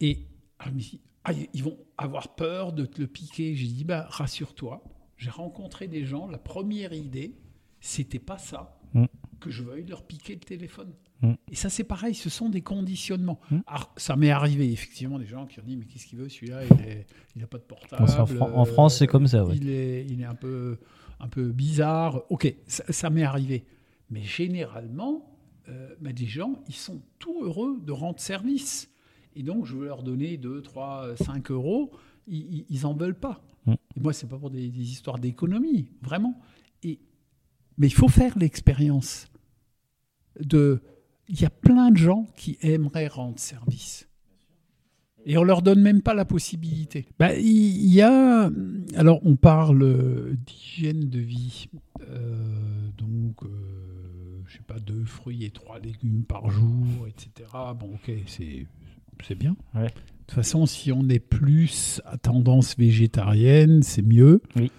Et ah, mais, ah, ils vont avoir peur de te le piquer. J'ai dit, bah, rassure-toi. j'ai rencontré des gens, la première idée, c'était pas ça, mmh. que je veuille leur piquer le téléphone. Mmh. Et ça, c'est pareil, ce sont des conditionnements. Mmh. Alors, ça m'est arrivé, effectivement, des gens qui ont dit « Mais qu'est-ce qu'il veut, celui-là, il n'a pas de portable. » En, Fran- en France, c'est comme ça, oui. Il est, il est un peu, un peu bizarre. Ok, ça, ça m'est arrivé. Mais généralement, euh, bah, des gens, ils sont tout heureux de rendre service. Et donc, je veux leur donner deux, trois, cinq euros. Ils n'en veulent pas. Mmh. Et moi, ce n'est pas pour des, des histoires d'économie, vraiment. Et, mais il faut faire l'expérience de... Il y a plein de gens qui aimeraient rendre service. Et on ne leur donne même pas la possibilité. Bah, il y a... Alors, on parle d'hygiène de vie. Euh, donc, euh, je ne sais pas, deux fruits et trois légumes par jour, et cetera. Bon, OK, c'est, c'est bien. Ouais. De toute façon, si on est plus à tendance végétarienne, c'est mieux. Oui.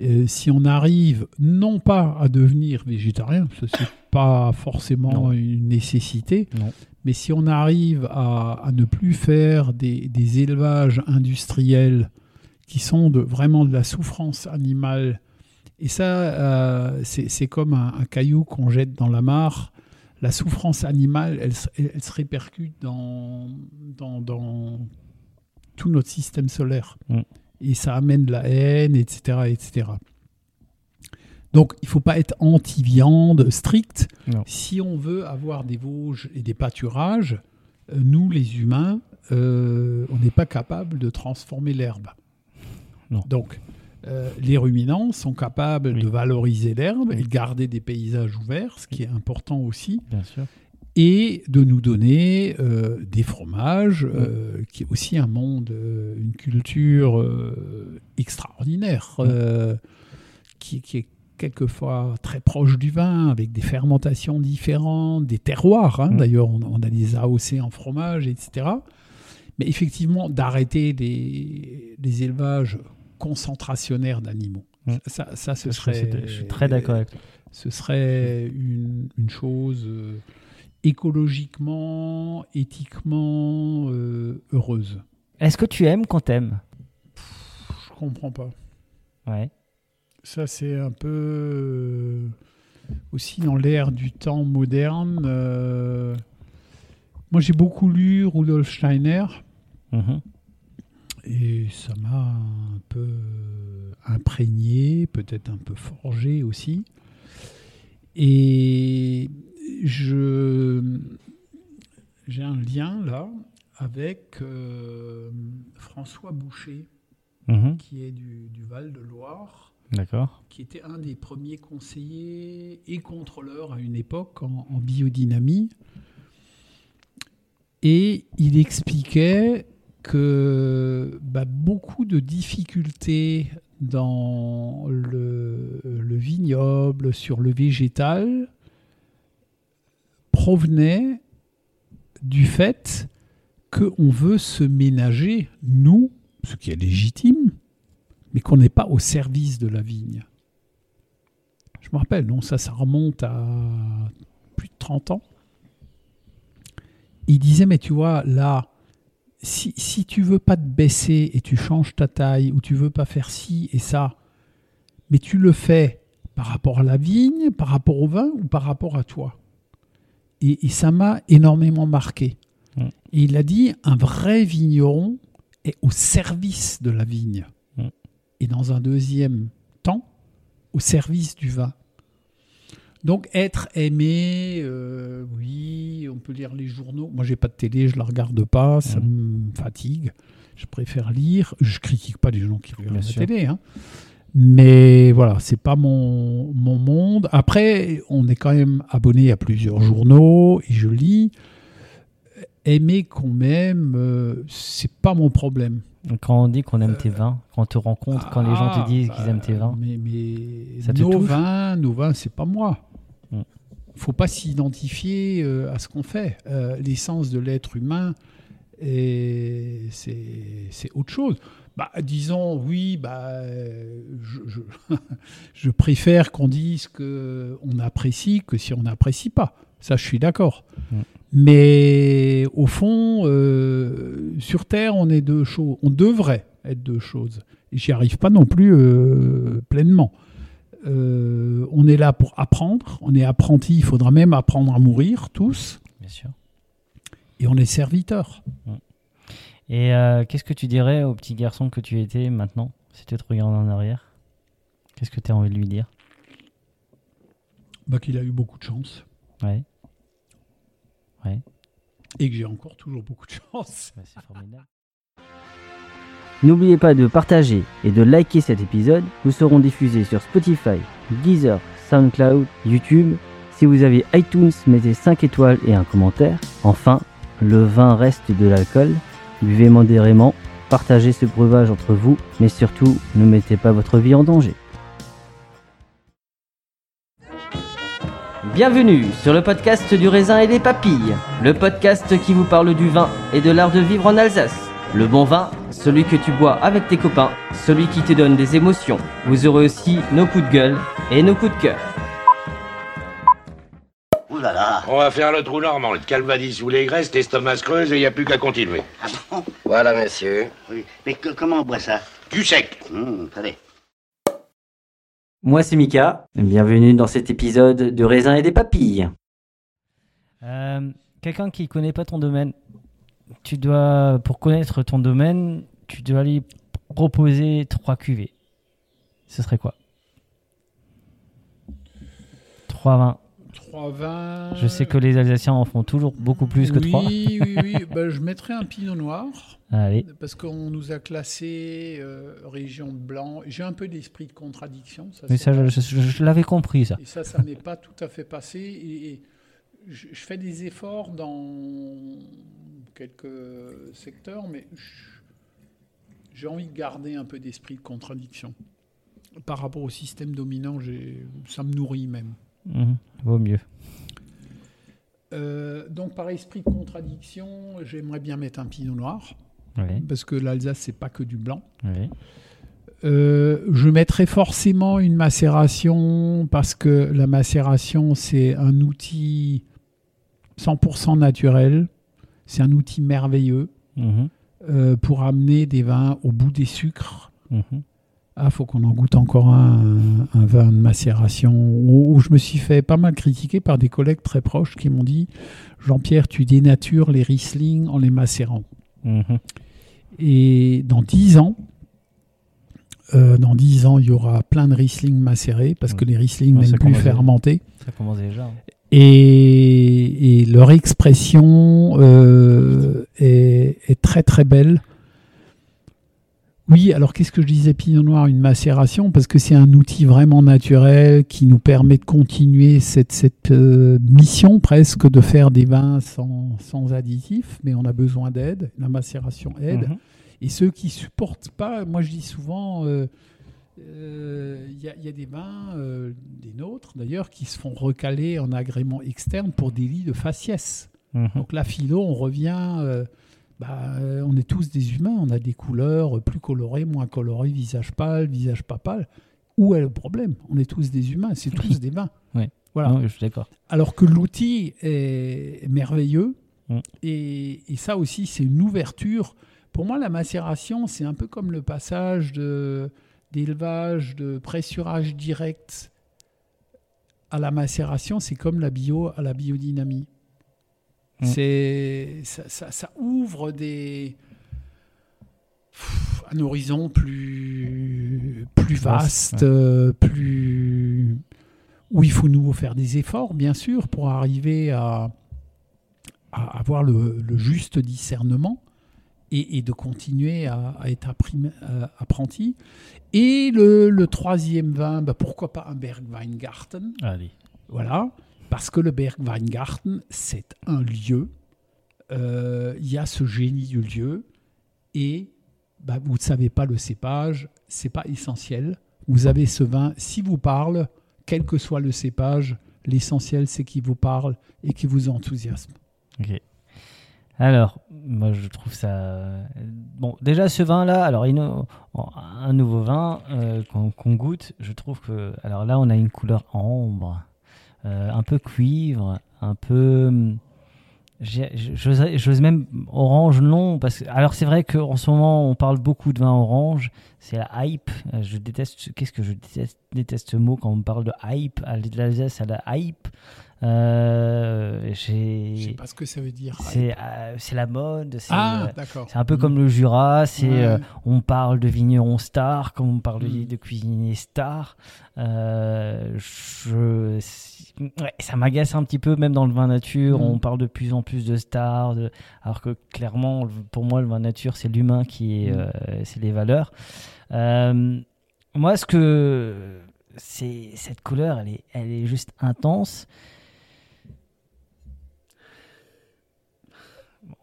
Euh, si on arrive non pas à devenir végétarien, parce que c'est pas forcément non. une nécessité, non. mais si on arrive à, à ne plus faire des, des élevages industriels qui sont de, vraiment de la souffrance animale, et ça, euh, c'est, c'est comme un, un caillou qu'on jette dans la mare. La souffrance animale, elle, elle, elle se répercute dans, dans, dans tout notre système solaire. Mmh. Et ça amène de la haine, et cetera, et cetera. Donc, il ne faut pas être anti-viande strict. Non. Si on veut avoir des vosges et des pâturages, euh, nous, les humains, euh, on n'est pas capable de transformer l'herbe. Non. Donc, euh, les ruminants sont capables oui. de valoriser l'herbe oui. et de garder des paysages ouverts, ce qui oui. est important aussi. Bien sûr. Et de nous donner euh, des fromages, euh, qui est aussi un monde, euh, une culture euh, extraordinaire, euh, qui, qui est quelquefois très proche du vin, avec des fermentations différentes, des terroirs. Hein, mm. D'ailleurs, on, on a des A O C en fromage, et cetera. Mais effectivement, d'arrêter les, les élevages concentrationnaires d'animaux. Mm. Ça, ça, ça, ce Parce serait... Je suis très d'accord avec toi. Ce serait une, une chose... Euh, écologiquement, éthiquement, euh, heureuse. Est-ce que tu aimes qu'on t'aime ? Pff, je comprends pas. Ouais. Ça, c'est un peu... Euh, aussi dans l'ère du temps moderne. Euh, moi, j'ai beaucoup lu Rudolf Steiner. Mmh. Et ça m'a un peu imprégné, peut-être un peu forgé aussi. Et... Je, j'ai un lien là avec euh, François Boucher, mmh. qui est du, du Val-de-Loire, d'accord. qui était un des premiers conseillers et contrôleurs à une époque en, en biodynamie. Et il expliquait que bah, beaucoup de difficultés dans le, le vignoble, sur le végétal, provenait du fait qu'on veut se ménager, nous, ce qui est légitime, mais qu'on n'est pas au service de la vigne. Je me rappelle, non, ça, ça remonte à plus de trente ans. Il disait, mais tu vois, là, si, si tu veux pas te baisser et tu changes ta taille, ou tu veux pas faire ci et ça, mais tu le fais par rapport à la vigne, par rapport au vin ou par rapport à toi. Et ça m'a énormément marqué. Mmh. Et il a dit, un vrai vigneron est au service de la vigne. Mmh. Et dans un deuxième temps, au service du vin. Donc être aimé, euh, oui, on peut lire les journaux. Moi, je n'ai pas de télé, je ne la regarde pas, ça mmh. me fatigue. Je préfère lire. Je ne critique pas les gens qui regardent Bien la sûr. Télé, hein. Mais voilà, c'est pas mon, mon monde. Après, on est quand même abonné à plusieurs journaux et je lis. Aimer qu'on m'aime, euh, c'est pas mon problème. Quand on dit qu'on aime euh, tes vins, quand on te rencontre, ah, quand les gens te disent bah, qu'ils aiment tes vins, mais, mais ça te nos touche. vins, nos vins, c'est pas moi. Il hum. faut pas s'identifier euh, à ce qu'on fait. Euh, l'essence de l'être humain, et c'est, c'est autre chose. Bah, disons, oui, bah, je, je, je préfère qu'on dise qu'on apprécie que si on n'apprécie pas. Ça, je suis d'accord. Mmh. Mais au fond, euh, sur Terre, on est deux choses. On devrait être deux choses. j'y arrive pas non plus euh, pleinement. Euh, on est là pour apprendre, on est apprenti, il faudra même apprendre à mourir, tous. Bien sûr. Et on est serviteurs. Et euh, qu'est-ce que tu dirais au petit garçon que tu étais maintenant, si tu te regardes en arrière? Qu'est-ce que tu as envie de lui dire? Bah, qu'il a eu beaucoup de chance. Ouais. Ouais. Et que j'ai encore toujours beaucoup de chance. Bah, c'est formidable. N'oubliez pas de partager et de liker cet épisode. Nous serons diffusés sur Spotify, Deezer, SoundCloud, YouTube. Si vous avez iTunes, mettez cinq étoiles et un commentaire. Enfin, le vin reste de l'alcool. Buvez modérément, partagez ce breuvage entre vous, mais surtout, ne mettez pas votre vie en danger. Bienvenue sur le podcast du Raisin et des Papilles, le podcast qui vous parle du vin et de l'art de vivre en Alsace. Le bon vin, celui que tu bois avec tes copains, celui qui te donne des émotions. Vous aurez aussi nos coups de gueule et nos coups de cœur. Ouh là là. On va faire le trou normand, le calvadis sous les graisses, l'estomac creuse et il n'y a plus qu'à continuer. Ah bon ? Voilà, messieurs. Oui. Mais que, comment on boit ça ? Du sec. Mmh, allez. Moi, c'est Mika. Bienvenue dans cet épisode de Raisins et des Papilles. Euh, quelqu'un qui ne connaît pas ton domaine, tu dois, pour connaître ton domaine, tu dois lui proposer trois cuvées. Ce serait quoi ? Trois vins. Trois vins. Je sais que les Alsaciens en font toujours beaucoup plus que trois. Oui, oui, oui. Ben, je mettrais un pinot noir. Allez. Parce qu'on nous a classé euh, région blanc. J'ai un peu d'esprit de contradiction. Ça, Mais ça, je, je, je l'avais compris, ça. Et ça, ça m'est pas tout à fait passé. Et, et je, je fais des efforts dans quelques secteurs, mais j'ai envie de garder un peu d'esprit de contradiction. Par rapport au système dominant, j'ai, ça me nourrit même. Mmh, vaut mieux. Euh, donc, par esprit de contradiction, j'aimerais bien mettre un pinot noir, oui. Parce que l'Alsace, c'est pas que du blanc. Oui. Euh, je mettrais forcément une macération, parce que la macération, c'est un outil cent pour cent naturel. C'est un outil merveilleux mmh. euh, pour amener des vins au bout des sucres. Mmh. Ah, faut qu'on en goûte encore un, un, un vin de macération, où, où je me suis fait pas mal critiquer par des collègues très proches qui m'ont dit « Jean-Pierre, tu dénatures les Riesling en les macérant. Mmh. » Et dans dix ans, euh, dans dix ans, il y aura plein de Riesling macérés, parce mmh. que les Riesling n'aiment plus fermenter. Ça commence déjà. Et, et leur expression euh, est, est très très belle. Oui, alors qu'est-ce que je disais, pinot noir, une macération, parce que c'est un outil vraiment naturel qui nous permet de continuer cette, cette euh, mission presque de faire des vins sans, sans additifs, mais on a besoin d'aide, la macération aide. Mmh. Et ceux qui ne supportent pas, moi je dis souvent, il euh, euh, y, y a des vins, euh, des nôtres d'ailleurs, qui se font recaler en agrément externe pour des lits de faciès. Mmh. Donc la philo, on revient... Euh, Bah, on est tous des humains, on a des couleurs plus colorées, moins colorées, visage pâle, visage pas pâle. Où est le problème ? On est tous des humains, c'est tous des vins. Oui, voilà. Non, je suis d'accord. Alors que l'outil est merveilleux, mm. et, et ça aussi, c'est une ouverture. Pour moi, la macération, c'est un peu comme le passage de, d'élevage, de pressurage direct à la macération, c'est comme la bio à la biodynamie. C'est, ça, ça, ça ouvre des, pff, un horizon plus, plus vaste, ouais. plus, où il faut nous faire des efforts, bien sûr, pour arriver à, à avoir le, le juste discernement et, et de continuer à, à être apprim, euh, apprenti. Et le, le troisième vin, bah pourquoi pas un Bergweingarten. Allez. Voilà. Parce que le Bergweingarten, c'est un lieu. Il euh, y a ce génie du lieu. Et bah, vous ne savez pas le cépage, ce n'est pas essentiel. Vous avez ce vin, s'il vous parle, quel que soit le cépage, l'essentiel, c'est qu'il vous parle et qu'il vous enthousiasme. Ok. Alors, moi, je trouve ça... Bon, déjà, ce vin-là, alors une... un nouveau vin euh, qu'on, qu'on goûte, je trouve que... Alors là, on a une couleur ambre. Euh, un peu cuivre, un peu... J'ai, j'ose, j'ose même orange, non. Parce que, alors c'est vrai qu'en ce moment, on parle beaucoup de vin orange. c'est la hype. Je déteste, qu'est-ce que je déteste, déteste ce mot quand on me parle de hype, de l'Alsace à la hype. Euh, j'ai... Je sais pas ce que ça veut dire. C'est, euh, c'est la mode. C'est, ah, d'accord. C'est un peu comme le Jura. C'est, ouais. euh, on parle de vignerons stars, comme on parle mmh. de, de cuisiniers stars. Euh, je, ouais, ça m'agace un petit peu, même dans le vin nature. Mmh. On parle de plus en plus de stars, de, alors que clairement, pour moi, le vin nature, c'est l'humain qui est, mmh. euh, c'est les valeurs. Euh, moi, ce que c'est, cette couleur, elle est, elle est juste intense.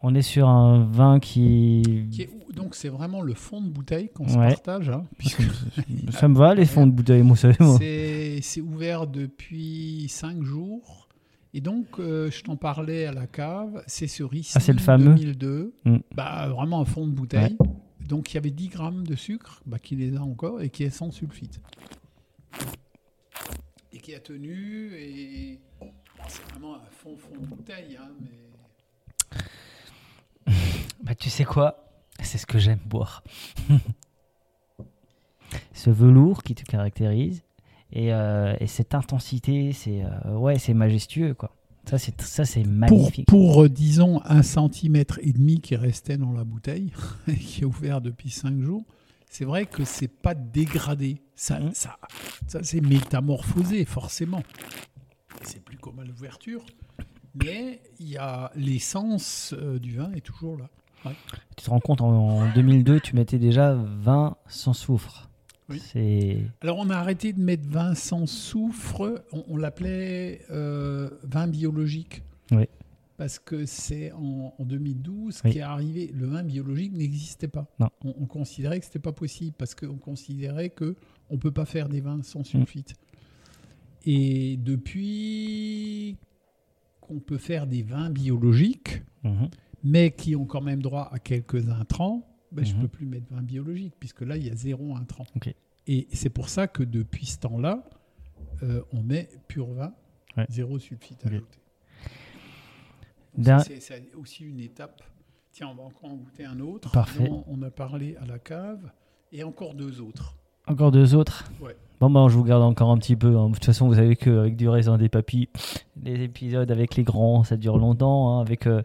On est sur un vin qui... qui est... Donc, c'est vraiment le fond de bouteille qu'on ouais. se partage. Hein, puisque... Ça me va, les fonds de bouteille, moi, c'est... c'est... c'est ouvert depuis cinq jours. Et donc, euh, je t'en parlais à la cave. C'est ce Riesling ah, c'est le fameux. deux mille deux. Mmh. Bah, vraiment un fond de bouteille. Ouais. Donc, il y avait dix grammes de sucre, bah, qui les a encore, et qui est sans sulfite. Et qui a tenu. Et... Bah, c'est vraiment un fond, fond de bouteille. Hein, mais... Bah, tu sais quoi ? C'est ce que j'aime boire. Ce velours qui te caractérise et, euh, et cette intensité, c'est, euh, ouais, c'est majestueux, quoi. Ça, c'est, ça, c'est magnifique. Pour, pour euh, disons, un centimètre et demi qui restait dans la bouteille, qui est ouvert depuis cinq jours, c'est vrai que c'est pas dégradé. Ça, mmh. ça, ça s'est métamorphosé, forcément. C'est plus comme à l'ouverture. Mais il y a l'essence euh, du vin est toujours là. Ouais. Tu te rends compte, en, en deux mille deux, tu mettais déjà vin sans soufre. Oui. C'est... Alors, on a arrêté de mettre vin sans soufre. On, on l'appelait euh, vin biologique. Oui. Parce que c'est en, en deux mille douze oui. qu'est arrivé. Le vin biologique n'existait pas. Non. On, on considérait que ce n'était pas possible parce qu'on considérait qu'on ne peut pas faire des vins sans sulfite. Mmh. Et depuis... qu'on peut faire des vins biologiques, mmh. mais qui ont quand même droit à quelques intrants, ben, mmh. je ne peux plus mettre vin biologique, puisque là, il y a zéro intrant. Okay. Et c'est pour ça que depuis ce temps-là, euh, on met pur vin, ouais. zéro sulfite okay. ajouté. D'un... C'est, c'est aussi une étape. Tiens, on va encore en goûter un autre. Parfait. Non, on a parlé à la cave, et encore deux autres. Encore deux autres ouais. Bon, ben, je vous garde encore un petit peu. Hein. De toute façon, vous savez qu'avec du raisin des papilles, les épisodes avec les grands, ça dure longtemps. Hein. Avec, euh,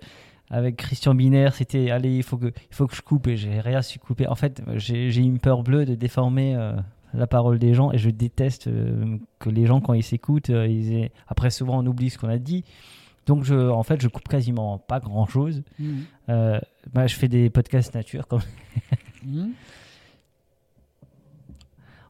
avec Christian Biner, c'était « Allez, il faut que, il faut que je coupe » et j'ai rien su couper. En fait, j'ai, j'ai une peur bleue de déformer euh, la parole des gens et je déteste euh, que les gens, quand ils s'écoutent, euh, ils aient... après, souvent, on oublie ce qu'on a dit. Donc, je, en fait, je coupe quasiment pas grand-chose. Mmh. Euh, bah, je fais des podcasts nature quand même. Mmh.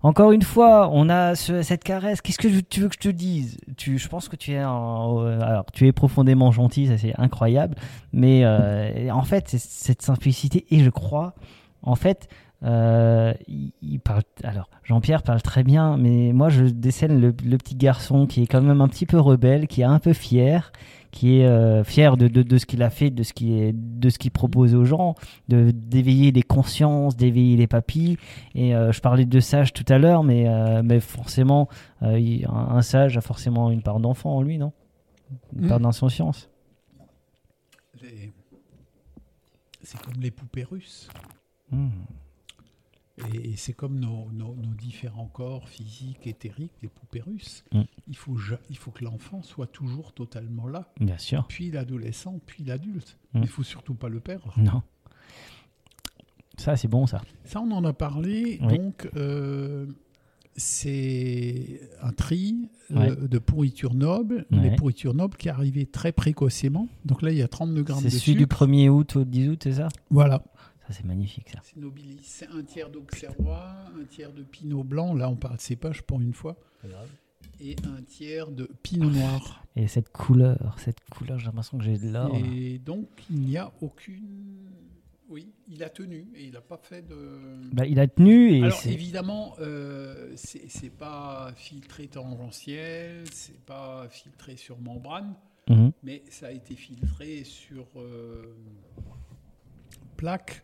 Encore une fois, on a ce, cette caresse. Qu'est-ce que je, tu veux que je te dise ? tu, Je pense que tu es, un, euh, alors, tu es profondément gentil, ça c'est incroyable. Mais euh, en fait, c'est cette simplicité. Et je crois, en fait, euh, il, il parle. Alors, Jean-Pierre parle très bien, mais moi je décèle le, le petit garçon qui est quand même un petit peu rebelle, qui est un peu fier, qui est euh, fier de, de, de ce qu'il a fait, de ce qu'il est, de ce qu'il propose aux gens, de, d'éveiller les consciences, d'éveiller les papilles. Et euh, je parlais de sage tout à l'heure, mais, euh, mais forcément, euh, il, un, un sage a forcément une part d'enfant en lui, non ? Une mmh. part d'insouciance. Les... C'est comme les poupées russes. Mmh. Et c'est comme nos, nos, nos différents corps physiques, éthériques, les poupées russes. Mmh. Il faut, il faut que l'enfant soit toujours totalement là. Bien sûr. Puis l'adolescent, puis l'adulte. Mmh. Mais il ne faut surtout pas le perdre. Non. Ça, c'est bon, ça. Ça, on en a parlé. Oui. Donc, euh, c'est un tri ouais. euh, de pourriture noble. Ouais. Les pourritures nobles qui arrivaient très précocement. Donc là, il y a trente-deux grammes de sucre. C'est celui du premier août au dix août, c'est ça ? Voilà. Ça, c'est magnifique, ça. C'est nobilis. C'est un tiers d'auxerrois, un tiers de pinot blanc. Là, on parle de cépage pour une fois. Pas grave. Et un tiers de pinot noir. Et cette couleur, cette couleur, j'ai l'impression que j'ai de l'or. Et là. Donc, il n'y a aucune... Oui, il a tenu et il n'a pas fait de... Bah, il a tenu et... Alors, c'est... évidemment, euh, c'est, c'est pas filtré tangentiel, c'est pas filtré sur membrane, mmh. mais ça a été filtré sur euh, plaque.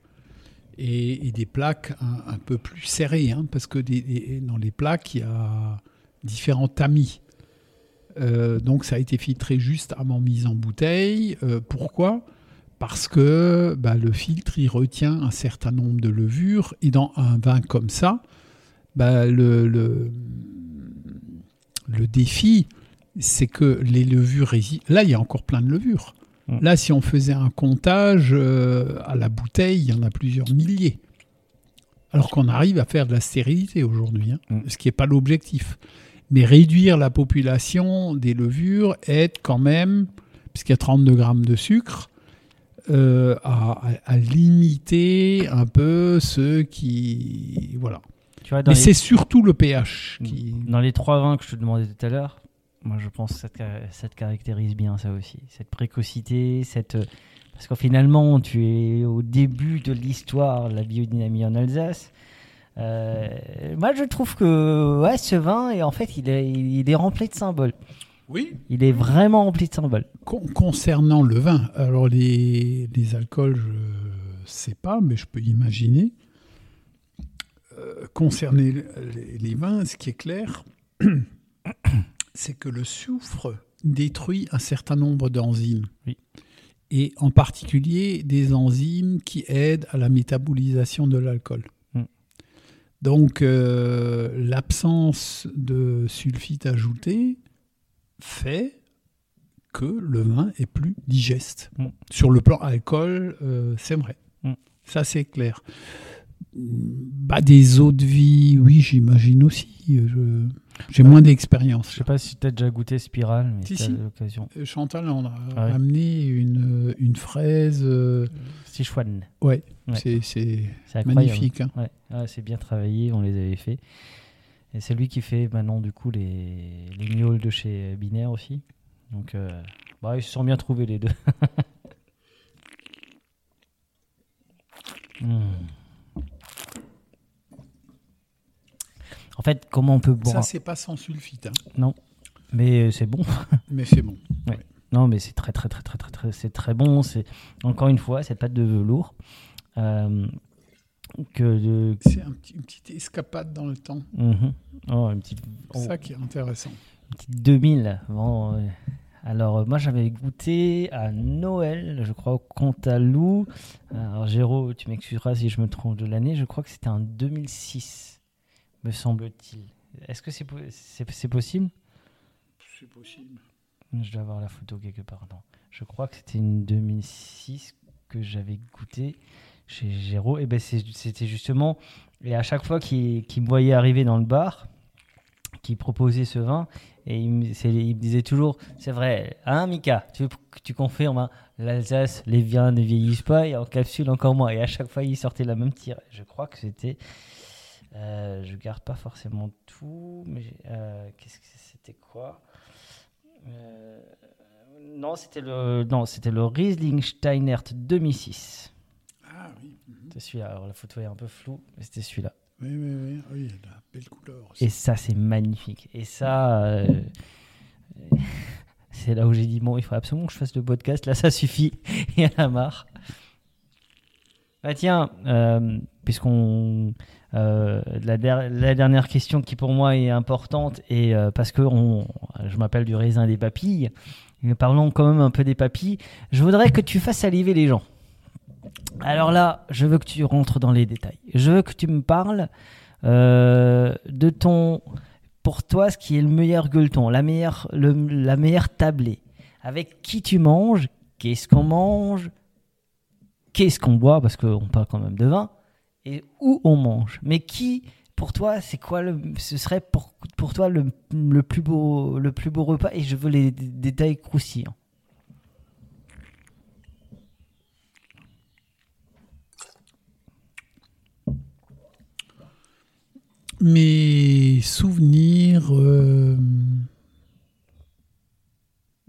Et, et des plaques un, un peu plus serrées, hein, parce que des, des, dans les plaques, il y a différents tamis. Euh, donc, ça a été filtré juste avant mise en bouteille. Euh, pourquoi ? parce que bah, le filtre, il retient un certain nombre de levures. Et dans un vin comme ça, bah, le, le, le défi, c'est que les levures... Rési- Là, il y a encore plein de levures. Mmh. Là, si on faisait un comptage euh, à la bouteille, il y en a plusieurs milliers. Alors qu'on arrive à faire de la stérilité aujourd'hui, hein, mmh. ce qui n'est pas l'objectif. Mais réduire la population des levures est quand même, puisqu'il y a trente-deux grammes de sucre, euh, à, à limiter un peu ceux qui... Voilà. Tu vois, dans Mais les... c'est surtout le pH. Qui... Dans les trois vins que je te demandais tout à l'heure, moi je pense que ça te, ça te caractérise bien ça aussi. Cette précocité, cette... Parce que finalement, tu es au début de l'histoire de la biodynamie en Alsace. Euh, moi, je trouve que ouais, ce vin, est, en fait, il est, il est rempli de symboles. Oui. Il est vraiment rempli de symboles. Con- concernant le vin, alors les, les alcools, je ne sais pas, mais je peux imaginer. Euh, concernant les, les vins, ce qui est clair, c'est que le soufre détruit un certain nombre d'enzymes. Oui. Et en particulier des enzymes qui aident à la métabolisation de l'alcool. Mmh. Donc, euh, l'absence de sulfite ajouté fait que le vin est plus digeste. Mmh. Sur le plan alcool, euh, c'est vrai. Mmh. Ça, c'est clair. Bah, des eaux de vie, oui, j'imagine aussi. Je... J'ai euh, moins d'expérience. Je ne sais pas si tu as déjà goûté Spirale, mais si, tu as si. l'occasion. Chantal en a ah, amené oui. une, une fraise. Euh... Sichuan. Oui, ouais. c'est, c'est, c'est magnifique. Hein. Ouais. Ah, c'est bien travaillé, on les avait fait. Et c'est lui qui fait maintenant du coup les, les mioles de chez Biner aussi. Donc, euh, bah, ils se sont bien trouvés les deux. hmm. En fait, comment on peut boire ? Ça, c'est pas sans sulfite. Hein. Non, mais c'est bon. Mais c'est bon. Ouais. Ouais. Non, mais c'est très, très, très, très, très, très, c'est très bon. C'est encore une fois cette pâte de velours. Euh, que de... C'est un petit, une petite escapade dans le temps. Mm-hmm. Oh, une petite... C'est ça qui est intéressant. Une petite deux mille. Bon, euh... Alors, moi, j'avais goûté à Noël, je crois, au Cantalou. Alors, Géraud, tu m'excuseras si je me trompe de l'année. Je crois que c'était en deux mille six. Me semble-t-il. Est-ce que c'est, po- c'est, c'est possible ? C'est possible. Je dois avoir la photo quelque part. Non. Je crois que c'était une deux mille six que j'avais goûté chez Géraud. Et ben c'est, c'était justement... Et à chaque fois qu'il, qu'il me voyait arriver dans le bar, qu'il proposait ce vin, et il me, c'est, il me disait toujours, c'est vrai, hein Mika, tu, tu confirmes, hein, l'Alsace, les vins ne vieillissent pas, et en capsule encore moins. Et à chaque fois, il sortait la même tire. Je crois que c'était... Euh, je garde pas forcément tout, mais euh, qu'est-ce que c'était quoi euh, Non, c'était le non, c'était le Riesling Steinert deux mille six. Ah oui. C'est celui-là. Alors la photo est un peu floue, mais c'était celui-là. Oui, oui, oui, oui, il a la belle couleur aussi. Et ça, c'est magnifique. Et ça, euh, c'est là où j'ai dit bon, il faut absolument que je fasse le podcast. Là, ça suffit. Il y en a marre. Bah tiens, euh, puisqu'on euh, la, der- la dernière question qui pour moi est importante et euh, parce que on, je m'appelle du raisin des papilles, mais parlons quand même un peu des papilles. Je voudrais que tu fasses saliver les gens. Alors là, je veux que tu rentres dans les détails. Je veux que tu me parles euh, de ton, pour toi, ce qui est le meilleur gueuleton, la meilleure, le, la meilleure tablée. Avec qui tu manges, qu'est-ce qu'on mange? Qu'est-ce qu'on boit, parce qu'on parle quand même de vin, et où on mange. Mais qui, pour toi, c'est quoi le, ce serait pour, pour toi le, le, plus beau, le plus beau repas ? Et je veux les détails croustillants. Mes souvenirs euh,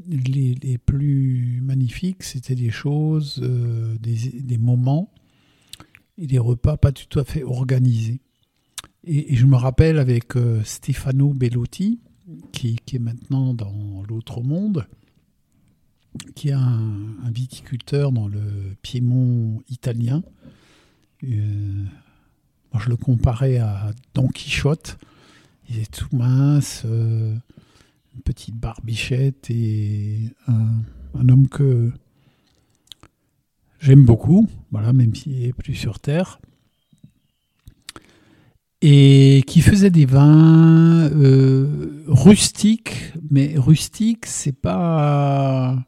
les, les plus magnifiques, c'était des choses... Euh, Des, des moments et des repas pas tout à fait organisés. Et, et je me rappelle avec euh, Stefano Bellotti, qui, qui est maintenant dans l'autre monde, qui est un, un viticulteur dans le Piémont italien. Euh, moi je le comparais à Don Quichotte. Il est tout mince, euh, une petite barbichette et un, un homme que... j'aime beaucoup, voilà, même s'il n'est plus sur Terre, et qui faisait des vins euh, rustiques, mais rustiques, c'est pas,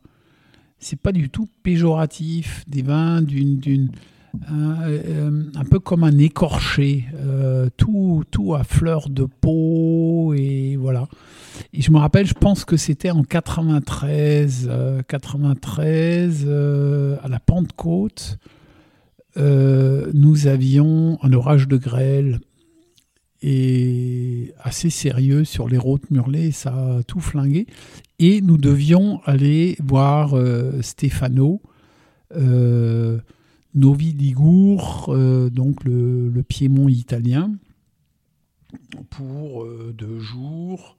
c'est pas du tout péjoratif, des vins d'une, d'une un, euh, un peu comme un écorché, euh, tout, tout à fleur de peau, et voilà. Et je me rappelle, je pense que c'était en quatre-vingt-treize, euh, quatre-vingt-treize euh, à la Pentecôte, euh, nous avions un orage de grêle et assez sérieux sur les routes murlées, ça a tout flingué. Et nous devions aller voir euh, Stéphano, euh, Novi Ligure, euh, donc le, le Piémont italien, pour euh, deux jours.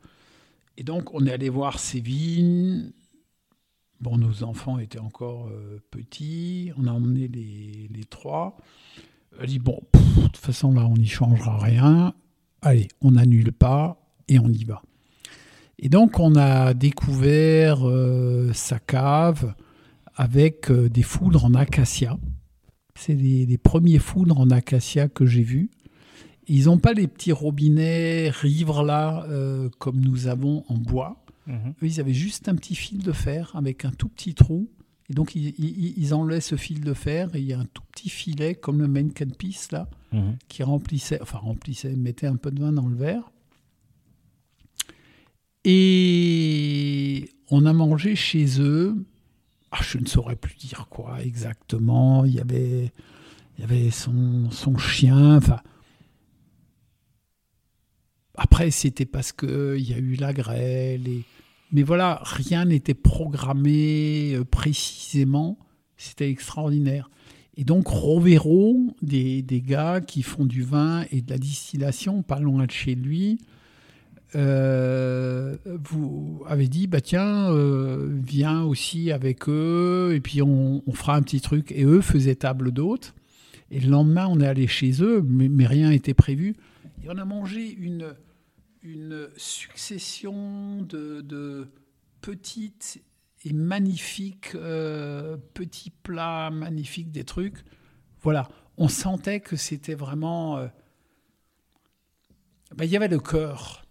Et donc, on est allé voir ces vignes. Bon, nos enfants étaient encore euh, petits. On a emmené les, les trois. Elle a dit, bon, de toute façon, là, on n'y changera rien. Allez, on annule pas et on y va. Et donc, on a découvert euh, sa cave avec euh, des foudres en acacia. C'est des, des premiers foudres en acacia que j'ai vus. Ils n'ont pas les petits robinets rivres là euh, comme nous avons en bois. Mmh. Eux, ils avaient juste un petit fil de fer avec un tout petit trou. Et donc, ils, ils, ils enlevaient ce fil de fer et il y a un tout petit filet comme le main can-piece là, mmh. qui remplissait, enfin remplissait, mettait un peu de vin dans le verre. Et on a mangé chez eux. Ah, je ne saurais plus dire quoi exactement. Il y avait, il y avait son, son chien, enfin... Après, c'était parce qu'il y a eu la grêle. Et... Mais voilà, rien n'était programmé précisément. C'était extraordinaire. Et donc, Rovero, des, des gars qui font du vin et de la distillation, pas loin de chez lui, euh, vous avez dit, bah, tiens, euh, viens aussi avec eux, et puis on, on fera un petit truc. Et eux faisaient table d'hôtes. Et le lendemain, on est allé chez eux, mais, mais rien n'était prévu. Et on a mangé une... une succession de, de petites et magnifiques euh, petits plats, magnifiques des trucs. Voilà, on sentait que c'était vraiment... Euh... Ben, il y avait le cœur.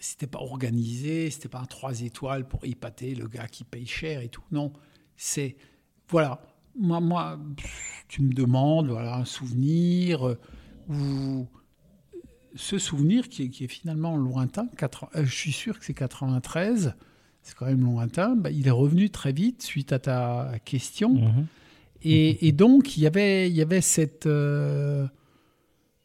C'était pas organisé, c'était pas un trois étoiles pour épater le gars qui paye cher et tout. Non, c'est... Voilà, moi, moi pff, tu me demandes voilà, un souvenir où... Ce souvenir qui est, qui est finalement lointain, quatre-vingts, je suis sûr que c'est quatre-vingt-treize, c'est quand même lointain, bah, il est revenu très vite suite à ta question. Mmh. Et, et donc, il y avait, il y avait cette... Euh...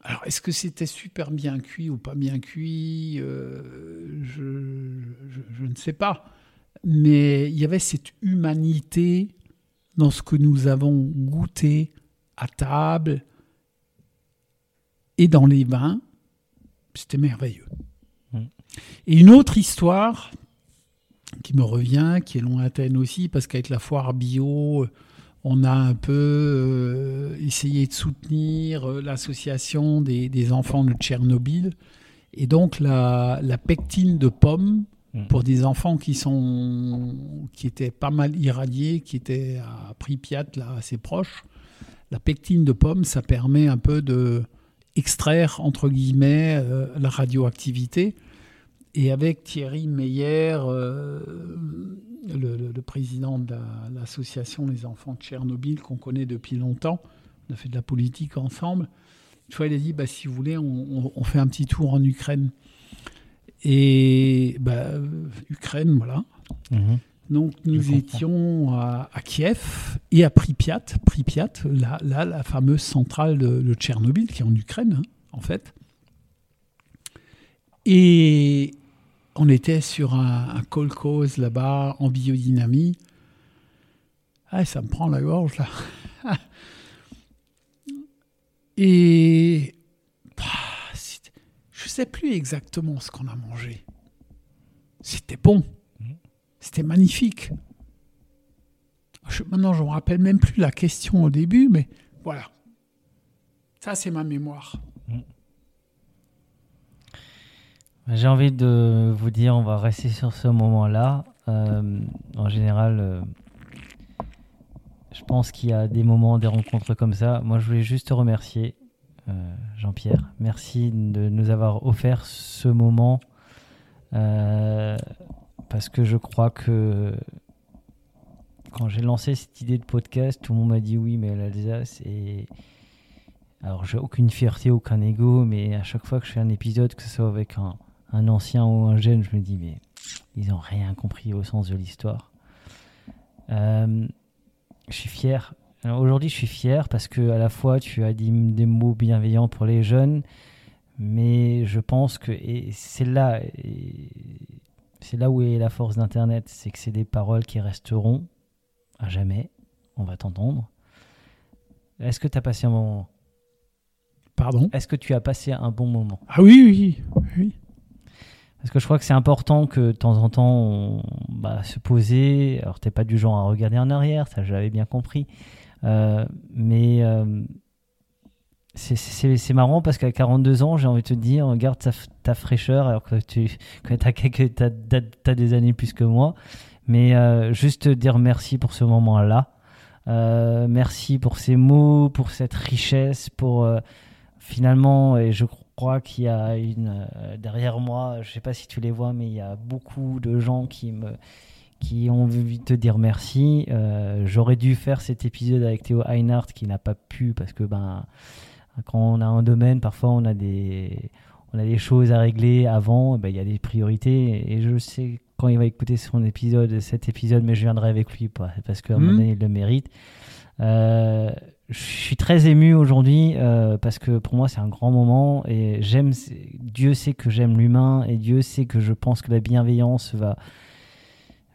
Alors, est-ce que c'était super bien cuit ou pas bien cuit euh, je, je, je ne sais pas. Mais il y avait cette humanité dans ce que nous avons goûté à table et dans les vins. C'était merveilleux. Mmh. Et une autre histoire qui me revient, qui est lointaine aussi, parce qu'avec la foire bio, on a un peu euh, essayé de soutenir l'association des, des enfants de Tchernobyl. Et donc, la, la pectine de pommes mmh. pour des enfants qui, sont, qui étaient pas mal irradiés, qui étaient à Pripyat, là, assez proche. La pectine de pommes, ça permet un peu de... extraire, entre guillemets, euh, la radioactivité. Et avec Thierry Meyer, euh, le, le, le président de la, l'association Les Enfants de Tchernobyl, qu'on connaît depuis longtemps, on a fait de la politique ensemble, une fois, il a dit, bah, si vous voulez, on, on, on fait un petit tour en Ukraine. Et bah, Ukraine, voilà. Mmh. Donc, nous étions à, à Kiev et à Pripyat, Pripyat, là, là, la fameuse centrale de, de Tchernobyl, qui est en Ukraine, hein, en fait. Et on était sur un, un kolkhoz, là-bas, en biodynamie. Ah, ça me prend la gorge, là. Et bah, je ne sais plus exactement ce qu'on a mangé. C'était bon. C'était magnifique. Je, maintenant, je ne me rappelle même plus la question au début, mais voilà. Ça, c'est ma mémoire. J'ai envie de vous dire, on va rester sur ce moment-là. Euh, en général, euh, je pense qu'il y a des moments, des rencontres comme ça. Moi, je voulais juste te remercier, euh, Jean-Pierre. Merci de nous avoir offert ce moment euh, parce que je crois que quand j'ai lancé cette idée de podcast, tout le monde m'a dit oui, mais l'Alsace est... Alors, j'ai aucune fierté, aucun ego, mais à chaque fois que je fais un épisode, que ce soit avec un, un ancien ou un jeune, je me dis, mais ils n'ont rien compris au sens de l'histoire. Euh, je suis fier. Alors, aujourd'hui, je suis fier parce que à la fois, tu as dit des mots bienveillants pour les jeunes, mais je pense que et c'est là, et c'est là où est la force d'Internet, c'est que c'est des paroles qui resteront à jamais. On va t'entendre. Est-ce que tu as passé un moment ? Pardon ? Est-ce que tu as passé un bon moment ? Ah oui, oui, oui. Parce que je crois que c'est important que de temps en temps, on, bah, se poser. Alors, t'es pas du genre à regarder en arrière, ça j'avais bien compris. Euh, mais euh, c'est, c'est, c'est marrant parce qu'à quarante-deux ans, j'ai envie de te dire, regarde ta, ta fraîcheur, alors que tu que t'as, que t'as, t'as, t'as des années plus que moi. Mais euh, juste te dire merci pour ce moment-là. Euh, merci pour ces mots, pour cette richesse, pour... Euh, Finalement, et je crois qu'il y a une euh, derrière moi, je ne sais pas si tu les vois, mais il y a beaucoup de gens qui, me, qui ont envie de te dire merci. Euh, j'aurais dû faire cet épisode avec Théo Einhardt qui n'a pas pu parce que ben, quand on a un domaine, parfois on a des, on a des choses à régler avant, ben, il y a des priorités. Et je sais quand il va écouter son épisode, cet épisode, mais je viendrai avec lui parce qu'à un moment donné, il le mérite. Euh, je suis très ému aujourd'hui euh, parce que pour moi c'est un grand moment et j'aime, Dieu sait que j'aime l'humain et Dieu sait que je pense que la bienveillance va,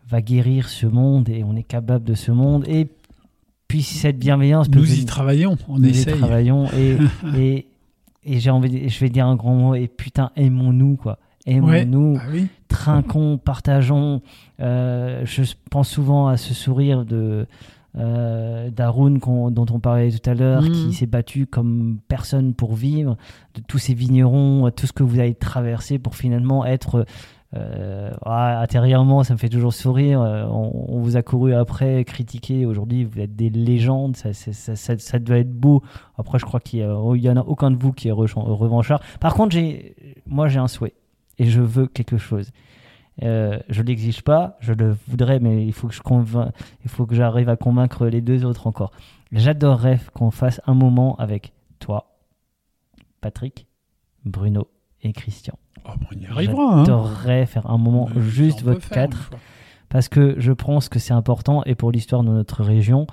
va guérir ce monde et on est capable de ce monde et puis si cette bienveillance peut nous y travaillons, on essaye, nous y travaillons et, et, et j'ai envie de, je vais dire un grand mot et putain aimons-nous quoi. Aimons-nous, ouais, bah oui. Trinquons, partageons. Euh, je pense souvent à ce sourire de Euh, Darun dont on parlait tout à l'heure, mmh. qui s'est battu comme personne pour vivre, de tous ces vignerons, tout ce que vous avez traversé pour finalement être euh, ah, intérieurement, ça me fait toujours sourire, on, on vous a couru après, critiqué, aujourd'hui vous êtes des légendes, ça, ça, ça, ça, ça doit être beau. Après je crois qu'il n'y en a aucun de vous qui est revanchard. Par contre j'ai, moi j'ai un souhait et je veux quelque chose. Euh, je ne l'exige pas, je le voudrais, mais il faut que je convain... il faut que j'arrive à convaincre les deux autres encore. J'adorerais qu'on fasse un moment avec toi, Patrick, Bruno et Christian. Oh, bon, il y arrivera. J'adorerais hein. faire un moment mais juste votre quatre, parce que je pense que c'est important et pour l'histoire de notre région.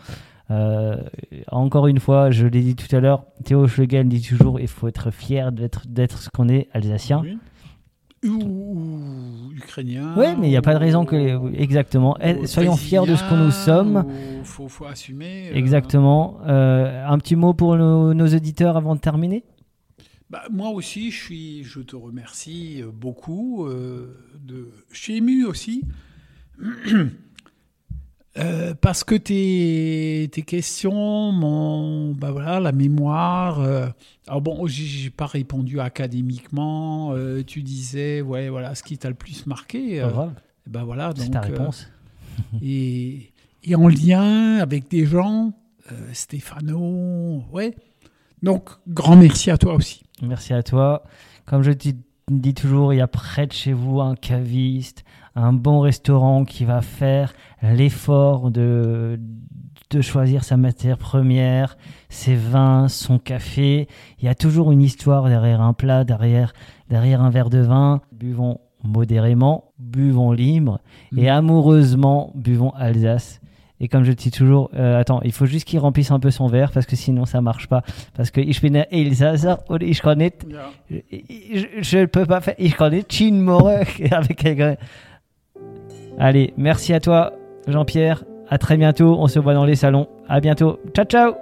Euh, encore une fois, je l'ai dit tout à l'heure, Théo Schlegel dit toujours il faut être fier d'être, d'être ce qu'on est, Alsacien. Oui. Ou ukrainien. Oui, mais il n'y a pas de raison que. Exactement. Soyons fiers de ce que nous sommes. Il faut, faut assumer. Euh... Exactement. Euh, un petit mot pour nos, nos auditeurs avant de terminer ? Bah, moi aussi, je, suis, je te remercie beaucoup. Euh, de... Je suis ému aussi. euh, parce que tes, tes questions, mon, bah voilà, la mémoire. Euh... Alors bon, j'ai pas répondu académiquement. Euh, tu disais, ouais, voilà, ce qui t'a le plus marqué. Euh, ben voilà, c'est donc, ta réponse. Euh, et, et en lien avec des gens, euh, Stéphano, ouais. Donc, grand merci à toi aussi. Merci à toi. Comme je te dis toujours, il y a près de chez vous un caviste, un bon restaurant qui va faire l'effort de... de choisir sa matière première, ses vins, son café. Il y a toujours une histoire derrière un plat, derrière, derrière un verre de vin. Buvons modérément, buvons libre et amoureusement, buvons Alsace. Et comme je le dis toujours, euh, attends, il faut juste qu'il remplisse un peu son verre parce que sinon ça marche pas. Parce que ich bin der Elsaser und ich kann nicht, je ne peux pas faire, ich kann nicht Chinmore avec quelqu'un. Allez, merci à toi Jean-Pierre. À très bientôt, on se voit dans les salons. À bientôt, ciao ciao.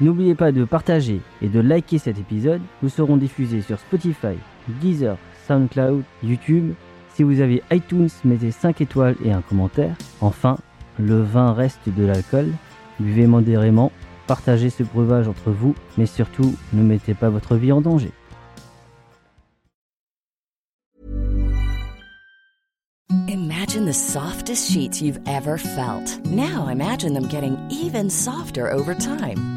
N'oubliez pas de partager et de liker cet épisode. Nous serons diffusés sur Spotify, Deezer, SoundCloud, YouTube. Si vous avez iTunes, mettez cinq étoiles et un commentaire. Enfin, le vin reste de l'alcool. Buvez modérément, partagez ce breuvage entre vous, mais surtout, ne mettez pas votre vie en danger. Imagine the softest sheets you've ever felt. Now imagine them getting even softer over time.